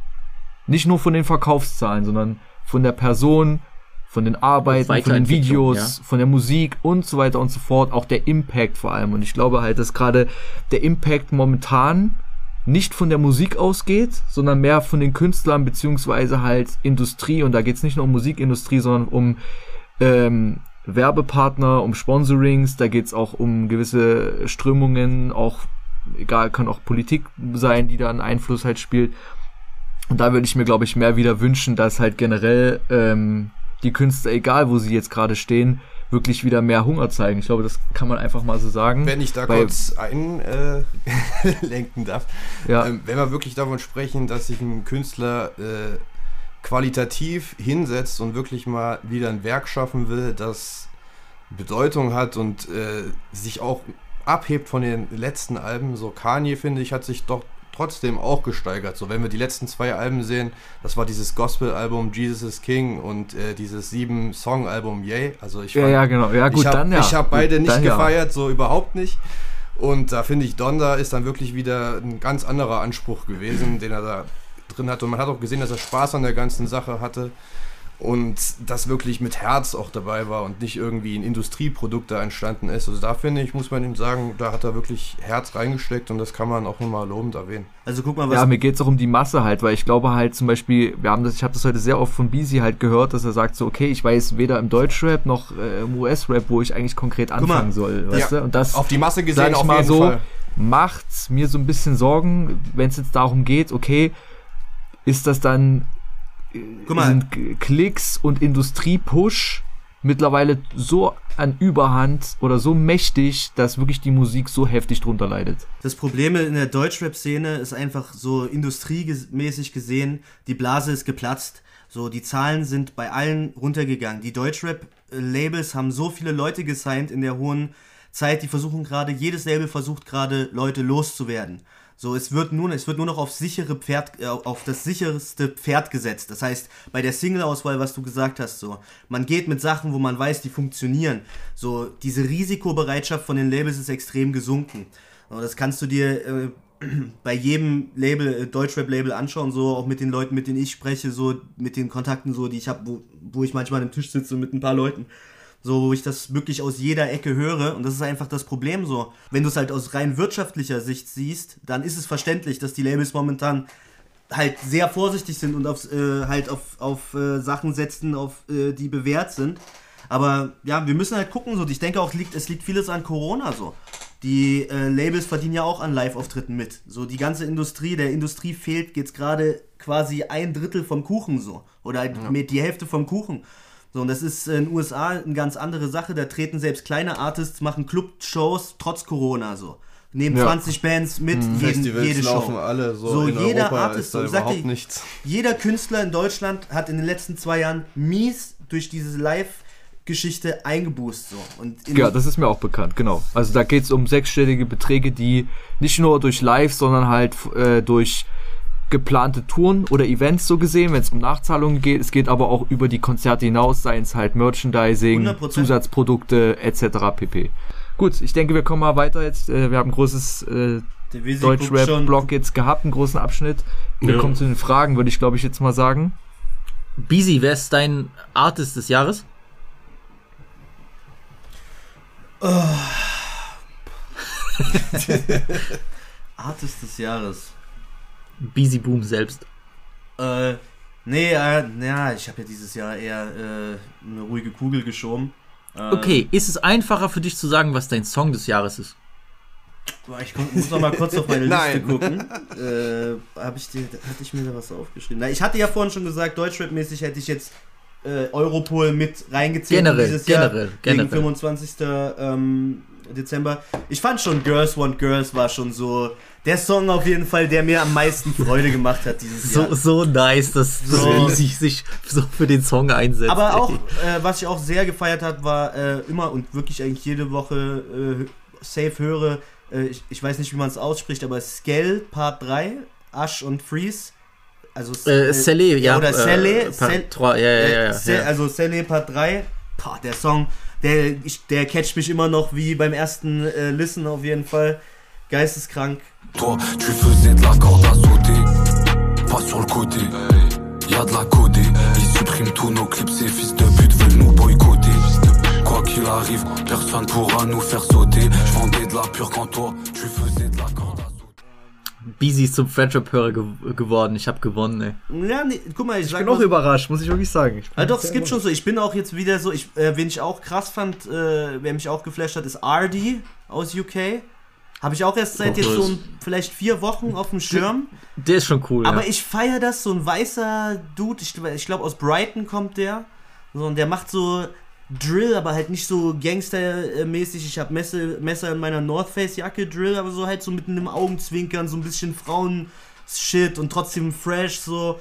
Nicht nur von den Verkaufszahlen, sondern von der Person, von den Arbeiten, von den Videos, ja, von der Musik und so weiter und so fort, auch der Impact vor allem. Und ich glaube halt, dass gerade der Impact momentan nicht von der Musik ausgeht, sondern mehr von den Künstlern beziehungsweise halt Industrie. Und da geht's nicht nur um Musikindustrie, sondern um Werbepartner, um Sponsorings, da geht's auch um gewisse Strömungen, auch egal, kann auch Politik sein, die da einen Einfluss halt spielt. Und da würde ich mir, glaube ich, mehr wieder wünschen, dass halt generell die Künstler, egal wo sie jetzt gerade stehen, wirklich wieder mehr Hunger zeigen. Ich glaube, das kann man einfach mal so sagen. Wenn ich da kurz einlenken darf. Ja. Wenn wir wirklich davon sprechen, dass sich ein Künstler qualitativ hinsetzt und wirklich mal wieder ein Werk schaffen will, das Bedeutung hat und sich auch abhebt von den letzten Alben. So Kanye, finde ich, hat sich doch trotzdem auch gesteigert. So, wenn wir die letzten 2 Alben sehen, das war dieses Gospel-Album Jesus is King und dieses 7-Song-Album Yay. Also ich fand, ja, genau. Ja, gut, ich habe beide gut, nicht gefeiert, ja, so überhaupt nicht. Und da finde ich, Donda ist dann wirklich wieder ein ganz anderer Anspruch gewesen, den er da drin hatte. Und man hat auch gesehen, dass er Spaß an der ganzen Sache hatte und das wirklich mit Herz auch dabei war und nicht irgendwie ein Industrieprodukt da entstanden ist. Also da, finde ich, muss man ihm sagen, da hat er wirklich Herz reingesteckt und das kann man auch nochmal lobend erwähnen. Also guck mal, was... Ja, mir geht's auch um die Masse halt, weil ich glaube halt zum Beispiel, ich habe das heute sehr oft von Busy halt gehört, dass er sagt so, okay, ich weiß weder im Deutschrap noch im US-Rap, wo ich eigentlich konkret anfangen soll. Weißt du? Und das, auf die Masse gesehen, auf jeden Fall, macht's mir so ein bisschen Sorgen, wenn es jetzt darum geht, okay, ist das dann, sind Klicks und Industriepush mittlerweile so an Überhand oder so mächtig, dass wirklich die Musik so heftig drunter leidet. Das Problem in der Deutschrap-Szene ist einfach so industriemäßig gesehen, die Blase ist geplatzt. So, die Zahlen sind bei allen runtergegangen. Die Deutschrap-Labels haben so viele Leute gesigned in der hohen Zeit, die versuchen gerade, jedes Label versucht gerade, Leute loszuwerden. So, es wird nur noch auf das sicherste Pferd gesetzt. Das heißt, bei der Single-Auswahl, was du gesagt hast, so, man geht mit Sachen, wo man weiß, die funktionieren. So, diese Risikobereitschaft von den Labels ist extrem gesunken. So, das kannst du dir bei jedem Label, Deutschrap-Label anschauen, so, auch mit den Leuten, mit denen ich spreche, so, mit den Kontakten, so, die ich habe, wo ich manchmal an dem Tisch sitze mit ein paar Leuten. So, wo ich das wirklich aus jeder Ecke höre. Und das ist einfach das Problem so. Wenn du es halt aus rein wirtschaftlicher Sicht siehst, dann ist es verständlich, dass die Labels momentan halt sehr vorsichtig sind und auf Sachen setzen, die bewährt sind. Aber ja, wir müssen halt gucken. So. Ich denke auch, es liegt vieles an Corona so. Die Labels verdienen ja auch an Live-Auftritten mit. So, die ganze Industrie, der Industrie fehlt jetzt gerade quasi 1/3 vom Kuchen so. Oder die Hälfte vom Kuchen. So, und das ist in den USA eine ganz andere Sache, da treten selbst kleine Artists, machen Club-Shows trotz Corona so. Nehmen 20 Bands mit, jede Show. Laufen alle so in jeder Europa Artist, ist da überhaupt nichts. Jeder Künstler in Deutschland hat in den letzten 2 Jahren mies durch diese Live-Geschichte eingeboost so. Und das ist mir auch bekannt, genau. Also da geht's um 6-stellige Beträge, die nicht nur durch Live, sondern halt durch geplante Touren oder Events so gesehen, wenn es um Nachzahlungen geht. Es geht aber auch über die Konzerte hinaus, seien es halt Merchandising, 100%. Zusatzprodukte etc. pp. Gut, ich denke, wir kommen mal weiter jetzt. Wir haben ein großes Deutschrap-Blog jetzt gehabt, einen großen Abschnitt. Wir kommen zu den Fragen, würde ich, glaube ich, jetzt mal sagen. Busy, wer ist dein Artist des Jahres? Artist des Jahres. Busy Boom selbst? Nee, ich habe ja dieses Jahr eher eine ruhige Kugel geschoben. Okay, ist es einfacher für dich zu sagen, was dein Song des Jahres ist? Ich muss noch mal kurz auf meine Liste gucken. Hatte ich mir da was aufgeschrieben? Na, ich hatte ja vorhin schon gesagt, Deutschrap-mäßig hätte ich jetzt Europol mit reingezählt. Generell. 25. Dezember. Ich fand schon Girls Want Girls war schon so der Song auf jeden Fall, der mir am meisten Freude gemacht hat dieses Jahr. So nice, dass so sich so für den Song einsetzt. Aber auch, was ich auch sehr gefeiert hat, war immer und wirklich eigentlich jede Woche safe höre, ich weiß nicht, wie man es ausspricht, aber Skell Part 3, Ash und Freeze. Also Selle, ja. Oder Selle. Also Selle Part 3. Boah, der Song, der catcht mich immer noch wie beim ersten Listen auf jeden Fall. Geisteskrank. Busy ist zum French-Rap-Hörer geworden. Ich hab gewonnen, ey. Ja, nee, guck mal, ich bin auch überrascht, muss ich wirklich sagen. Doch, es gibt schon so. Ich bin auch jetzt wieder so, wen ich auch krass fand, wer mich auch geflasht hat, ist RD aus UK. Habe ich auch erst seit jetzt so vielleicht 4 Wochen auf dem Schirm. Der ist schon cool, aber ich feiere das, so ein weißer Dude, ich glaube aus Brighton kommt der. So, und der macht so Drill, aber halt nicht so gangstermäßig. Ich habe Messer in meiner North Face Jacke Drill, aber so halt so mit einem Augenzwinkern, so ein bisschen Frauen-Shit und trotzdem fresh, so.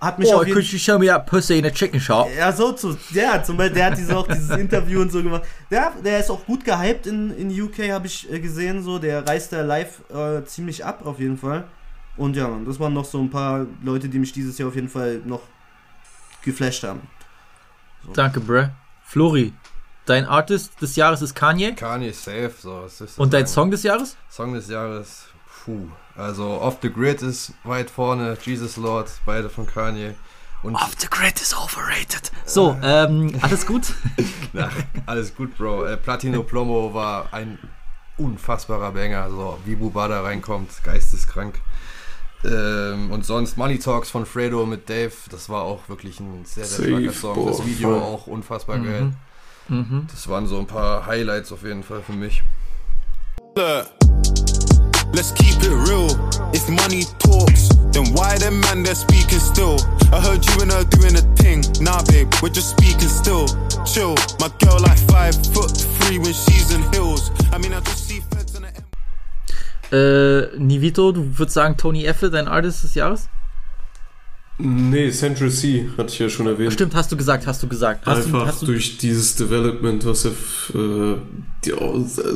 Hat mich auf jeden Fall. Could you show me that pussy in a chicken shop? Ja, zum Beispiel, der hat auch dieses Interview und so gemacht. Der ist auch gut gehypt in UK, habe ich gesehen, so. Der reißt da live ziemlich ab, auf jeden Fall. Und ja, das waren noch so ein paar Leute, die mich dieses Jahr auf jeden Fall noch geflasht haben. So. Danke, bruh. Flori, dein Artist des Jahres ist Kanye? Kanye, safe. So. Und dein Song des Jahres? Song des Jahres, also Off the Grid ist weit vorne, Jesus Lord, beide von Kanye. Und Off the Grid is overrated. So, alles gut? Na, alles gut, Bro. Platino Plomo war ein unfassbarer Banger, so wie Buba da reinkommt, geisteskrank. Und sonst Money Talks von Fredo mit Dave, das war auch wirklich ein sehr, sehr starker Song. Das Video auch unfassbar geil. Mhm. Das waren so ein paar Highlights auf jeden Fall für mich. Let's keep it real. If money talks, then why the man they're speaking still? I heard you and her doing a thing. Nah, babe, we're just speaking still. Chill, my girl like 5'3" when she's in heels. I mean, I just see feds on the M. Nivito, du würdest sagen Tony Effe, dein Artist des Jahres? Nee, Central Cee, hatte ich ja schon erwähnt. Stimmt, hast du gesagt. Durch dieses Development, was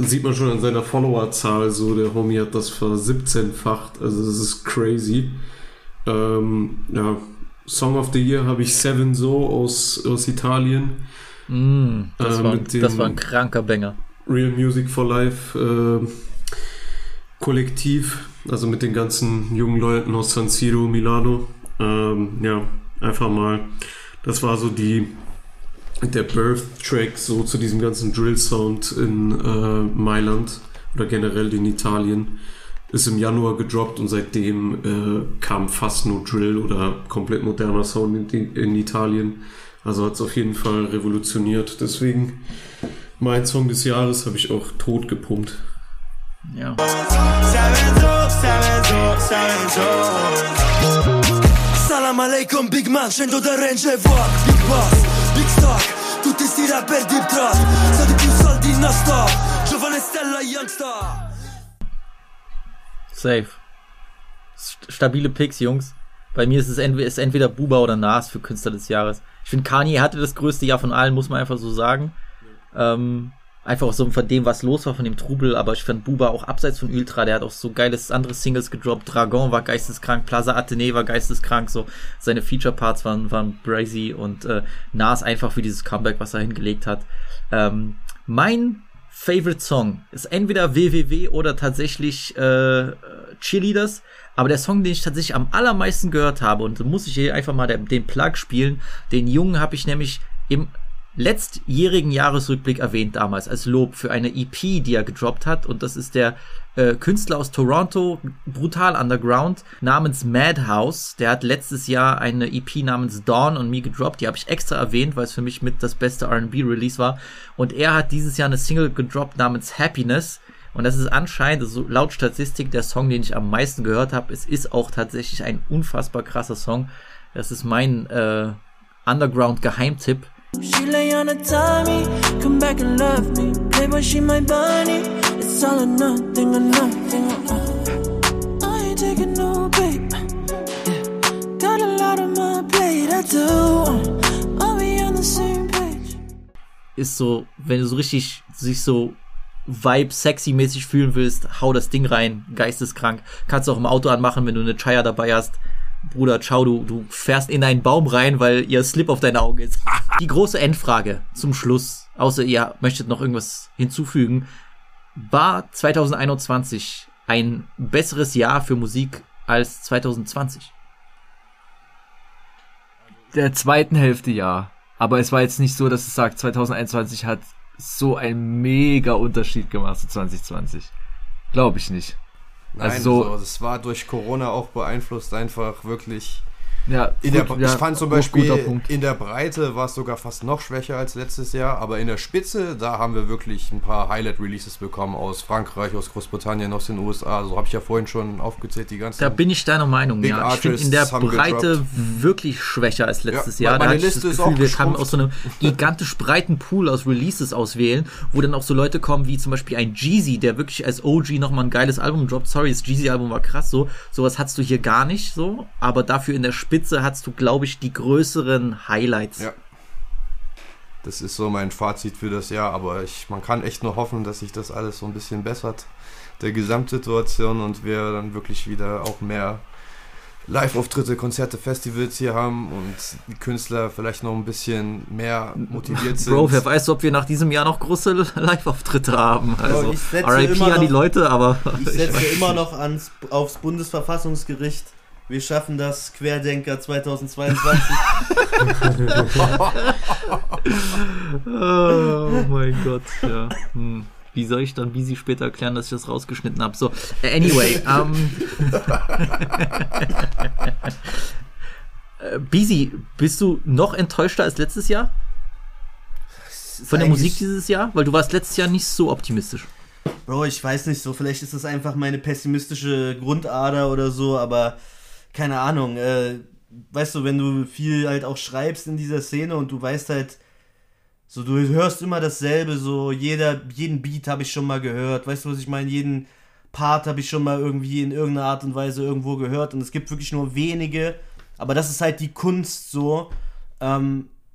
sieht man schon an seiner Followerzahl, so der Homie hat das ver-17-facht, also das ist crazy. Song of the Year habe ich Seven So aus Italien. Das war ein kranker Banger. Real Music for Life, Kollektiv, also mit den ganzen jungen Leuten aus San Siro, Milano. Einfach mal. Das war so der Birth-Track so zu diesem ganzen Drill-Sound in Mailand oder generell in Italien. Ist im Januar gedroppt und seitdem kam fast nur Drill oder komplett moderner Sound in Italien. Also hat es auf jeden Fall revolutioniert. Deswegen mein Song des Jahres habe ich auch tot gepumpt. Ja. Salam alaikum, Big Man, scendo da range voir. Big Boss, Big Stock, tutti sti rapper deep trap. So di più soldi in nostro, giovane Stella, Youngster. Safe. Stabile Picks, Jungs. Bei mir ist es entweder Buba oder Nas für Künstler des Jahres. Ich finde, Kanye hatte das größte Jahr von allen, muss man einfach so sagen. Einfach auch so von dem, was los war, von dem Trubel, aber ich fand Buba auch abseits von Ultra, der hat auch so geiles andere Singles gedroppt, Dragon war geisteskrank, Plaza Atenee war geisteskrank, so seine Feature-Parts waren brazy und Nas einfach für dieses Comeback, was er hingelegt hat. Mein Favorite Song ist entweder WWW oder tatsächlich Cheerleaders, aber der Song, den ich tatsächlich am allermeisten gehört habe, und da muss ich hier einfach mal den Plug spielen, den Jungen habe ich nämlich im letztjährigen Jahresrückblick erwähnt damals als Lob für eine EP, die er gedroppt hat. Und das ist der Künstler aus Toronto, brutal underground, namens Madhouse. Der hat letztes Jahr eine EP namens Dawn on Me gedroppt. Die habe ich extra erwähnt, weil es für mich mit das beste R&B-Release war. Und er hat dieses Jahr eine Single gedroppt namens Happiness. Und das ist anscheinend, also laut Statistik, der Song, den ich am meisten gehört habe. Es ist auch tatsächlich ein unfassbar krasser Song. Das ist mein Underground-Geheimtipp. She lay on a tummy, come back and love me. Playboy, she my bunny. It's all or nothing, or nothing. I ain't taking no bait. Got a lot on my plate, I do. I'll be on the same page. Ist so, wenn du so richtig sich so Vibe-sexy-mäßig fühlen willst, hau das Ding rein, geisteskrank. Kannst du auch im Auto anmachen, wenn du eine Chaya dabei hast. Bruder, ciao, du fährst in einen Baum rein, weil ihr Slip auf deine Augen ist. Die große Endfrage zum Schluss, außer ihr möchtet noch irgendwas hinzufügen. War 2021 ein besseres Jahr für Musik als 2020? Der zweiten Hälfte ja. Aber es war jetzt nicht so, dass es sagt, 2021 hat so einen mega Unterschied gemacht zu 2020. Glaube ich nicht. Nein, also so, das war durch Corona auch beeinflusst, einfach wirklich. Ja, ich fand zum Beispiel, in der Breite war es sogar fast noch schwächer als letztes Jahr, aber in der Spitze, da haben wir wirklich ein paar Highlight-Releases bekommen aus Frankreich, aus Großbritannien, aus den USA, so habe ich ja vorhin schon aufgezählt, die ganzen... Da bin ich deiner Meinung, Big ja. Ich finde in der Breite wirklich schwächer als letztes Jahr. Meine da Liste das Gefühl, ist auch wir kamen aus so einem gigantisch breiten Pool aus Releases auswählen, wo dann auch so Leute kommen, wie zum Beispiel ein Jeezy, der wirklich als OG nochmal ein geiles Album droppt. Sorry, das Jeezy-Album war krass, so. Sowas hattest du hier gar nicht, so, aber dafür in der Spitze hast du, glaube ich, die größeren Highlights. Ja. Das ist so mein Fazit für das Jahr, aber man kann echt nur hoffen, dass sich das alles so ein bisschen bessert, der Gesamtsituation, und wir dann wirklich wieder auch mehr Live-Auftritte, Konzerte, Festivals hier haben und die Künstler vielleicht noch ein bisschen mehr motiviert sind. Bro, wer weiß, ob wir nach diesem Jahr noch große Live-Auftritte haben. Also RIP an die Leute, aber... Ich setze immer noch aufs Bundesverfassungsgericht. Wir schaffen das, Querdenker 2022. Oh mein Gott, ja. Wie soll ich dann Vizzy später erklären, dass ich das rausgeschnitten habe? So, anyway. Vizzy, bist du noch enttäuschter als letztes Jahr? Von der Musik dieses Jahr? Weil du warst letztes Jahr nicht so optimistisch. Bro, ich weiß nicht so. Vielleicht ist das einfach meine pessimistische Grundader oder so, aber... Keine Ahnung, weißt du, wenn du viel halt auch schreibst in dieser Szene und du weißt halt, so du hörst immer dasselbe, so jeden Beat habe ich schon mal gehört, weißt du, was ich meine, jeden Part habe ich schon mal irgendwie in irgendeiner Art und Weise irgendwo gehört und es gibt wirklich nur wenige, aber das ist halt die Kunst so,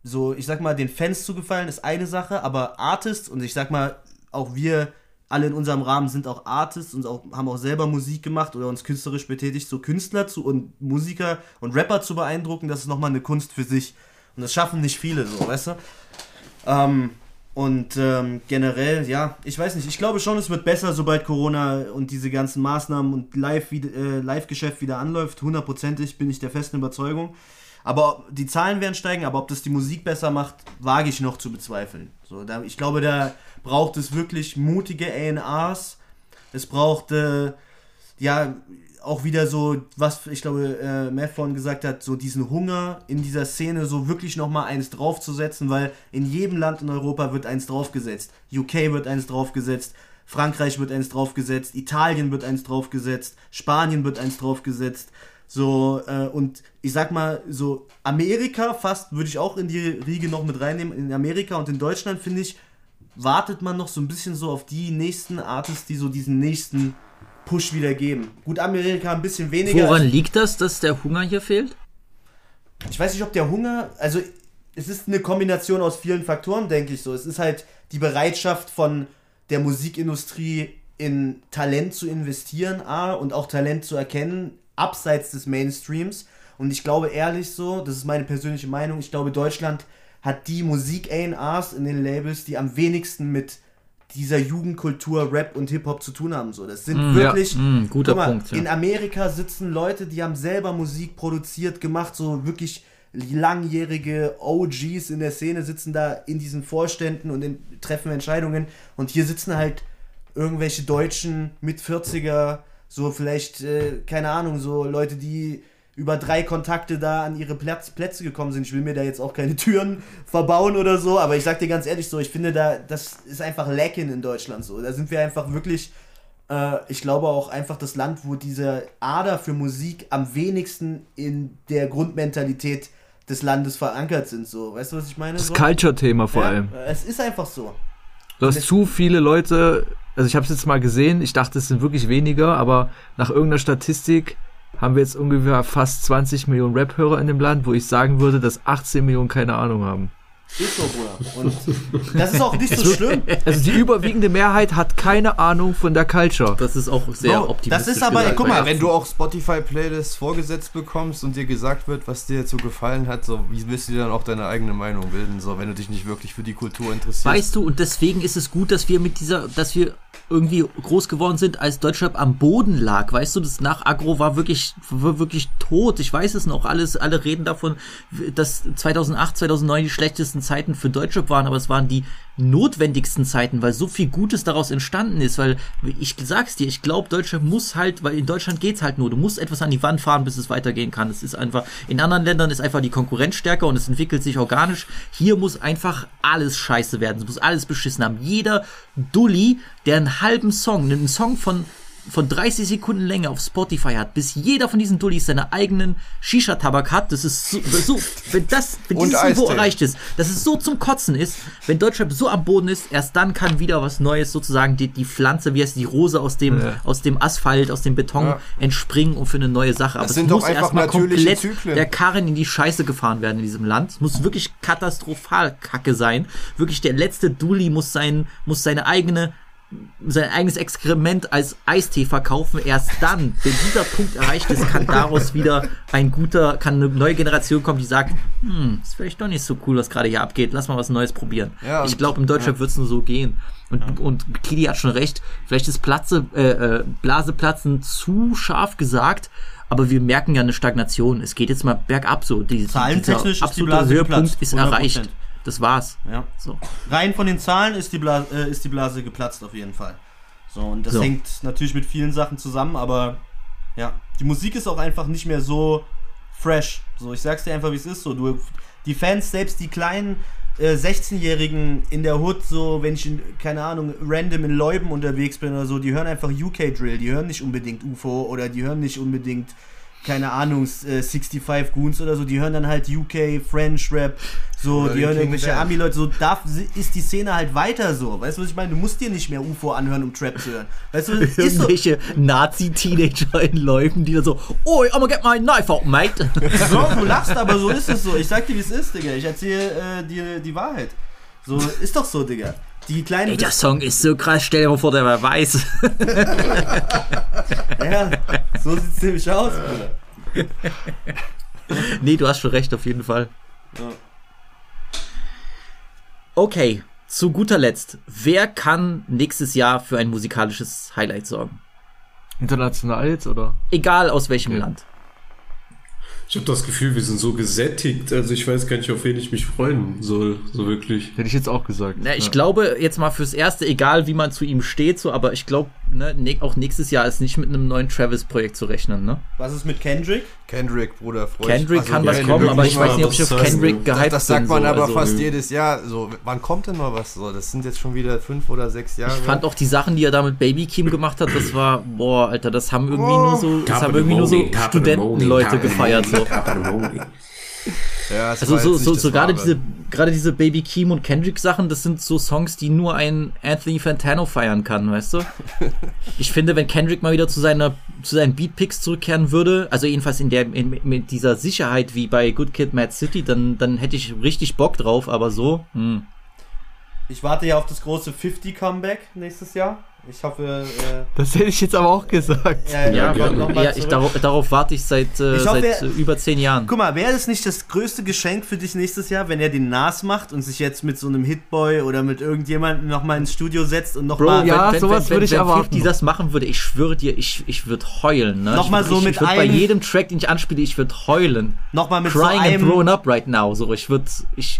so ich sag mal, den Fans zu gefallen ist eine Sache, aber Artists und ich sag mal, auch wir alle in unserem Rahmen sind auch Artists und haben auch selber Musik gemacht oder uns künstlerisch betätigt, so Künstler und Musiker und Rapper zu beeindrucken, das ist nochmal eine Kunst für sich. Und das schaffen nicht viele, so, weißt du? Generell, ja, ich weiß nicht, ich glaube schon, es wird besser, sobald Corona und diese ganzen Maßnahmen und Live-Geschäft wieder anläuft, hundertprozentig bin ich der festen Überzeugung. Aber die Zahlen werden steigen, aber ob das die Musik besser macht, wage ich noch zu bezweifeln. So, ich glaube, da braucht es wirklich mutige A&Rs. Es braucht, auch wieder so, was ich glaube, Matt vorhin gesagt hat, so diesen Hunger in dieser Szene, so wirklich nochmal eins draufzusetzen, weil in jedem Land in Europa wird eins draufgesetzt. UK wird eins draufgesetzt, Frankreich wird eins draufgesetzt, Italien wird eins draufgesetzt, Spanien wird eins draufgesetzt. So, und ich sag mal, so Amerika fast würde ich auch in die Riege noch mit reinnehmen. In Amerika und in Deutschland, finde ich, wartet man noch so ein bisschen so auf die nächsten Artists, die so diesen nächsten Push wieder geben. Gut, Amerika ein bisschen weniger. Woran liegt das, dass der Hunger hier fehlt? Ich weiß nicht, ob der Hunger, also es ist eine Kombination aus vielen Faktoren, denke ich so. Es ist halt die Bereitschaft von der Musikindustrie in Talent zu investieren, und auch Talent zu erkennen, abseits des Mainstreams, und ich glaube ehrlich so, das ist meine persönliche Meinung, ich glaube Deutschland hat die Musik-A&Rs in den Labels, die am wenigsten mit dieser Jugendkultur, Rap und Hip-Hop zu tun haben. So, das sind wirklich... Ja. Guter Punkt. Ja. In Amerika sitzen Leute, die haben selber Musik produziert, gemacht, so wirklich langjährige OGs in der Szene sitzen da in diesen Vorständen und treffen Entscheidungen. Und hier sitzen halt irgendwelche Deutschen mit 40er, so vielleicht, keine Ahnung, so Leute, die über 3 Kontakte da an ihre Plätze gekommen sind. Ich will mir da jetzt auch keine Türen verbauen oder so, aber ich sag dir ganz ehrlich so, ich finde da, das ist einfach lacking in Deutschland so. Da sind wir einfach wirklich, ich glaube auch einfach das Land, wo diese Ader für Musik am wenigsten in der Grundmentalität des Landes verankert sind so. Weißt du, was ich meine? Das so? Culture-Thema vor allem. Es ist einfach so. Du hast zu viele Leute, also ich hab's jetzt mal gesehen, ich dachte, es sind wirklich weniger, aber nach irgendeiner Statistik haben wir jetzt ungefähr fast 20 Millionen Rap-Hörer in dem Land, wo ich sagen würde, dass 18 Millionen keine Ahnung haben. Ist so, Bruder. Und das ist auch nicht so schlimm. Also die überwiegende Mehrheit hat keine Ahnung von der Culture. Das ist auch sehr optimistisch. Das ist aber, guck mal, wenn du auch Spotify-Playlists vorgesetzt bekommst und dir gesagt wird, was dir jetzt so gefallen hat, so wie willst du dir dann auch deine eigene Meinung bilden, so wenn du dich nicht wirklich für die Kultur interessierst. Weißt du, und deswegen ist es gut, dass wir irgendwie groß geworden sind, als Deutschrap am Boden lag. Weißt du, das Nach-Agro war wirklich tot. Ich weiß es noch. Alle reden davon, dass 2008, 2009 die schlechtesten Zeiten für Deutschrap waren, aber es waren die notwendigsten Zeiten, weil so viel Gutes daraus entstanden ist, weil ich sag's dir, ich glaube, Deutschland muss halt, weil in Deutschland geht's halt nur, du musst etwas an die Wand fahren, bis es weitergehen kann. Es ist einfach, in anderen Ländern ist einfach die Konkurrenz stärker und es entwickelt sich organisch. Hier muss einfach alles scheiße werden, es muss alles beschissen haben. Jeder Dulli, der einen Song von 30 Sekunden Länge auf Spotify hat, bis jeder von diesen Dullis seine eigenen Shisha-Tabak hat, das ist so wenn dieses Niveau erreicht ist, dass es so zum Kotzen ist, wenn Deutschrap so am Boden ist, erst dann kann wieder was Neues sozusagen, die Pflanze, wie heißt die Rose aus dem Asphalt, aus dem Beton entspringen und für eine neue Sache. Aber es muss erstmal komplett Zyklen. Der Karren in die Scheiße gefahren werden in diesem Land. Es muss wirklich katastrophal Kacke sein. Wirklich der letzte Dulli muss sein eigenes Exkrement als Eistee verkaufen, erst dann, wenn dieser Punkt erreicht ist, kann daraus wieder kann eine neue Generation kommen, die sagt, ist vielleicht doch nicht so cool, was gerade hier abgeht, lass mal was Neues probieren. Ja, ich glaube, in Deutschland wird es nur so gehen. Und Kili hat schon recht, vielleicht ist Blaseplatzen zu scharf gesagt, aber wir merken ja eine Stagnation. Es geht jetzt mal bergab so. Zahlentechnisch ist die Blase Höhepunkt ist erreicht. Das war's. Ja. So. Rein von den Zahlen ist die Blase geplatzt auf jeden Fall. So, und das hängt natürlich mit vielen Sachen zusammen, aber ja, die Musik ist auch einfach nicht mehr so fresh. So, ich sag's dir einfach, wie es ist. So, die Fans, selbst die kleinen 16-Jährigen in der Hood, so wenn ich random in Leuben unterwegs bin oder so, die hören einfach UK Drill, die hören nicht unbedingt UFO oder die hören nicht unbedingt, keine Ahnung, 65 Goons oder so, die hören dann halt UK, French Rap, so, die hören irgendwelche Ami-Leute, so, da ist die Szene halt weiter so, weißt du, was ich meine? Du musst dir nicht mehr UFO anhören, um Trap zu hören, weißt du, das ist so. Irgendwelche Nazi-Teenager in Leuten, die dann so, oh, I'ma get my knife out, mate. So, du lachst, aber so ist es so, ich sag dir, wie es ist, Digga, ich erzähle dir die Wahrheit. So, ist doch so, Digga. Ey, der Song ist so krass, stell dir mal vor, der war weiß. Ja, so sieht's nämlich aus, Bruder. Nee, du hast schon recht, auf jeden Fall. Ja. Okay, zu guter Letzt. Wer kann nächstes Jahr für ein musikalisches Highlight sorgen? International jetzt, oder? Egal aus welchem Land. Ich habe das Gefühl, wir sind so gesättigt. Also ich weiß gar nicht, auf wen ich mich freuen soll, so wirklich. Hätte ich jetzt auch gesagt. Na, ich glaube, jetzt mal fürs Erste, egal wie man zu ihm steht, so, aber ich glaube, auch nächstes Jahr ist nicht mit einem neuen Travis-Projekt zu rechnen. Ne? Was ist mit Kendrick? Kendrick, Bruder, Kendrick kann kommen, aber ich weiß nicht, ob ich auf Kendrick gehypt bin. Das sagt man so, aber also fast jedes Jahr. So, wann kommt denn mal was? So, das sind jetzt schon wieder 5 oder 6 Jahre. Ich fand auch die Sachen, die er da mit Baby Keem gemacht hat, das war, boah, Alter, das haben irgendwie nur so Studentenleute gefeiert. So. Ja, also so gerade diese Baby Keem und Kendrick Sachen, das sind so Songs, die nur ein Anthony Fantano feiern kann, weißt du? Ich finde, wenn Kendrick mal wieder zu seinen Beatpicks zurückkehren würde, also jedenfalls mit dieser Sicherheit wie bei Good Kid, Mad City, dann hätte ich richtig Bock drauf, aber so. Ich warte ja auf das große 50 Comeback nächstes Jahr. Ich hoffe... das hätte ich jetzt aber auch gesagt. Darauf warte ich seit über 10 Jahren. Guck mal, wäre das nicht das größte Geschenk für dich nächstes Jahr, wenn er den Nas macht und sich jetzt mit so einem Hitboy oder mit irgendjemandem nochmal ins Studio setzt und nochmal... Ja, sowas würde ich aber... Wenn 50 das machen würde, ich schwöre dir, ich würde heulen. Ne? Nochmal so mit einem... Bei jedem Track, den ich anspiele, ich würde heulen. Nochmal mit Crying so einem... and throwing up right now. So, ich würde... Ich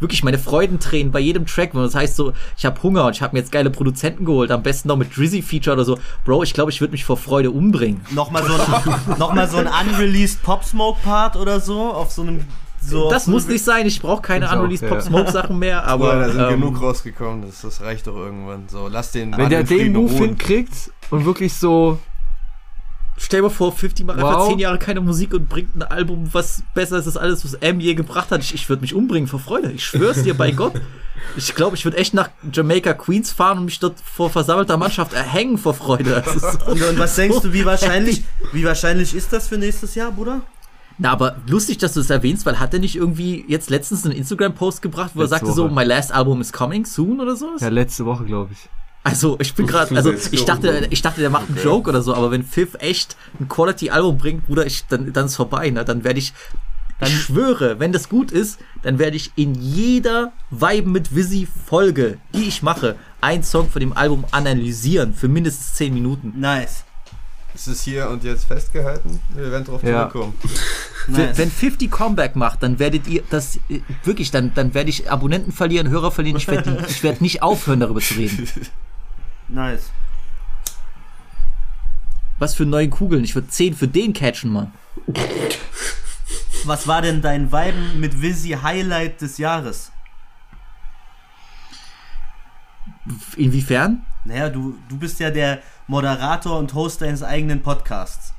wirklich meine Freudentränen bei jedem Track. Das heißt so, ich habe Hunger und ich habe mir jetzt geile Produzenten geholt. Am besten noch mit Drizzy-Feature oder so. Bro, ich glaube, ich würde mich vor Freude umbringen. Nochmal so ein unreleased Pop-Smoke-Part oder so, auf so einem... So das muss nicht sein, ich brauche keine unreleased Pop-Smoke-Sachen mehr, aber... Ja, da sind genug rausgekommen, das reicht doch irgendwann. So, lass den... Wenn der den Move hinkriegt und wirklich so... Stell dir vor, 50 macht einfach 10 Jahre keine Musik und bringt ein Album, was besser ist als alles, was M je gebracht hat. Ich würde mich umbringen vor Freude. Ich schwör's dir bei Gott. Ich glaube, ich würde echt nach Jamaica, Queens fahren und mich dort vor versammelter Mannschaft erhängen vor Freude. Das ist so und was denkst du, wie wahrscheinlich ist das für nächstes Jahr, Bruder? Na, aber lustig, dass du das erwähnst, weil hat er nicht irgendwie jetzt letztens einen Instagram-Post gebracht, wo er sagte so, my last album is coming soon oder sowas? Ja, letzte Woche, glaube ich. Also, ich bin gerade, also, ich dachte, der macht einen Joke oder so, aber wenn Fifth echt ein Quality-Album bringt, Bruder, dann ist es vorbei, ne? Dann werde ich, ich schwöre, wenn das gut ist, dann werde ich in jeder Viben mit Vizzy-Folge, die ich mache, einen Song von dem Album analysieren, für mindestens 10 Minuten. Nice. Es ist hier und jetzt festgehalten, wir werden drauf zurückkommen. Nice. Wenn 50 Comeback macht, dann werdet ihr das wirklich, dann werde ich Abonnenten verlieren, Hörer verlieren, ich werde nicht aufhören, darüber zu reden. Nice. Was für 9 Kugeln? Ich würde 10 für den catchen, Mann. Was war denn dein Viben mit Vizzy Highlight des Jahres? Inwiefern? Naja, du bist ja der Moderator und Host deines eigenen Podcasts.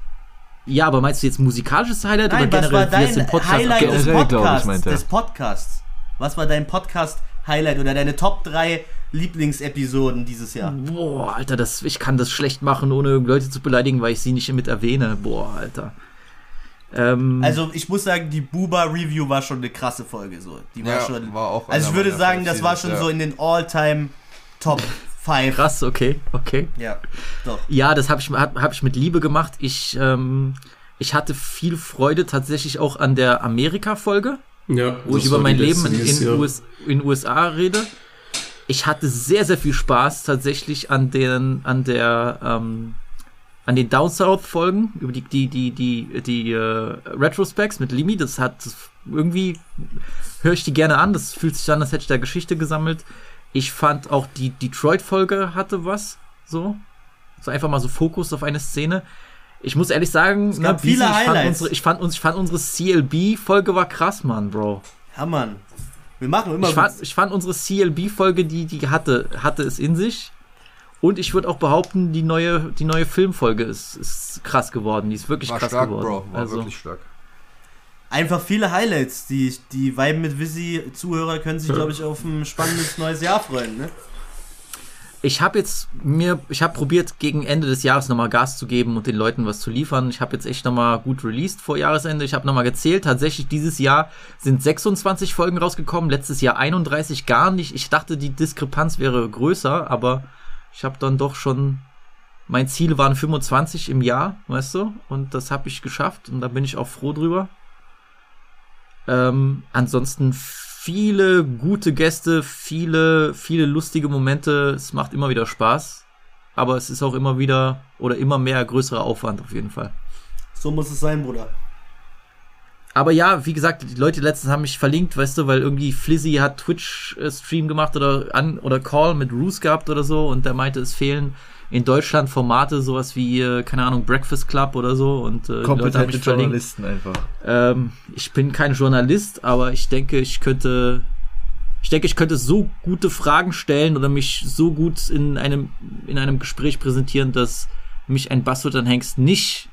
Ja, aber meinst du jetzt musikalisches Highlight? Nein, oder was generell, war dein Podcast Highlight des Podcasts? Was war dein Podcast-Highlight oder deine Top 3 Lieblingsepisoden dieses Jahr? Boah, Alter, ich kann das schlecht machen, ohne Leute zu beleidigen, weil ich sie nicht mit erwähne. Boah, Alter. Also, ich muss sagen, die Buba-Review war schon eine krasse Folge. So. Die war schon. War auch also, ich würde sagen, das war schon so in den All-Time-Top 5. Krass, okay. Ja, doch. Ja, das hab ich mit Liebe gemacht. Ich hatte viel Freude tatsächlich auch an der Amerika-Folge, wo ich über mein Leben in USA rede. Ich hatte sehr, sehr viel Spaß tatsächlich an den Down South-Folgen, über die Retrospects mit Limi. Irgendwie höre ich die gerne an. Das fühlt sich an, als hätte ich da Geschichte gesammelt. Ich fand auch die Detroit-Folge hatte was. So einfach mal so Fokus auf eine Szene. Ich muss ehrlich sagen, es gab viele Highlights. Ich fand unsere CLB-Folge war krass, Mann, Bro. Ja, Mann. Wir machen immer ich fand unsere CLB-Folge, die hatte es in sich. Und ich würde auch behaupten, die neue Filmfolge ist krass geworden. Die ist wirklich krass geworden. Bro. War wirklich stark. Einfach viele Highlights. Die Viben mit Vizzy-Zuhörer können sich, glaube ich, auf ein spannendes neues Jahr freuen. Ne? Ich habe probiert, gegen Ende des Jahres nochmal Gas zu geben und den Leuten was zu liefern. Ich habe jetzt echt nochmal gut released vor Jahresende. Ich habe nochmal gezählt. Tatsächlich, dieses Jahr sind 26 Folgen rausgekommen. Letztes Jahr 31, gar nicht. Ich dachte, die Diskrepanz wäre größer, aber ich habe dann doch schon... Mein Ziel waren 25 im Jahr, weißt du? Und das habe ich geschafft und da bin ich auch froh drüber. Ansonsten... Viele gute Gäste, viele lustige Momente. Es macht immer wieder Spaß, aber es ist auch immer wieder oder immer mehr größerer Aufwand auf jeden Fall. So muss es sein, Bruder. Aber ja, wie gesagt, die Leute letztens haben mich verlinkt, weißt du, weil irgendwie Flizzy hat Twitch-Stream gemacht oder Call mit Roos gehabt oder so und der meinte, es fehlen in Deutschland Formate, sowas wie, keine Ahnung, Breakfast Club oder so. Und kompetente Journalisten einfach. Ich bin kein Journalist, aber ich denke, ich könnte so gute Fragen stellen oder mich so gut in einem Gespräch präsentieren, dass mich ein Bastard an Hengst nicht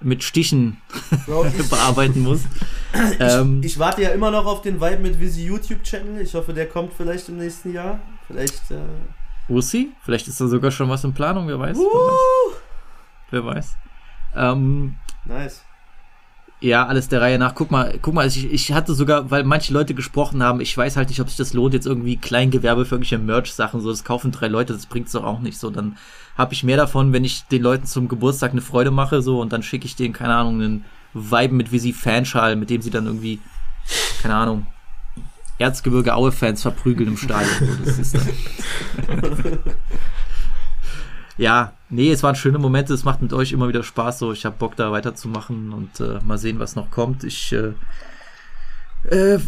mit Stichen bearbeiten muss. Ich warte ja immer noch auf den Vibe mit Vizzy YouTube-Channel. Ich hoffe, der kommt vielleicht im nächsten Jahr. Russi? Vielleicht ist da sogar schon was in Planung, wer weiß. Wer weiß. Nice. Ja, alles der Reihe nach. Guck mal, ich hatte sogar, weil manche Leute gesprochen haben, ich weiß halt nicht, ob sich das lohnt, jetzt irgendwie Kleingewerbe für irgendwelche Merch-Sachen, so, das kaufen 3 Leute, das bringt's doch auch nicht, so, dann habe ich mehr davon, wenn ich den Leuten zum Geburtstag eine Freude mache, so, und dann schicke ich denen, keine Ahnung, einen Viben mit Vizzy Fanschal, mit dem sie dann irgendwie, keine Ahnung, Erzgebirge Aue-Fans verprügeln im Stadion, so, das ist dann... Ja, nee, es waren schöne Momente, es macht mit euch immer wieder Spaß, so, ich hab Bock da weiterzumachen und mal sehen, was noch kommt.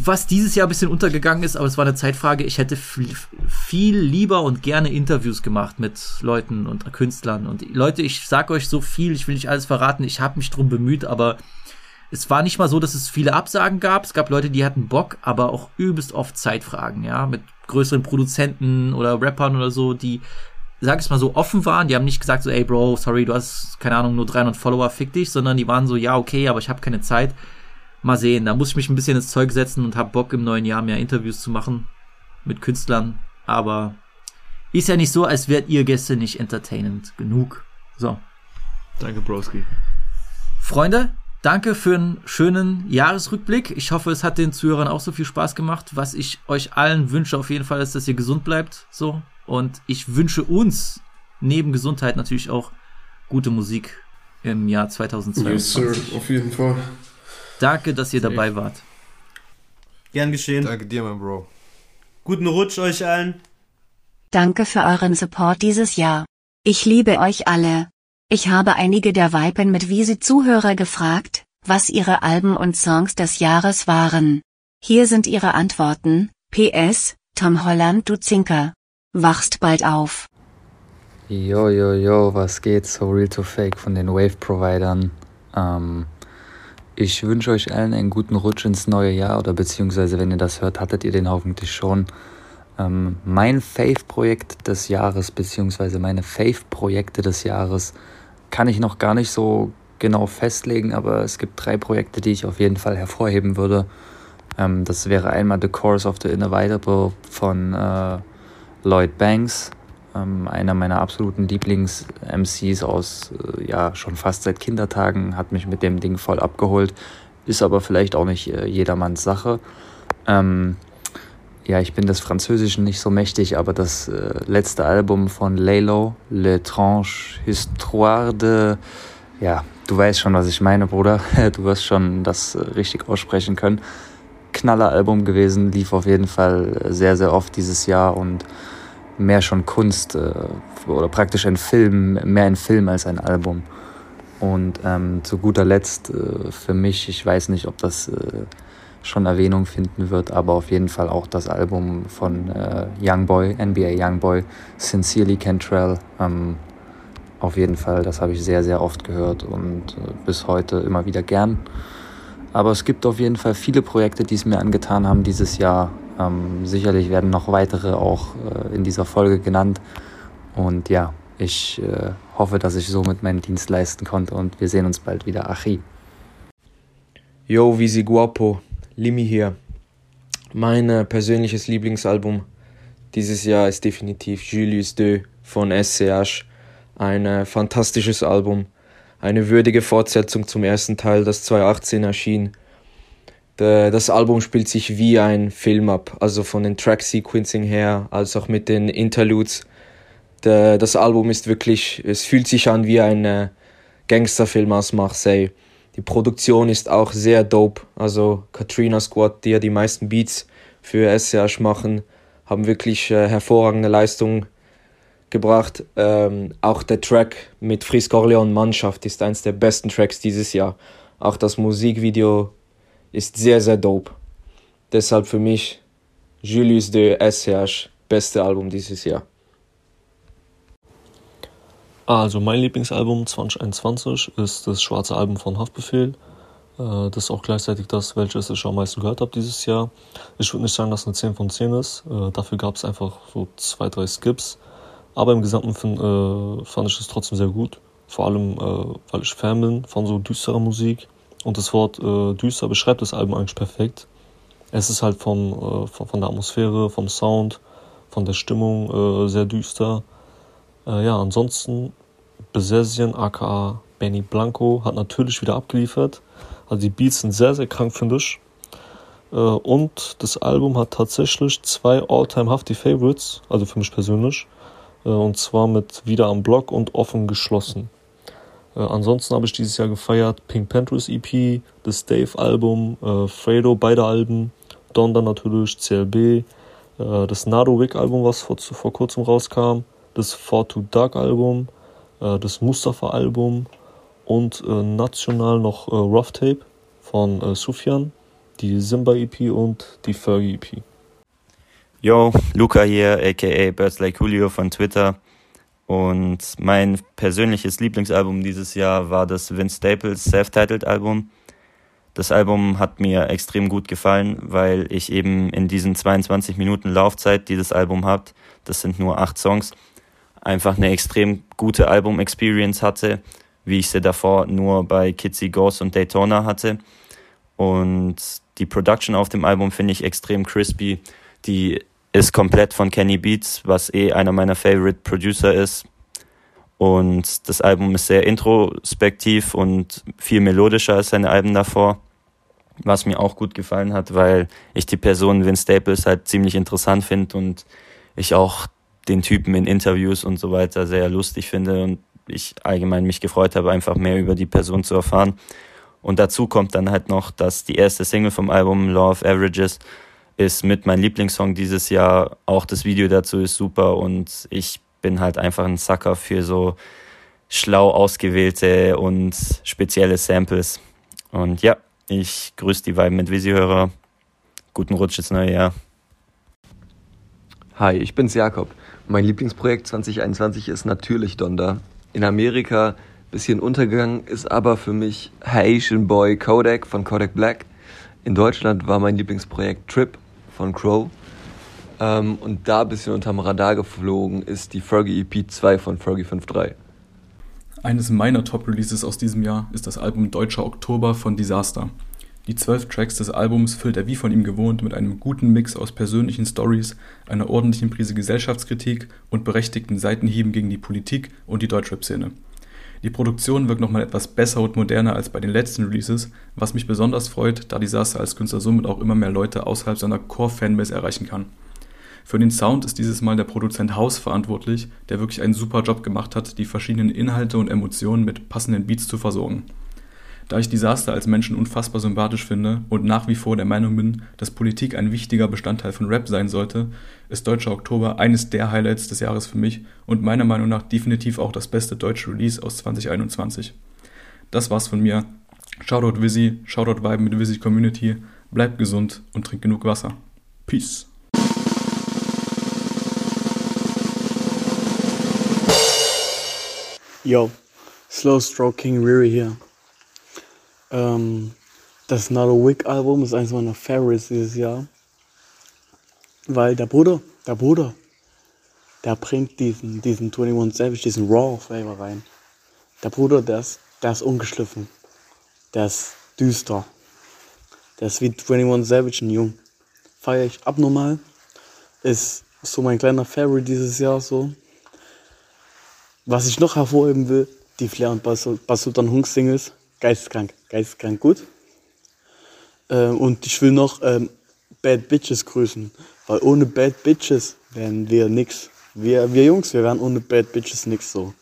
Was dieses Jahr ein bisschen untergegangen ist, aber es war eine Zeitfrage, ich hätte viel lieber und gerne Interviews gemacht mit Leuten und Künstlern und Leute, ich sag euch so viel, ich will nicht alles verraten, ich habe mich drum bemüht, aber es war nicht mal so, dass es viele Absagen gab, es gab Leute, die hatten Bock, aber auch übelst oft Zeitfragen, ja, mit größeren Produzenten oder Rappern oder so, die sag ich mal so, offen waren, die haben nicht gesagt so, ey Bro, sorry, du hast, keine Ahnung, nur 300 Follower, fick dich, sondern die waren so, ja, okay, aber ich habe keine Zeit, mal sehen, da muss ich mich ein bisschen ins Zeug setzen und hab Bock im neuen Jahr mehr Interviews zu machen mit Künstlern, aber ist ja nicht so, als wärt ihr Gäste nicht entertainend genug, so. Danke, Broski. Freunde, danke für einen schönen Jahresrückblick, ich hoffe, es hat den Zuhörern auch so viel Spaß gemacht, was ich euch allen wünsche auf jeden Fall ist, dass ihr gesund bleibt, so. Und ich wünsche uns neben Gesundheit natürlich auch gute Musik im Jahr 2022. Yes, Sir, auf jeden Fall. Danke, dass ihr dabei wart. Gern geschehen. Danke dir, mein Bro. Guten Rutsch euch allen. Danke für euren Support dieses Jahr. Ich liebe euch alle. Ich habe einige der Viben mit Vizzy-Zuhörer gefragt, was ihre Alben und Songs des Jahres waren. Hier sind ihre Antworten. PS, Tom Holland, du Zinker. Wachst bald auf. Yo, yo, yo, was geht? So real to fake von den Wave-Providern. Ich wünsche euch allen einen guten Rutsch ins neue Jahr oder beziehungsweise, wenn ihr das hört, hattet ihr den hoffentlich schon. Mein Fave-Projekt des Jahres beziehungsweise meine Fave-Projekte des Jahres kann ich noch gar nicht so genau festlegen, aber es gibt 3 Projekte, die ich auf jeden Fall hervorheben würde. Das wäre einmal The Course of the Inevitable von... Lloyd Banks, einer meiner absoluten Lieblings-MCs aus, ja, schon fast seit Kindertagen, hat mich mit dem Ding voll abgeholt, ist aber vielleicht auch nicht jedermanns Sache. Ja, ich bin des Französischen nicht so mächtig, aber das letzte Album von Laylo, L'étrange Histoire de... Ja, du weißt schon, was ich meine, Bruder. Du wirst schon das richtig aussprechen können. Knalleralbum gewesen, lief auf jeden Fall sehr, sehr oft dieses Jahr und mehr schon Kunst oder praktisch ein Film, mehr ein Film als ein Album. Und zu guter Letzt für mich, ich weiß nicht, ob das schon Erwähnung finden wird, aber auf jeden Fall auch das Album von Youngboy, NBA Youngboy, Sincerely Cantrell. Auf jeden Fall, das habe ich sehr, sehr oft gehört und bis heute immer wieder gern. Aber es gibt auf jeden Fall viele Projekte, die es mir angetan haben dieses Jahr. Sicherlich werden noch weitere auch in dieser Folge genannt. Und ja, ich hoffe, dass ich somit meinen Dienst leisten konnte und wir sehen uns bald wieder. Achi. Yo, Vizzy Guapo, Limi hier. Mein persönliches Lieblingsalbum dieses Jahr ist definitiv Julius 2 von SCH. Ein fantastisches Album. Eine würdige Fortsetzung zum ersten Teil, das 2018 erschien. Das Album spielt sich wie ein Film ab, also von den Track-Sequencing her, als auch mit den Interludes. Das Album ist wirklich, es fühlt sich an wie ein Gangsterfilm aus Marseille. Die Produktion ist auch sehr dope, also Katrina Squad, die ja die meisten Beats für SCH machen, haben wirklich hervorragende Leistungen gebracht. Auch der Track mit Freeze Corleone Mannschaft ist eins der besten Tracks dieses Jahr. Auch das Musikvideo ist sehr, sehr dope. Deshalb für mich Julius de SCH, beste Album dieses Jahr. Also mein Lieblingsalbum 2021 ist das schwarze Album von Haftbefehl. Das ist auch gleichzeitig das, welches ich am meisten gehört habe dieses Jahr. Ich würde nicht sagen, dass es eine 10 von 10 ist. Dafür gab es einfach so 2-3 Skips. Aber im Gesamten fand ich es trotzdem sehr gut. Vor allem, weil ich Fan bin von so düsterer Musik. Und das Wort düster beschreibt das Album eigentlich perfekt. Es ist halt von der Atmosphäre, vom Sound, von der Stimmung sehr düster. Ja, ansonsten Besesien aka Benny Blanco hat natürlich wieder abgeliefert. Also die Beats sind sehr, sehr krank, finde ich. Und das Album hat tatsächlich 2 All-Time-Hafti-Favorites, also für mich persönlich. Und zwar mit Wieder am Block und Offen geschlossen. Ansonsten habe ich dieses Jahr gefeiert Pink Panthers EP, das Dave Album, Fredo, beide Alben, Donda natürlich, CLB, das Nado Wick Album, was vor kurzem rauskam, das 4 to Dark Album, das Mustafa Album und national noch Rough Tape von Sufjan, die Simba EP und die Fergie EP. Yo, Luca hier, aka Birds Like Julio von Twitter. Und mein persönliches Lieblingsalbum dieses Jahr war das Vince Staples Self-Titled-Album. Das Album hat mir extrem gut gefallen, weil ich eben in diesen 22 Minuten Laufzeit, die das Album hat, das sind nur 8 Songs, einfach eine extrem gute Album-Experience hatte, wie ich sie davor nur bei Kitsy Ghost und Daytona hatte. Und die Production auf dem Album finde ich extrem crispy, die ist komplett von Kenny Beats, was einer meiner Favorite Producer ist. Und das Album ist sehr introspektiv und viel melodischer als seine Alben davor. Was mir auch gut gefallen hat, weil ich die Person Vince Staples halt ziemlich interessant finde und ich auch den Typen in Interviews und so weiter sehr lustig finde. Und ich allgemein mich gefreut habe, einfach mehr über die Person zu erfahren. Und dazu kommt dann halt noch, dass die erste Single vom Album, Law of Averages, ist mit mein Lieblingssong dieses Jahr. Auch das Video dazu ist super und ich bin halt einfach ein Sucker für so schlau ausgewählte und spezielle Samples. Und ja, ich grüße die Viben mit Vizzy-Hörer. Guten Rutsch ins neue Jahr. Hi, ich bin's Jakob. Mein Lieblingsprojekt 2021 ist natürlich Donda. In Amerika, bisschen Untergang, ist aber für mich Haitian Boy Kodak von Kodak Black. In Deutschland war mein Lieblingsprojekt Trip von Crow. Und da ein bisschen unterm Radar geflogen ist die Fergie EP 2 von Fergie 5.3. Eines meiner Top-Releases aus diesem Jahr ist das Album Deutscher Oktober von Disaster. Die 12 Tracks des Albums füllt er wie von ihm gewohnt mit einem guten Mix aus persönlichen Stories, einer ordentlichen Prise Gesellschaftskritik und berechtigten Seitenhieben gegen die Politik und die Deutschrap-Szene. Die Produktion wirkt nochmal etwas besser und moderner als bei den letzten Releases, was mich besonders freut, da Disaster als Künstler somit auch immer mehr Leute außerhalb seiner Core-Fanbase erreichen kann. Für den Sound ist dieses Mal der Produzent House verantwortlich, der wirklich einen super Job gemacht hat, die verschiedenen Inhalte und Emotionen mit passenden Beats zu versorgen. Da ich Disaster als Menschen unfassbar sympathisch finde und nach wie vor der Meinung bin, dass Politik ein wichtiger Bestandteil von Rap sein sollte, ist Deutscher Oktober eines der Highlights des Jahres für mich und meiner Meinung nach definitiv auch das beste deutsche Release aus 2021. Das war's von mir. Shoutout Vizzy, Shoutout Viben mit Vizzy Community, bleibt gesund und trinkt genug Wasser. Peace. Yo, Slow Stroking Riri hier. Das Nado Wick Album ist eines meiner Favorites dieses Jahr, weil der Bruder bringt diesen 21 Savage, diesen Raw Flavor rein. Der Bruder, der ist ungeschliffen, der ist düster, der ist wie 21 Savage und jung. Feier ich abnormal, ist so mein kleiner Favorite dieses Jahr so. Was ich noch hervorheben will, die Flair und Basutan Hunk Singles, geisteskrank gut. Und ich will noch Bad Bitches grüßen, weil ohne Bad Bitches wären wir nix. Wir Jungs, wir wären ohne Bad Bitches nix so.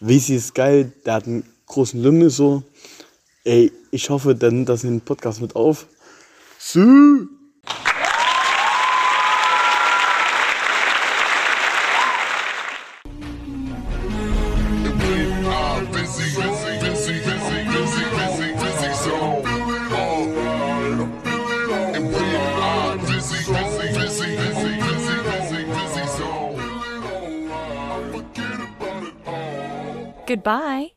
Vizzy ist geil, der hat einen großen Lümmel so. Ey, ich hoffe, der nimmt das in den Podcast mit auf. Sü! Goodbye.